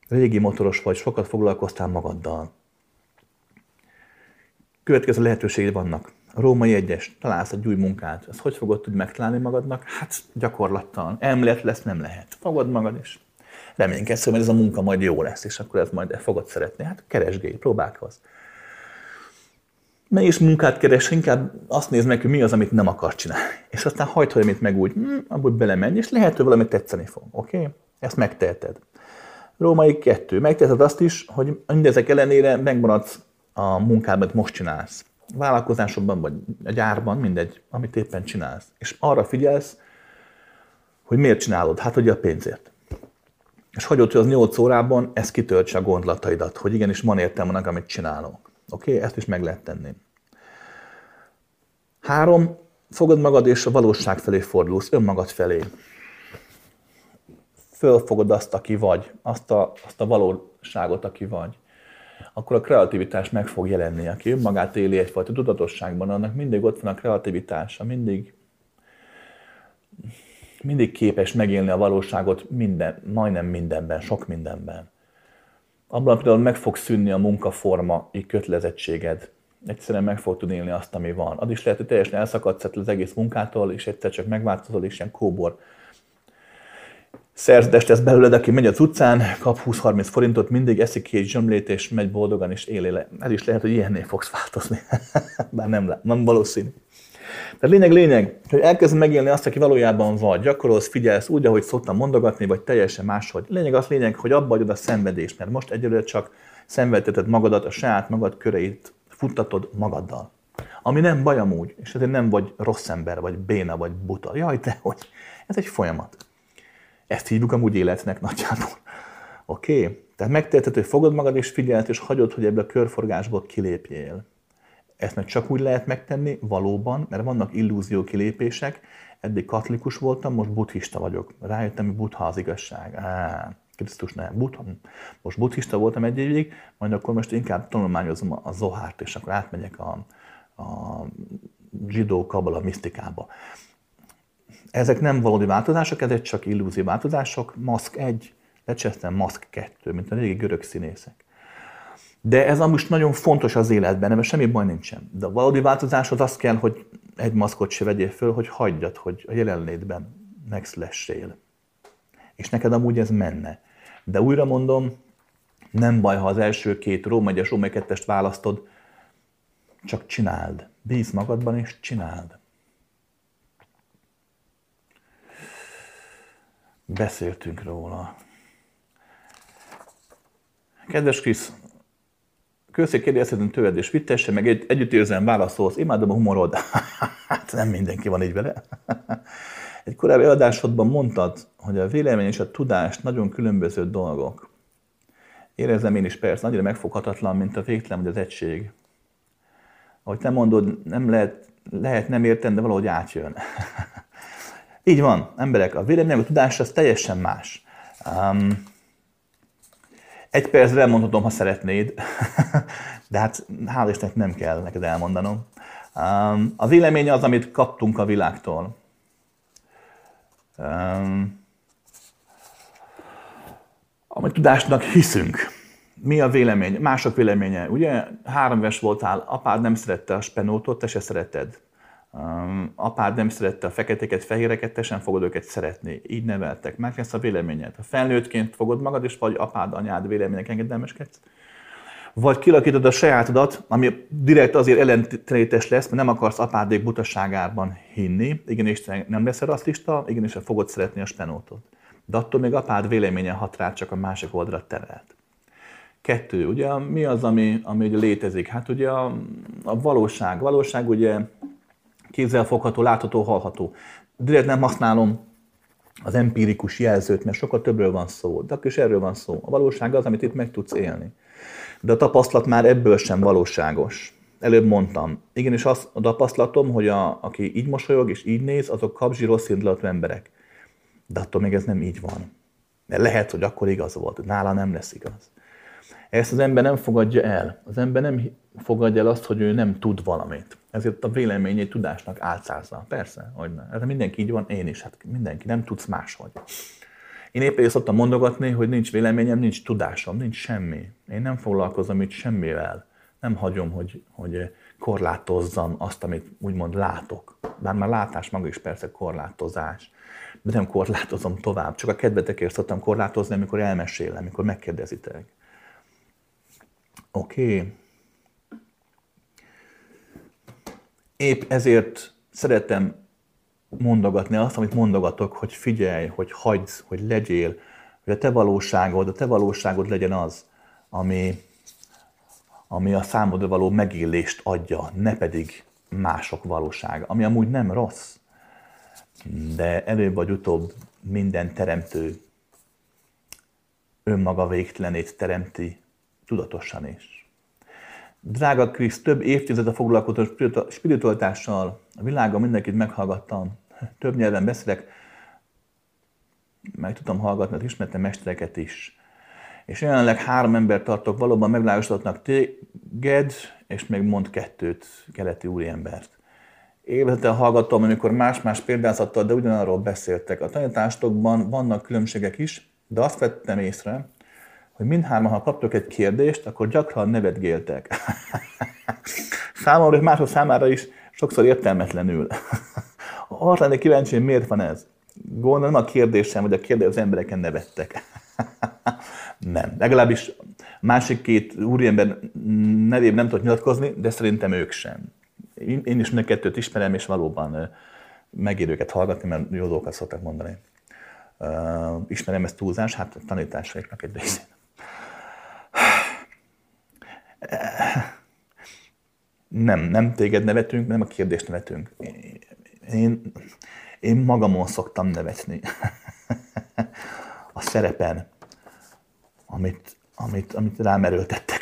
Régi motoros vagy, sokat foglalkoztál magaddal. Következő lehetőséged vannak. Római egyes, találsz egy új munkát. Ezt hogy fogod tudni megtalálni magadnak? Hát gyakorlattal. Elmélet lesz, nem lehet. Fogod magad is. Reménykedsz, hogy ez a munka majd jó lesz, és akkor ez majd fogod szeretni. Hát keresgélj, próbálkozz. Mely is munkát keres, inkább azt nézd meg, hogy mi az, amit nem akar csinálni. És aztán hagyd, hogy amit meg úgy, abból belemenj, és lehet, hogy valamit tetszeni fog. Oké? Okay? Ezt megteheted. Római 2. Megteheted azt is, hogy mindezek ellenére megmaradsz a munkában, amit most csinálsz. Vállalkozásodban, vagy a gyárban, mindegy, amit éppen csinálsz. És arra figyelsz, hogy miért csinálod, hát ugye a pénzért. És hagyod, hogy az 8 órában ez kitöltse a gondolataidat, hogy igenis van értelme annak, amit csinálok. Oké? Ezt is meg lehet tenni. 3. Fogod magad és a valóság felé fordulsz, önmagad felé. Fölfogod azt, aki vagy, azt a valóságot, aki vagy. Akkor a kreativitás meg fog jelenni. Aki önmagát éli egyfajta tudatosságban, annak mindig ott van a kreativitása, mindig képes megélni a valóságot majdnem mindenben, sok mindenben. Abban például meg fog szűnni a munkaforma, így kötelezettséged. Egyszerűen meg fog tudni élni azt, ami van. Az is lehet, hogy teljesen elszakadsz ettől az egész munkától, és egyszer csak megváltozol, és ilyen kóbor. Szerződést tesz belőled, aki megy az utcán, kap 20-30 forintot, mindig eszik ki egy zsömlét, és megy boldogan, és élél. Ez is lehet, hogy ilyennél fogsz változni. Bár nem valószínű. Tehát lényeg, hogy elkezd megélni azt, aki valójában vagy, gyakorolsz, figyelsz úgy, ahogy szoktam mondogatni, vagy teljesen máshogy. Lényeg, hogy abba hagyod a szenvedést, mert most egyelőre csak szenvedteted magadat, a saját magad köreit futtatod magaddal. Ami nem baj amúgy, és ezért nem vagy rossz ember, vagy béna, vagy buta. Jaj, dehogy. Ez egy folyamat. Ezt hívjuk amúgy életnek nagyjából. Oké? Tehát megteheted, hogy fogod magad és figyeled, és hagyod, hogy ebből a körforgásból kilépjél. Ezt meg csak úgy lehet megtenni, valóban, mert vannak illúzió kilépések. Eddig katolikus voltam, most buddhista vagyok. Rájöttem, hogy Buddha az igazság. Krisztus nem, Buddha. Most buddhista voltam egy évig, majd akkor most inkább tanulmányozom a Zohárt, és akkor átmegyek a zsidó kabala misztikába. Ezek nem valódi változások, ezek csak illúzió változások. Maszk 1, lecsesztem Maszk 2, mint a régi görög színészek. De ez amúgy nagyon fontos az életben, ebben semmi baj nincsen. De a valódi változáshoz az kell, hogy egy maszkot se vegyél föl, hogy hagyjad, hogy a jelenlétben megszülessél. És neked amúgy ez menne. De újra mondom, nem baj, ha az első 2 Római 1-es, Római 2-est választod, csak csináld. Bíz magadban és csináld. Beszéltünk róla. Kedves Krisz, köszönjük, kérdezhetem tőled és vittesse, meg együttérzően válaszolsz. Imádom a humorod. Hát nem mindenki van így vele. Egy korábbi adásodban mondtad, hogy a vélemény és a tudás nagyon különböző dolgok. Érezem én is persze, annyira megfoghatatlan, mint a végtelen, vagy az egység. Ahogy te mondod, nem lehet nem érteni, de valahogy átjön. Így van, emberek, a vélemény, a tudás az teljesen más. Egy percre elmondhatom, ha szeretnéd, de hát hál' Istennek nem kell neked elmondanom. A vélemény az, amit kaptunk a világtól. Amit tudásnak hiszünk. Mi a vélemény? Mások véleménye. Ugye 3 éves voltál, apád nem szerette a spenótot, te se szereted. Apád nem szerette a feketéket, fehéreket, te sem fogod őket szeretni. Így neveltek. Meg lesz a véleményed. Ha felnőttként fogod magad, és vagy apád, anyád vélemények engedelmeskedsz. Vagy kilakítod a sajátodat, ami direkt azért ellentétes lesz, mert nem akarsz apádék butaságában hinni. Igenis nem leszel rasszista, igenis sem fogod szeretni a spenótot. De attól még apád véleménye hat rá, csak a másik oldalra terelt. Kettő, ugye mi az, ami ugye létezik? Hát ugye a valóság. Valóság ugye kézzelfogható, látható, hallható. Direkt nem használom az empirikus jelzőt, mert sokkal többről van szó. De akkor is erről van szó. A valóság az, amit itt meg tudsz élni. De a tapasztalat már ebből sem valóságos. Előbb mondtam. Igenis az a tapasztalatom, hogy aki így mosolyog és így néz, azok kapzsi rossz indulatú emberek. De attól még ez nem így van. Mert lehet, hogy akkor igaz volt. Nála nem lesz igaz. Ezt az ember nem fogadja el. Az ember nem fogadja el azt, hogy ő nem tud valamit. Ezért a véleményét tudásnak álcázza. Persze, hogy nem. Ez mindenki így van, én is. Hát mindenki, nem tudsz máshogy. Én épp szoktam mondogatni, hogy nincs véleményem, nincs tudásom, nincs semmi. Én nem foglalkozom itt semmivel. Nem hagyom, hogy korlátozzam azt, amit úgymond látok. Bár már látás maga is persze korlátozás. De nem korlátozom tovább. Csak a kedvetekért szoktam korlátozni, amikor elmesélem, amikor megkérdezitek. Oké. Épp ezért szeretem mondogatni azt, amit mondogatok, hogy figyelj, hogy hagysz, hogy legyél, hogy a te valóságod legyen az, ami a számodra való megélést adja, ne pedig mások valósága, ami amúgy nem rossz, de előbb vagy utóbb minden teremtő önmaga végtelenét teremti tudatosan is. Drága Krisz, több évtizede foglalkozom spiritualitással, a világon mindenkit meghallgattam, több nyelven beszélek, meg tudtam hallgatni az ismertem mestereket is. És jelenleg 3 ember tartok, valóban megvilágosítottnak téged, és még mond 2 keleti úriembert. Élvezettel hallgatom, amikor más-más példázattal, de ugyanarról beszéltek. A tanítástokban vannak különbségek is, de azt vettem észre, hogy mindhárman, ha kaptok egy kérdést, akkor gyakran nevetgéltek. Számomra és mások számára is sokszor értelmetlenül. Arra lennék kíváncsi, hogy miért van ez. Gondolom a kérdésem, hogy a kérdés az embereken nevettek. Nem. Legalábbis másik 2 úriember nevében nem tudok nyilatkozni, de szerintem ők sem. Én is mind a 2-t ismerem, és valóban megér őket hallgatni, mert jó dolgokat szoktak mondani. Ismerem ezt túlzás, hát tanításaiknak egy részén. Nem téged nevetünk, nem a kérdést nevetünk. Én magamon szoktam nevetni. A szerepen, amit rám erőltettek.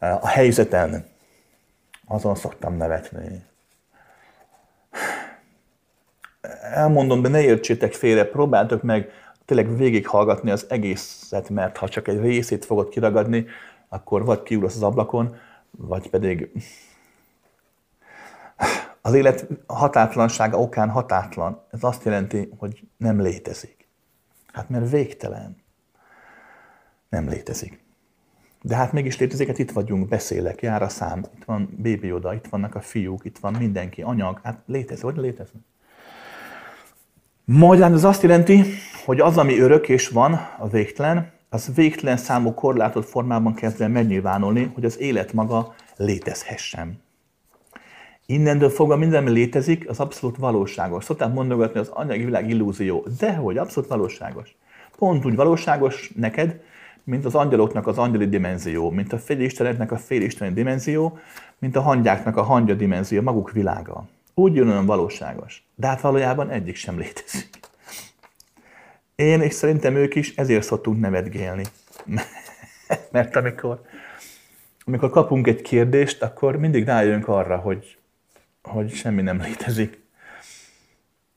A helyzeten, azon szoktam nevetni. Elmondom, de ne értsétek félre, próbáltok meg tényleg végighallgatni az egészet, mert ha csak egy részét fogod kiragadni, akkor vagy kiugrasz az ablakon, vagy pedig az élet határtlansága okán határtlan. Ez azt jelenti, hogy nem létezik. Hát mert végtelen. Nem létezik. De hát mégis létezik, hát itt vagyunk, beszélek, jár a szám, itt van Baby Yoda, itt vannak a fiúk, itt van mindenki, anyag, hát létezik, hogy létezik? Magyarán ez azt jelenti, hogy az, ami örök és van, a végtelen, az végtelen számú korlátot formában kezd el megnyilvánulni, hogy az élet maga létezhessen. Innentől fogva minden, ami létezik, az abszolút valóságos. Szokták mondogatni, az anyagi világ illúzió. Dehogy, abszolút valóságos. Pont úgy valóságos neked, mint az angyaloknak az angyali dimenzió, mint a félisteneknek a félisteni dimenzió, mint a hangyáknak a hangya dimenzió, maguk világa. Úgy jön olyan valóságos, de hát valójában egyik sem létezik. Én és szerintem ők is ezért szoktunk nevetgélni. Mert amikor kapunk egy kérdést, akkor mindig rájövünk arra, hogy semmi nem létezik.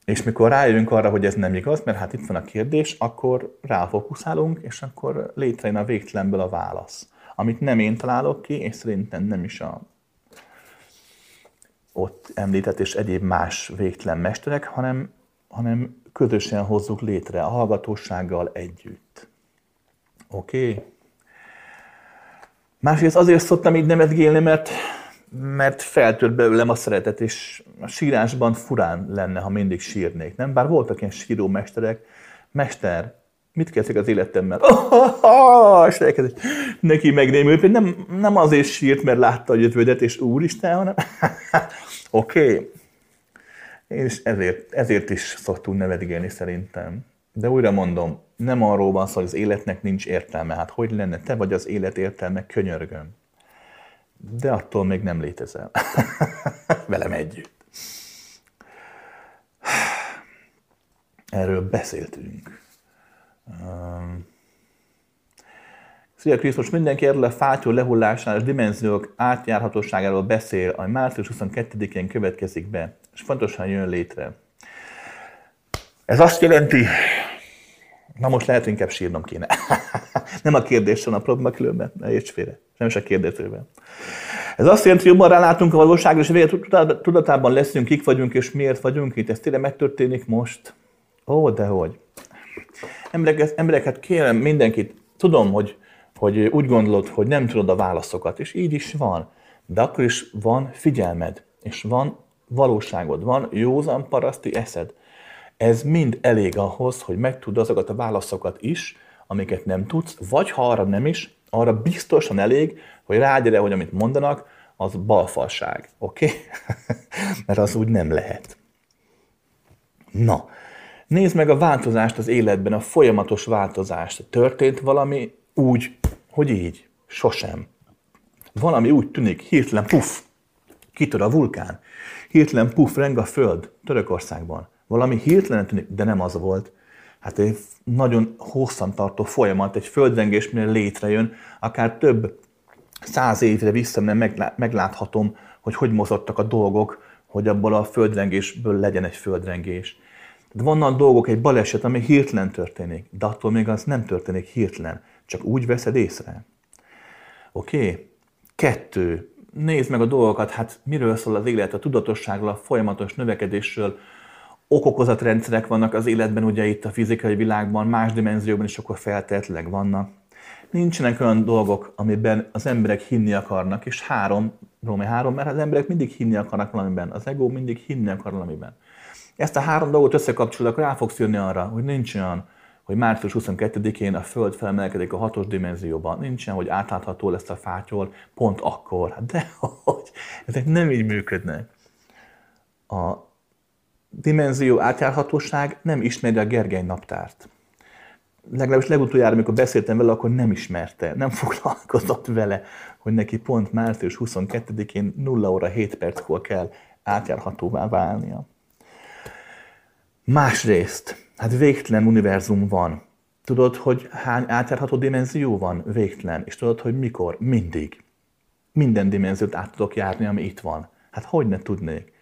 És mikor rájövünk arra, hogy ez nem igaz, mert hát itt van a kérdés, akkor ráfókuszálunk, és akkor létrejön a végtelenből a válasz. Amit nem én találok ki, és szerintem nem is a ott említett és egyéb más végtelen mesterek, hanem közösen hozzuk létre, a hallgatósággal együtt. Oké? Másrészt azért szoktam így nevetgélni, mert mert feltört belőlem a szeretet, és a sírásban furán lenne, ha mindig sírnék, nem? Bár voltak ilyen síró mesterek. Mester, mit kezdjek az életemmel? És elkezdett neki megnémült, nem azért sírt, mert látta a jövődet, és úristen, hanem oké. És ezért is szoktunk nevetgélni szerintem. De újra mondom, nem arról van szó, hogy az életnek nincs értelme. Hát hogy lenne? Te vagy az élet értelme, könyörgöm. De attól még nem létezel. Velem együtt. Erről beszéltünk. Szia Krisztus, mindenki erről a fátyol lehullásáról és dimenziók átjárhatóságáról beszél, ami március 22-én következik be, és fontosan jön létre. Ez azt jelenti, na most lehet, inkább sírnom kéne. Nem a kérdéssel, a probléma különben, ne érts félre, nem is a kérdésről. Ez azt jelenti, hogy jobban rálátunk a valóságra, és végre tudatában leszünk, kik vagyunk és miért vagyunk itt. Ez tényleg megtörténik most? Ó, dehogy. Emberek, hát kérem mindenkit, tudom, hogy úgy gondolod, hogy nem tudod a válaszokat, és így is van. De akkor is van figyelmed, és van valóságod, van józan paraszti eszed. Ez mind elég ahhoz, hogy megtudd azokat a válaszokat is, amiket nem tudsz, vagy ha arra nem is, arra biztosan elég, hogy rágyere, hogy amit mondanak, az balfalság. Oké? Mert az úgy nem lehet. Na, nézd meg a változást az életben, a folyamatos változást. Történt valami úgy, hogy így, sosem. Valami úgy tűnik, hirtelen puff, kitör a vulkán. Hirtelen puff, reng a föld Törökországban. Valami hirtelen tűnik, de nem az volt. Hát egy nagyon hosszan tartó folyamat, egy földrengés, mire létrejön, akár több 100 évre visszamenően megláthatom, hogy mozottak a dolgok, hogy abból a földrengésből legyen egy földrengés. Tehát vannak dolgok, egy baleset, ami hirtelen történik, de attól még az nem történik hirtelen, csak úgy veszed észre. Oké? 2. Nézd meg a dolgokat, hát miről szól az élet, a tudatosságról, a folyamatos növekedésről. Okokozatrendszerek vannak az életben, ugye itt a fizikai világban, más dimenzióban is akkor feltétlenül vannak. Nincsenek olyan dolgok, amiben az emberek hinni akarnak, és három, mert az emberek mindig hinni akarnak valamiben, az ego mindig hinni akar valamiben. Ezt a három dolgot összekapcsolod, akkor rá fogsz jönni arra, hogy nincs olyan, hogy március 22-én a Föld felemelkedik a 6. dimenzióba, nincs olyan, hogy átlátható lesz a fátyol pont akkor. De hogy? Ezek nem így működnek. A dimenzió átjárhatóság nem ismeri a Gergely naptárt. Legalábbis legutoljára, amikor beszéltem vele, akkor nem ismerte, nem foglalkozott vele, hogy neki pont március 22-én 0 óra 7 perckor kell átjárhatóvá válnia. Másrészt, hát végtelen univerzum van. Tudod, hogy hány átjárható dimenzió van? Végtelen. És tudod, hogy mikor? Mindig. Minden dimenziót át tudok járni, ami itt van. Hát hogy ne tudnék?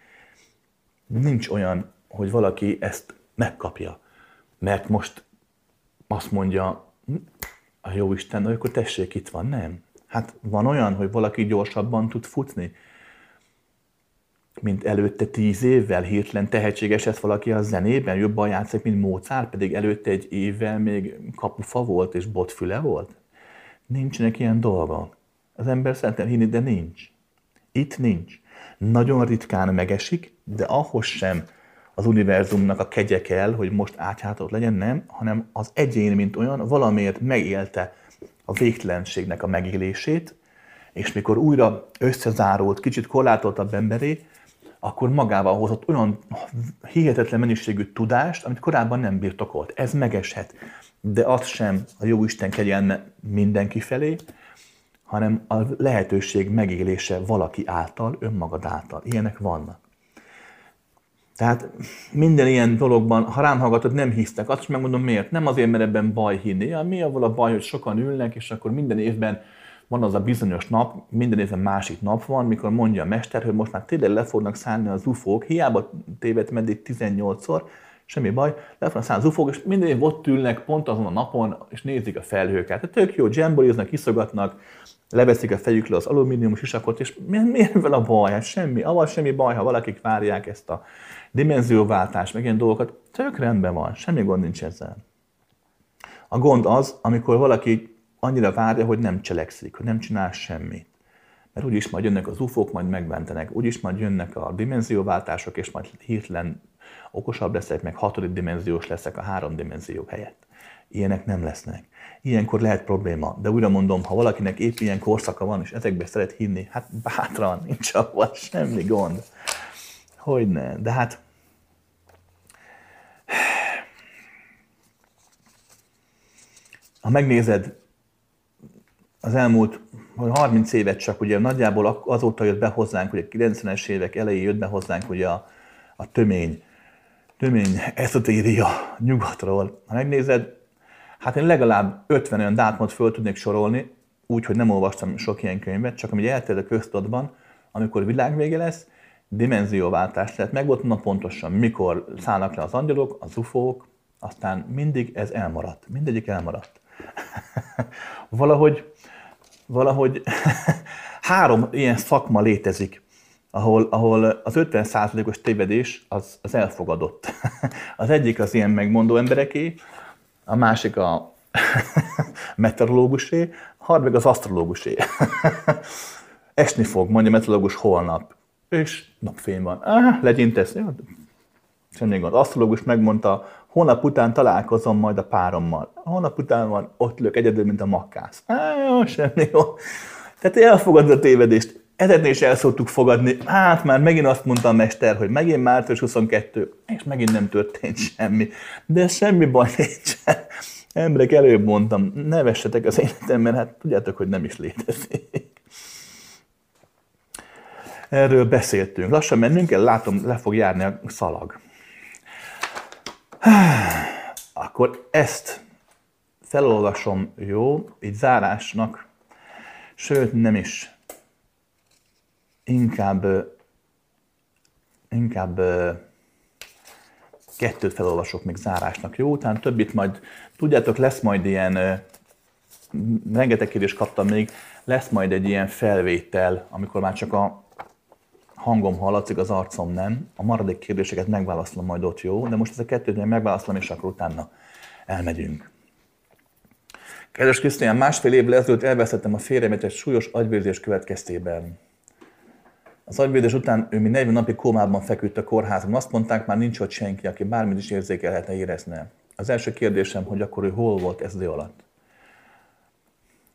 Nincs olyan, hogy valaki ezt megkapja. Mert most azt mondja, a jó Isten, akkor tessék, itt van. Nem. Hát van olyan, hogy valaki gyorsabban tud futni, mint előtte 10 évvel, hirtelen tehetséges lett valaki a zenében, jobban játszik, mint Mozart, pedig előtte 1 évvel még kapufa volt és botfüle volt. Nincsenek ilyen dolgok. Az ember szeretne hinni, de nincs. Itt nincs. Nagyon ritkán megesik, de ahhoz sem az univerzumnak a kegye kell, hogy most átjárható legyen, nem, hanem az egyén, mint olyan, valamiért megélte a végtelenségnek a megélését, és mikor újra összezárult, kicsit korlátoltabb emberé, akkor magával hozott olyan hihetetlen mennyiségű tudást, amit korábban nem birtokolt. Ez megeshet, de az sem a Jóisten kegyelme mindenki felé, hanem a lehetőség megélése valaki által, önmagad által. Ilyenek vannak. Tehát minden ilyen dologban, ha rám hallgatod, nem hisztek. Azt is megmondom miért. Nem azért, mert ebben baj hinni. Ja, mi avval a baj, hogy sokan ülnek, és akkor minden évben van az a bizonyos nap, minden évben másik nap van, mikor mondja a mester, hogy most már tényleg le fognak szállni az ufók, hiába tévedt meddig 18-szor, semmi baj, le fognak szállni az ufók, és minden év ott ülnek pont azon a napon, és nézik a felhőket. Tehát tök jó, dzsemboliznak, iszogatnak, leveszik a fejükről az alumínium sisakot, és miért vele a baj? Hát semmi, avval semmi baj, ha valakik várják ezt a dimenzióváltást, meg ilyen dolgokat. Tök rendben van, semmi gond nincs ezzel. A gond az, amikor valaki annyira várja, hogy nem cselekszik, hogy nem csinál semmit. mert úgyis majd jönnek az UFO-k, majd megmentenek, úgyis majd jönnek a dimenzióváltások, és majd hirtelen okosabb leszek, meg 6. dimenziós leszek a 3 dimenzió helyett. Ilyenek nem lesznek. Ilyenkor lehet probléma, de újra mondom, ha valakinek épp ilyen korszaka van, és ezekbe szeret hinni, hát bátran, nincs abban semmi gond. Hogyne, de hát... Ha megnézed az elmúlt 30 évet csak, ugye nagyjából azóta jött be hozzánk, ugye a 90-es évek elején jött be hozzánk ugye a tömény eszotéria nyugatról. Ha megnézed, hát én legalább 50 olyan dátumot föl tudnék sorolni, úgyhogy nem olvastam sok ilyen könyvet, csak ami eltér a köztudatban, amikor világvége lesz, dimenzióváltás lett, meg volt pontosan, mikor szállnak le az angyalok, az ufók, aztán mindig ez elmaradt, mindegyik elmaradt. valahogy három ilyen szakma létezik, ahol az 50%-os tévedés az elfogadott. Az egyik az ilyen megmondó embereké, a másik a meteorológusé, a harmadik az asztrológusé. Esni fog, mondja a meteorológus holnap, és napfény van. Legyintesz, jó? Semmi gond. Az asztrológus megmondta, holnap után találkozom majd a párommal. Holnap után van, ott lök egyedül, mint a makkász. Jó, semmi gond. Tehát elfogadod a tévedést. Ezért is el szoktuk fogadni. Hát már megint azt mondta a mester, hogy megint március 22, és megint nem történt semmi. De semmi baj nincs. Emberek, előbb mondtam, ne vessetek az életem, mert hát tudjátok, hogy nem is létezik. Erről beszéltünk. Lassan mennünk kell, látom, le fog járni a szalag. Akkor ezt felolvasom, jó, így zárásnak, sőt nem is, inkább kettőt felolvasok még zárásnak, jó, utána többit majd, tudjátok, lesz majd ilyen, rengeteg kérdést kaptam még, lesz majd egy ilyen felvétel, amikor már csak a hangom hallatszik, az arcom nem. A maradék kérdéseket megválaszolom majd ott, jó? De most ezt a kettőt megválaszolom, és akkor utána elmegyünk. Kedves Krisztián, 1,5 évvel ezelőtt elvesztettem a férjemet egy súlyos agyvérzés következtében. Az agyvérzés után ő még 40 napig kómában feküdt a kórházban. Azt mondták, már nincs ott senki, aki bármit is érzékelhetne, érezne. Az első kérdésem, hogy akkor ő hol volt ez idő alatt?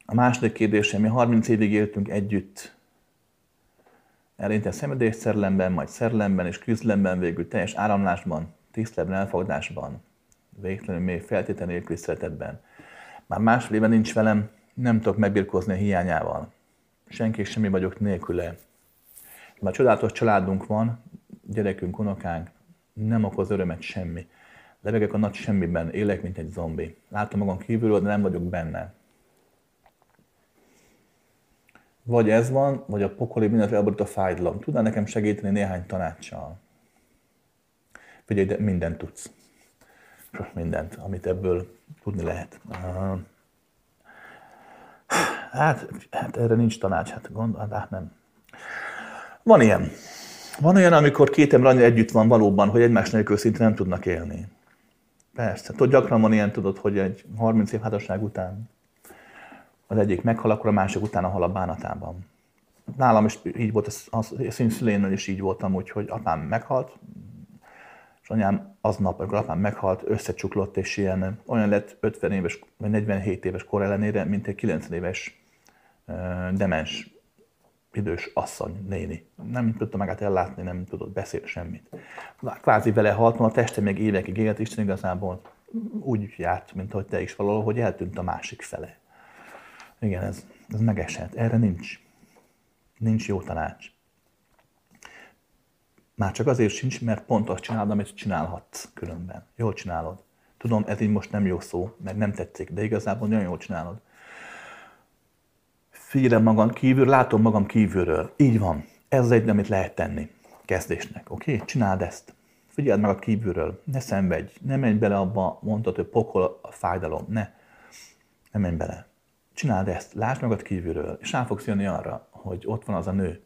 A második kérdésem, mi 30 évig éltünk együtt. Elinte szenvedés szerelemben, majd szerelemben és küzdelemben, végül teljes áramlásban, tisztelben elfogadásban, végtelenül mély feltétel nélküli szeretetben. Már másfél éve nincs velem, nem tudok megbirkózni a hiányával. Senki és semmi vagyok nélküle. Már csodálatos családunk van, gyerekünk, unokánk, nem okoz örömet semmi. Lebegek a nagy semmiben, élek, mint egy zombi. Látom magam kívülről, de nem vagyok benne. Vagy ez van, vagy a pokoli mindent elborít a fájdalom. Tudnál nekem segíteni néhány tanácssal? Figyelj, de mindent tudsz. Sok mindent, amit ebből tudni lehet. Hát erre nincs tanács, hát gondolod, hát nem. Van ilyen. Van olyan, amikor két ember annyira együtt van valóban, hogy egymás nélkül szinte nem tudnak élni. Persze, gyakran van ilyen, tudod, hogy egy 30 év házasság után az egyik meghal, akkor a másik utána hal a bánatában. Nálam is így volt, az én szülénnel is így voltam, úgyhogy apám meghalt, és anyám aznap, amikor apám meghalt, összecsuklott, és ilyen, olyan lett 50 éves, vagy 47 éves kor ellenére, mint egy 90 éves demens, idős asszony, néni. Nem tudta magát ellátni, nem tudott beszélni semmit. Kvázi vele halt, a teste még évekig élt, Isten igazából úgy járt, mint ahogy te is valahol, hogy eltűnt a másik fele. Igen, ez megesett. Erre nincs jó tanács. Már csak azért sincs, mert pont azt csinálod, amit csinálhatsz különben. Jól csinálod. Tudom, ez így most nem jó szó, mert nem tetszik, de igazából nagyon jól csinálod. Figyelem magam kívül, látom magam kívülről. Így van. Ez az egy, amit lehet tenni kezdésnek. Oké? Csináld ezt. Figyeld magad kívülről. Ne szenvedj. Ne menj bele abba, mondtad, hogy pokol a fájdalom. Ne menj bele. Csináld ezt, lásd magad kívülről, és rá fogsz jönni arra, hogy ott van az a nő,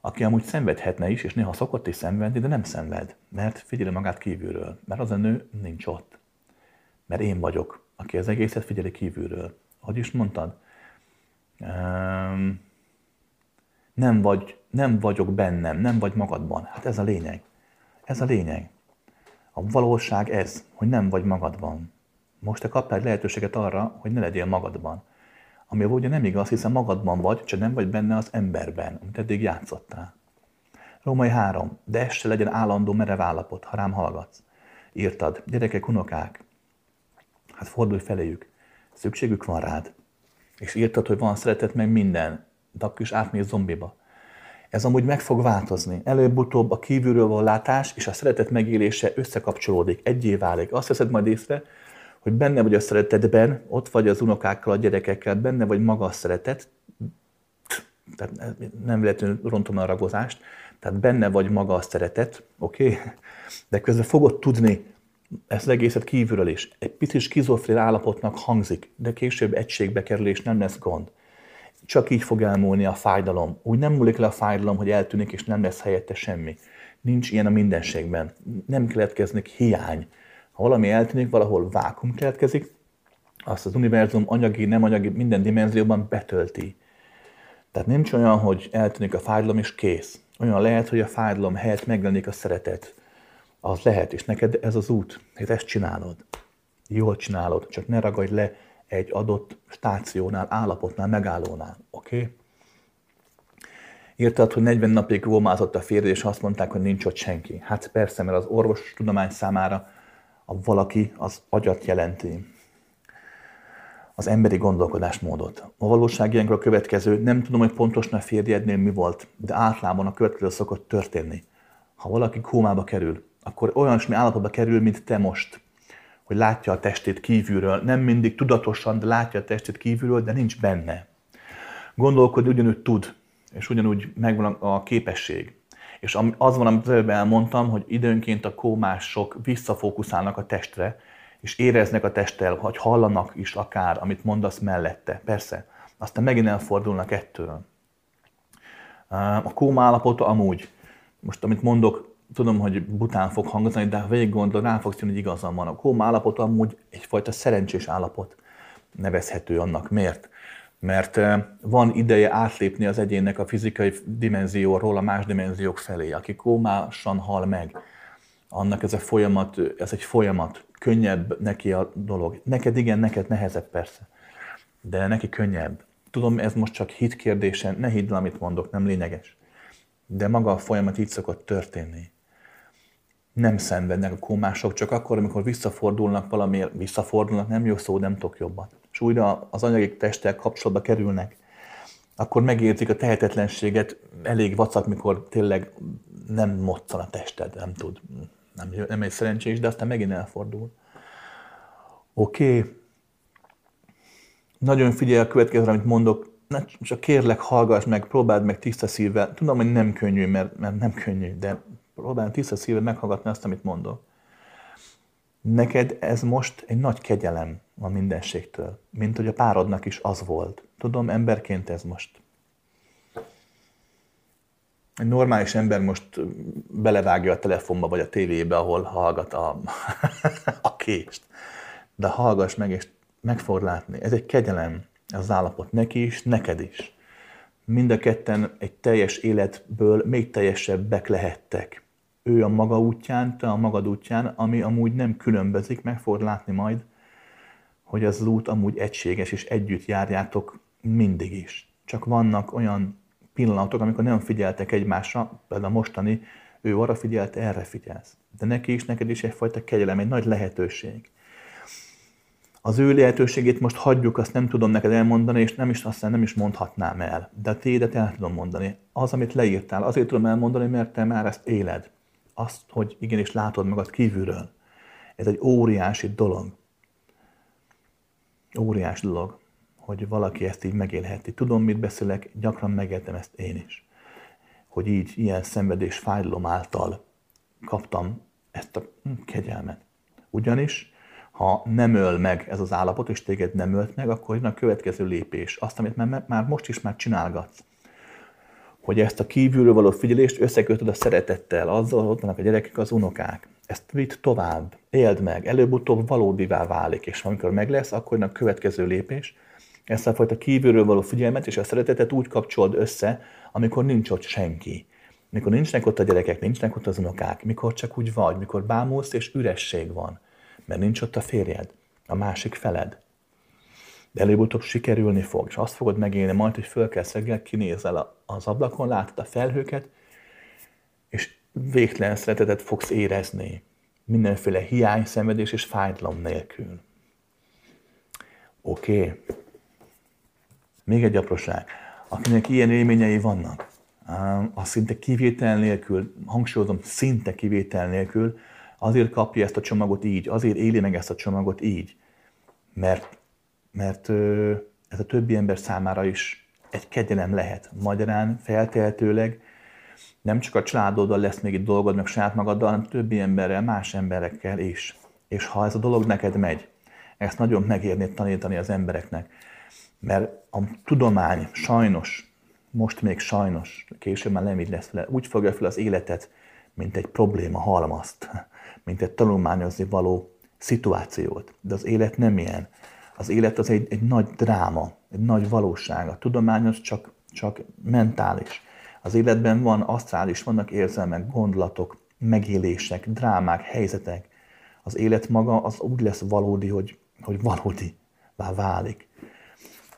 aki amúgy szenvedhetne is, és néha szokott is szenvedni, de nem szenved, mert figyeli magát kívülről, mert az a nő nincs ott. Mert én vagyok, aki az egészet figyeli kívülről. Ahogy is mondtad, nem vagyok bennem, nem vagy magadban. Hát ez a lényeg. Ez a lényeg. A valóság ez, hogy nem vagy magadban. Most te kaptál egy lehetőséget arra, hogy ne legyél magadban. Ami ugye nem igaz, hiszen magadban vagy, csak nem vagy benne az emberben, amit eddig játszottál. Római 3. De ez se legyen állandó merev állapot, ha rám hallgatsz. Írtad, gyerekek, unokák, hát fordulj feléjük, szükségük van rád. És írtad, hogy van szeretet meg minden, de akkor is átmész zombiba. Ez amúgy meg fog változni. Előbb-utóbb a kívülről való látás és a szeretet megélése összekapcsolódik, egyé válik. Azt veszed majd észre, hogy benne vagy a szeretetben, ott vagy az unokákkal, a gyerekekkel, benne vagy maga a szeretet, tehát nem véletlenül rontom a ragozást, tehát benne vagy maga a szeretet, oké? De közben fogod tudni ezt az egészet kívülről is. Egy picit skizofrén állapotnak hangzik, de később egységbe kerülés nem lesz gond. Csak így fog elmúlni a fájdalom. Úgy nem múlik le a fájdalom, hogy eltűnik, és nem lesz helyette semmi. Nincs ilyen a mindenségben. Nem keletkeznek hiány. Ha valami eltűnik, valahol vákum keletkezik, azt az univerzum anyagi, nem anyagi, minden dimenzióban betölti. Tehát nincs olyan, hogy eltűnik a fájdalom, és kész. Olyan lehet, hogy a fájdalom helyett megjelenik a szeretet. Az lehet, és neked ez az út, hogy ezt csinálod. Jól csinálod, csak ne ragadj le egy adott stációnál, állapotnál, megállónál. Oké? Írtad, hogy 40 napig gómázott a férj, és azt mondták, hogy nincs ott senki. Hát persze, mert az orvostudomány számára a valaki az agyat jelenti. Az emberi gondolkodásmódot. A valóság ilyenkor a következő, nem tudom, hogy pontosan a férjednél mi volt, de általában a következő szokott történni. Ha valaki kómába kerül, akkor olyasmi állapotba kerül, mint te most, hogy látja a testét kívülről, nem mindig tudatosan, de látja a testét kívülről, de nincs benne. Gondolkodni ugyanúgy tud, és ugyanúgy megvan a képesség. És az van, amit előbb elmondtam, hogy időnként a kómások visszafókuszálnak a testre, és éreznek a testtel, vagy hallanak is akár, amit mondasz mellette. Persze, aztán megint elfordulnak ettől. A kóma állapota amúgy, most amit mondok, tudom, hogy bután fog hangzani, de ha végig gondolod, rá fogsz jönni, hogy igazam van. A kóma állapota amúgy egyfajta szerencsés állapot nevezhető annak. Miért? Mert van ideje átlépni az egyénnek a fizikai dimenzióról a más dimenziók felé. Aki kómásan hal meg, annak ez a folyamat, ez egy folyamat. Könnyebb neki a dolog. Neked igen, neked nehezebb persze, de neki könnyebb. Tudom, ez most csak hit kérdése, ne hidd el, amit mondok, nem lényeges. De maga a folyamat így szokott történni. Nem szenvednek a kómások, csak akkor, amikor visszafordulnak valamiért, visszafordulnak, nem jó szó, nem tudok jobban. És újra az anyagi testtel kapcsolatba kerülnek, akkor megértik a tehetetlenséget, elég vacak, mikor tényleg nem moccan a tested, nem tud. Nem egy szerencsés, de aztán megint elfordul. Oké. Nagyon figyelj a következőre, amit mondok. Ne, csak kérlek, hallgass meg, próbáld meg tiszta szívvel. Tudom, hogy nem könnyű, mert nem könnyű, de próbáld tiszta szívvel meghallgatni azt, amit mondok. Neked ez most egy nagy kegyelem a mindenségtől, mint hogy a párodnak is az volt. Tudom, emberként ez most. Egy normális ember most belevágja a telefonba vagy a tévébe, ahol hallgat a kést. De hallgass meg, és meg fogod látni. Ez egy kegyelem, ez az állapot neki is, neked is. Mind a ketten egy teljes életből még teljesebbek lehettek. Ő a maga útján, te a magad útján, ami amúgy nem különbözik, meg fogod látni majd, hogy az út amúgy egységes, és együtt járjátok mindig is. Csak vannak olyan pillanatok, amikor nem figyeltek egymásra, például a mostani, ő arra figyelt, erre figyelsz. De neki is, neked is egyfajta kegyelem, egy nagy lehetőség. Az ő lehetőségét most hagyjuk, azt nem tudom neked elmondani, és nem is mondhatnám el. De a tiédet el tudom mondani. Az, amit leírtál, azért tudom elmondani, mert te már ezt éled. Azt, hogy igenis látod magad kívülről. Ez egy óriási dolog. Óriási dolog, hogy valaki ezt így megélheti. Tudom, mit beszélek, gyakran megéltem ezt én is. Hogy így, ilyen szenvedés, fájdalom által kaptam ezt a kegyelmet. Ugyanis, ha nem öl meg ez az állapot, és téged nem ölt meg, akkor jön a következő lépés. Azt, amit már most is már csinálgatsz. Hogy ezt a kívülről való figyelést összekötöd a szeretettel, azzal, hogy ott vannak a gyerekek, az unokák. Ezt vidd tovább, éld meg, előbb-utóbb valódivá válik, és amikor meg lesz, akkor jön a következő lépés, ezt a fajta kívülről való figyelmet és a szeretetet úgy kapcsolod össze, amikor nincs ott senki. Mikor nincsnek ott a gyerekek, nincsnek ott az unokák, mikor csak úgy vagy, mikor bámulsz és üresség van, mert nincs ott a férjed, a másik feled. De előbb-utóbb sikerülni fog, és azt fogod megélni majd, hogy fölkelsz reggel, kinézel az ablakon, látod a felhőket, és végtelen szeretetet fogsz érezni. Mindenféle hiány, szenvedés és fájdalom nélkül. Oké. Még egy apróság. Akinek ilyen élményei vannak, az szinte kivétel nélkül, hangsúlyozom, szinte kivétel nélkül, azért kapja ezt a csomagot így, azért éli meg ezt a csomagot így, mert ez a többi ember számára is egy kegyelem lehet. Magyarán feltehetőleg nem csak a családoddal lesz még itt dolgod, meg saját magaddal, hanem többi emberrel, más emberekkel is. És ha ez a dolog neked megy, ezt nagyon megérnéd tanítani az embereknek. Mert a tudomány sajnos, most még sajnos, később már nem így lesz vele, úgy fogja fel az életet, mint egy probléma halmazt, mint egy tanulmányozni való szituációt. De az élet nem ilyen. Az élet az egy nagy dráma, egy nagy valóság. A tudomány az csak mentális. Az életben van asztrális, vannak érzelmek, gondolatok, megélések, drámák, helyzetek. Az élet maga az úgy lesz valódi, hogy valódivá válik.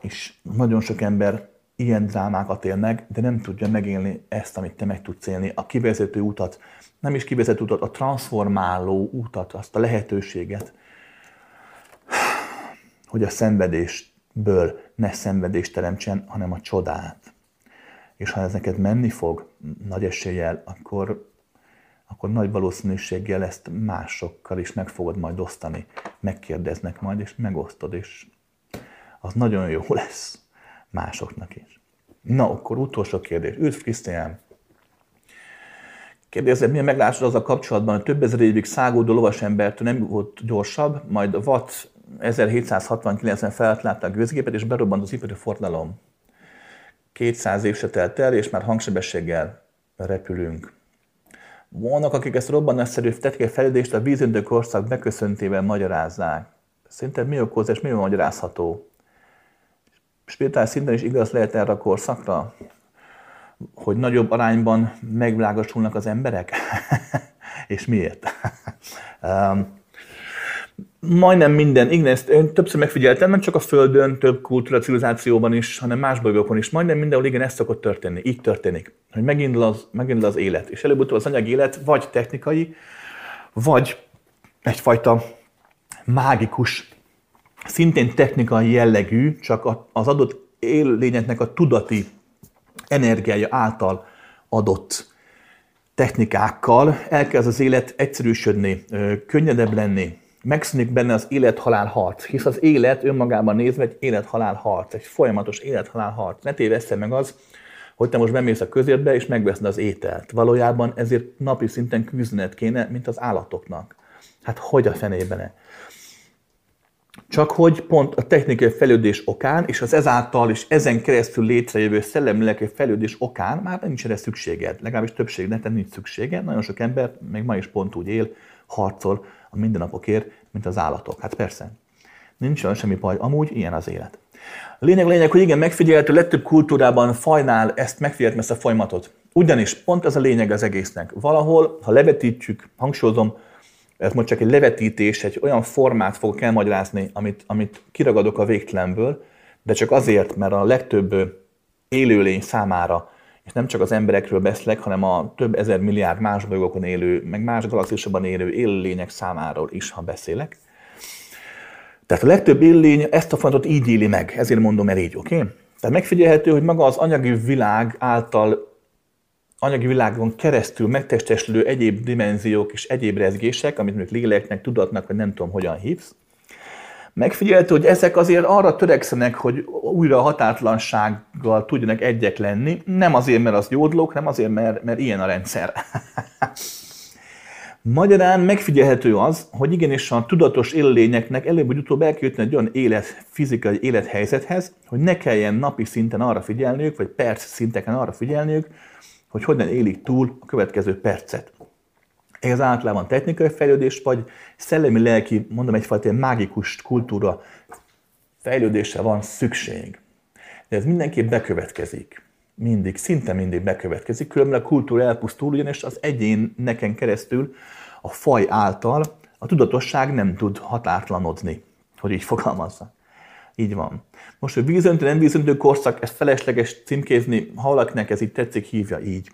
És nagyon sok ember ilyen drámákat él meg, de nem tudja megélni ezt, amit te meg tudsz élni. A kivezető utat, nem is kivezető utat, a transformáló utat, azt a lehetőséget, hogy a szenvedésből ne szenvedést teremtsen, hanem a csodát. És ha ez neked menni fog nagy eséllyel, akkor nagy valószínűséggel ezt másokkal is meg fogod majd osztani. Megkérdeznek majd, és megosztod, és az nagyon jó lesz másoknak is. Na, akkor utolsó kérdés. Üdv, Krisztián! Kérdezed, milyen meglátásod az a kapcsolatban, hogy több ezer évig szágódó lovasembertől nem volt gyorsabb, majd a Watt 1769-ben felett látta a gőzgépet, és berobbant az ipari forradalom. 200 év se telt el, és már hangsebességgel repülünk. Vannak, akik ezt a robbanásszerű technikai fejlődést a vízöntő korszak beköszöntével magyarázzák. Szerinted mi okozza és mi magyarázható? Spirituális szinten is igaz lehet erre a korszakra? Hogy nagyobb arányban megvilágosulnak az emberek? És miért? Majdnem minden, igen, én többször megfigyeltem, nem csak a Földön, több kultúra, civilizációban is, hanem más bolygókon is. Majdnem mindenhol igen, ez szokott történni, így történik, hogy megindul az élet. És előbb-utóbb az anyagi élet vagy technikai, vagy egyfajta mágikus, szintén technikai jellegű, csak az adott éllényeknek a tudati energiája által adott technikákkal elkezd az élet egyszerűsödni, könnyedebb lenni. Megszűnik benne az élet-halál harc, hisz az élet önmagában nézve egy élet-halál harc, egy folyamatos élet-halál harc. Ne tévesszel meg az, hogy te most bemész a közértbe és megveszed az ételt. Valójában ezért napi szinten küzdened kéne, mint az állatoknak. Hát hogy a fenében? Csak hogy pont a technikai fejlődés okán és az ezáltal és ezen keresztül létrejövő szellemi-lelki fejlődés okán már nincs erre szükséged. Legalábbis többségnek nem nincs szükséged. Nagyon sok ember még ma is pont úgy él, harcol a mindennapokért, mint az állatok. Hát persze, nincs olyan semmi baj, amúgy ilyen az élet. Lényeg, hogy igen, megfigyelhető, legtöbb kultúrában, fajnál ezt megfigyeltem, ezt a folyamatot. Ugyanis pont ez a lényeg az egésznek. Valahol, ha levetítjük, hangsúlyozom, ez most csak egy levetítés, egy olyan formát fogok elmagyarázni, amit kiragadok a végtelenből, de csak azért, mert a legtöbb élőlény számára, és nem csak az emberekről beszélek, hanem a több ezer milliárd más bolygókon élő, meg más galaxisokban élő élőlények számáról is, ha beszélek. Tehát a legtöbb élőlény ezt a folyamatot így éli meg, ezért mondom el így, oké? Tehát megfigyelhető, hogy maga az anyagi világ által, anyagi világon keresztül megtestesülő egyéb dimenziók és egyéb rezgések, amit mondjuk léleknek, tudatnak, vagy nem tudom, hogyan hívsz, megfigyelhető, hogy ezek azért arra törekszenek, hogy újra határtlansággal tudjanak egyek lenni, nem azért, mert az jódlók, nem azért, mert ilyen a rendszer. Magyarán megfigyelhető az, hogy igenis a tudatos élőlényeknek előbb vagy utóbb el kell jutni egy olyan fizikai élethelyzethez, hogy ne kelljen napi szinten arra figyelniük, vagy perc szinteken arra figyelniük, hogy hogyan élik túl a következő percet. Ez általában technikai fejlődés, vagy szellemi-lelki, mondom egyfajta mágikus kultúra fejlődésre van szükség. De ez mindenképp bekövetkezik. Mindig, szinte mindig bekövetkezik, különben a kultúra elpusztul, ugyanis az egyén neken keresztül a faj által a tudatosság nem tud határtlanodni, hogy így fogalmazzak. Így van. Most, hogy vízöntő, nem vízöntő korszak, ezt felesleges címkézni, ha valakinek ez így tetszik, hívja így.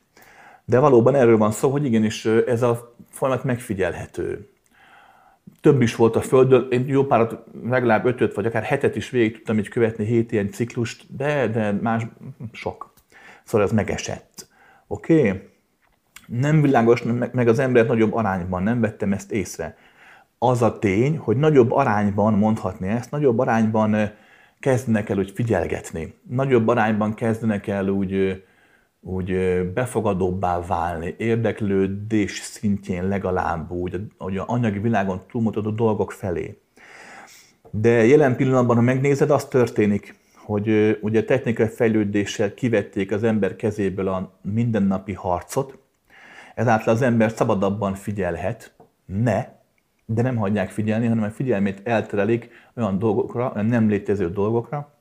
De valóban erről van szó, hogy igenis ez a folyamat megfigyelhető. Több is volt a Földön, én jó párat, legalább 5-öt vagy akár 7-et is végig tudtam így követni, 7 ilyen ciklust, de más sok. Szóval ez megesett. Oké? Nem világos, meg az ember nagyobb arányban, nem vettem ezt észre. Az a tény, hogy nagyobb arányban mondhatni ezt, nagyobb arányban kezdenek el úgy figyelgetni. Nagyobb arányban kezdenek el úgy befogadóbbá válni, érdeklődés szintjén legalább úgy, hogy az anyagi világon túlmutató dolgok felé. De jelen pillanatban, ha megnézed, az történik, hogy ugye technikai fejlődéssel kivették az ember kezéből a mindennapi harcot, ezáltal az ember szabadabban figyelhet, de nem hagyják figyelni, hanem a figyelmét elterelik olyan dolgokra, olyan nem létező dolgokra,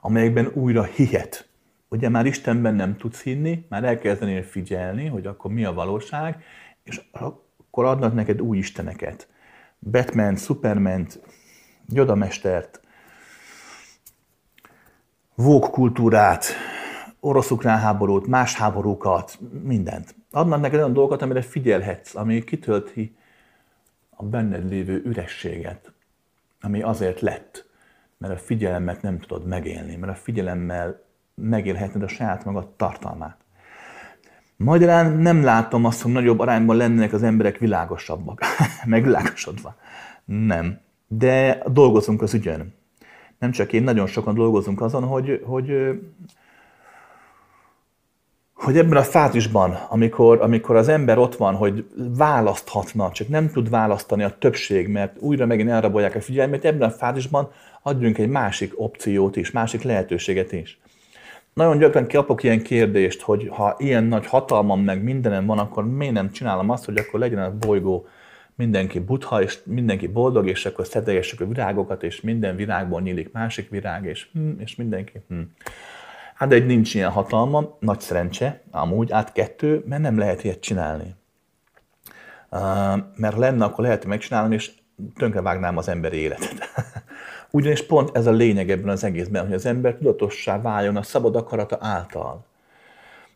amelyekben újra hihet. Ugye már Istenben nem tudsz hinni, már elkezdenél figyelni, hogy akkor mi a valóság, és akkor adnak neked új isteneket. Batman, Superman, Yoda mestert, Vogue kultúrát, orosz-ukrán háborút, más háborúkat, mindent. Adnak neked olyan dolgokat, amire figyelhetsz, ami kitölti a benned lévő ürességet, ami azért lett, mert a figyelemet nem tudod megélni, mert a figyelemmel megélhetned a saját magad tartalmát. Magyarán nem látom azt, hogy nagyobb arányban lennének az emberek világosabbak, megvilágosodva. Nem. De dolgozunk az ügyön. Nem csak én, nagyon sokan dolgozunk azon, hogy ebben a fázisban, amikor az ember ott van, hogy választhatna, csak nem tud választani a többség, mert újra megint elrabolják a figyelmét, ebben a fázisban adjunk egy másik opciót is, másik lehetőséget is. Nagyon gyakran kapok ilyen kérdést, hogy ha ilyen nagy hatalmam meg mindenem van, akkor miért nem csinálom azt, hogy akkor legyen a bolygó mindenki Buddha, és mindenki boldog, és akkor szedegessük a virágokat, és minden virágból nyílik másik virág, és mindenki. Hát de nincs ilyen hatalmam, nagy szerencse, amúgy kettő, mert nem lehet ilyet csinálni. Mert ha lenne, akkor lehet megcsinálni, és tönkrevágnám az emberi életet. Ugyanis pont ez a lényeg ebben az egészben, hogy az ember tudatossá váljon a szabad akarata által.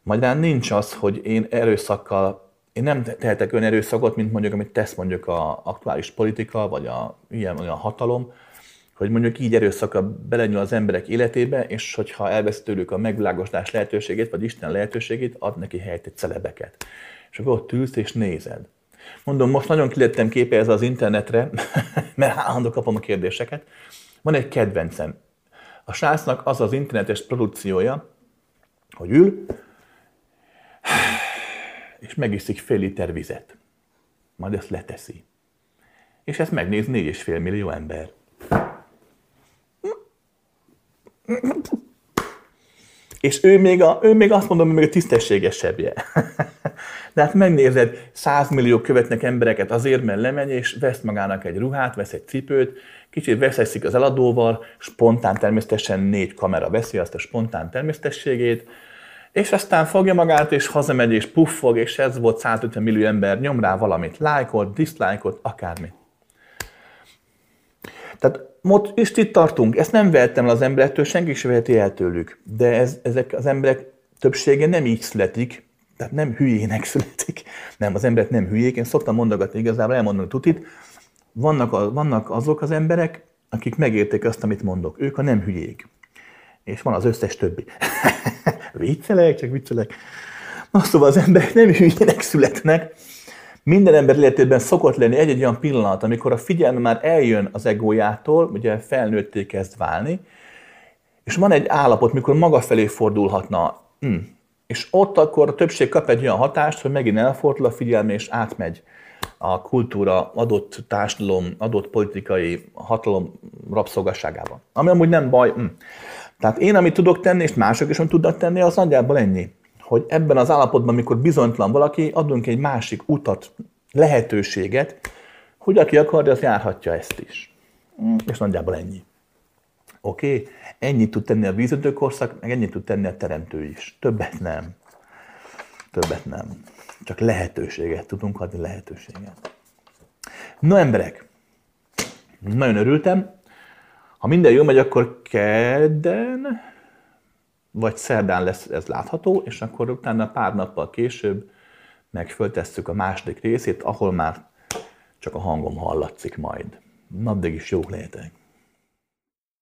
Magyarán nincs az, hogy én nem tehetek olyan erőszakot, mint mondjuk, amit tesz mondjuk a aktuális politika, vagy olyan hatalom, hogy mondjuk így erőszaka belenyúl az emberek életébe, és hogyha elvesz tőlük a megvilágosodás lehetőségét, vagy Isten lehetőségét, ad neki helyt egy celebeket. És akkor ott ülsz és nézed. Mondom, most nagyon kilettem képezve az internetre, mert állandóan kapom a kérdéseket. Van egy kedvencem. A srácnak az az internetes produkciója, hogy ül, és megiszik fél liter vizet. Majd ezt leteszi. És ezt megnéz 4,5 millió ember. És ő még azt mondom, hogy még a tisztességesebbje. De hát megnézed, 100 millió követnek embereket azért, mert lemegy és vesz magának egy ruhát, vesz egy cipőt, kicsit veszekszik az eladóval, spontán természetesen 4 kamera veszi azt a spontán természetességét, és aztán fogja magát és hazamegy és puffog, és ez volt 150 millió ember, nyom rá valamit, lájkot, diszlájkot, akármit. Tehát most is itt tartunk, ezt nem vehettem el az emberektől, senki sem veheti el tőlük. De ezek az emberek többsége nem így születik, tehát nem hülyének születik. Nem, az emberek nem hülyék, én szoktam mondogatni, igazából elmondom a tutit. Vannak azok az emberek, akik megérték azt, amit mondok. Ők a nem hülyék. És van az összes többi. Viccelek, csak viccelek. Na szóval az emberek nem hülyének születnek. Minden ember életében szokott lenni egy-egy olyan pillanat, amikor a figyelme már eljön az egójától, ugye felnőtté kezd válni, és van egy állapot, mikor maga felé fordulhatna. És ott akkor a többség kap egy olyan hatást, hogy megint elfordul a figyelme, és átmegy a kultúra adott társadalom, adott politikai hatalom rabszolgasságába. Ami amúgy nem baj. Tehát én, amit tudok tenni, és mások is amit tudnak tenni, az nagyjából ennyi. Hogy ebben az állapotban, amikor bizonytalan valaki, adunk egy másik utat, lehetőséget, hogy aki akarja, az járhatja ezt is. És nagyjából ennyi. Oké? Ennyit tud tenni a vízöntőkorszak, meg ennyit tud tenni a teremtő is. Többet nem. Többet nem. Csak lehetőséget tudunk adni, lehetőséget. No, emberek! Nagyon örültem. Ha minden jól megy, akkor kedden vagy szerdán lesz ez látható, és akkor utána pár nappal később meg föltesszük a második részét, ahol már csak a hangom hallatszik majd. Addig is jók legyetek!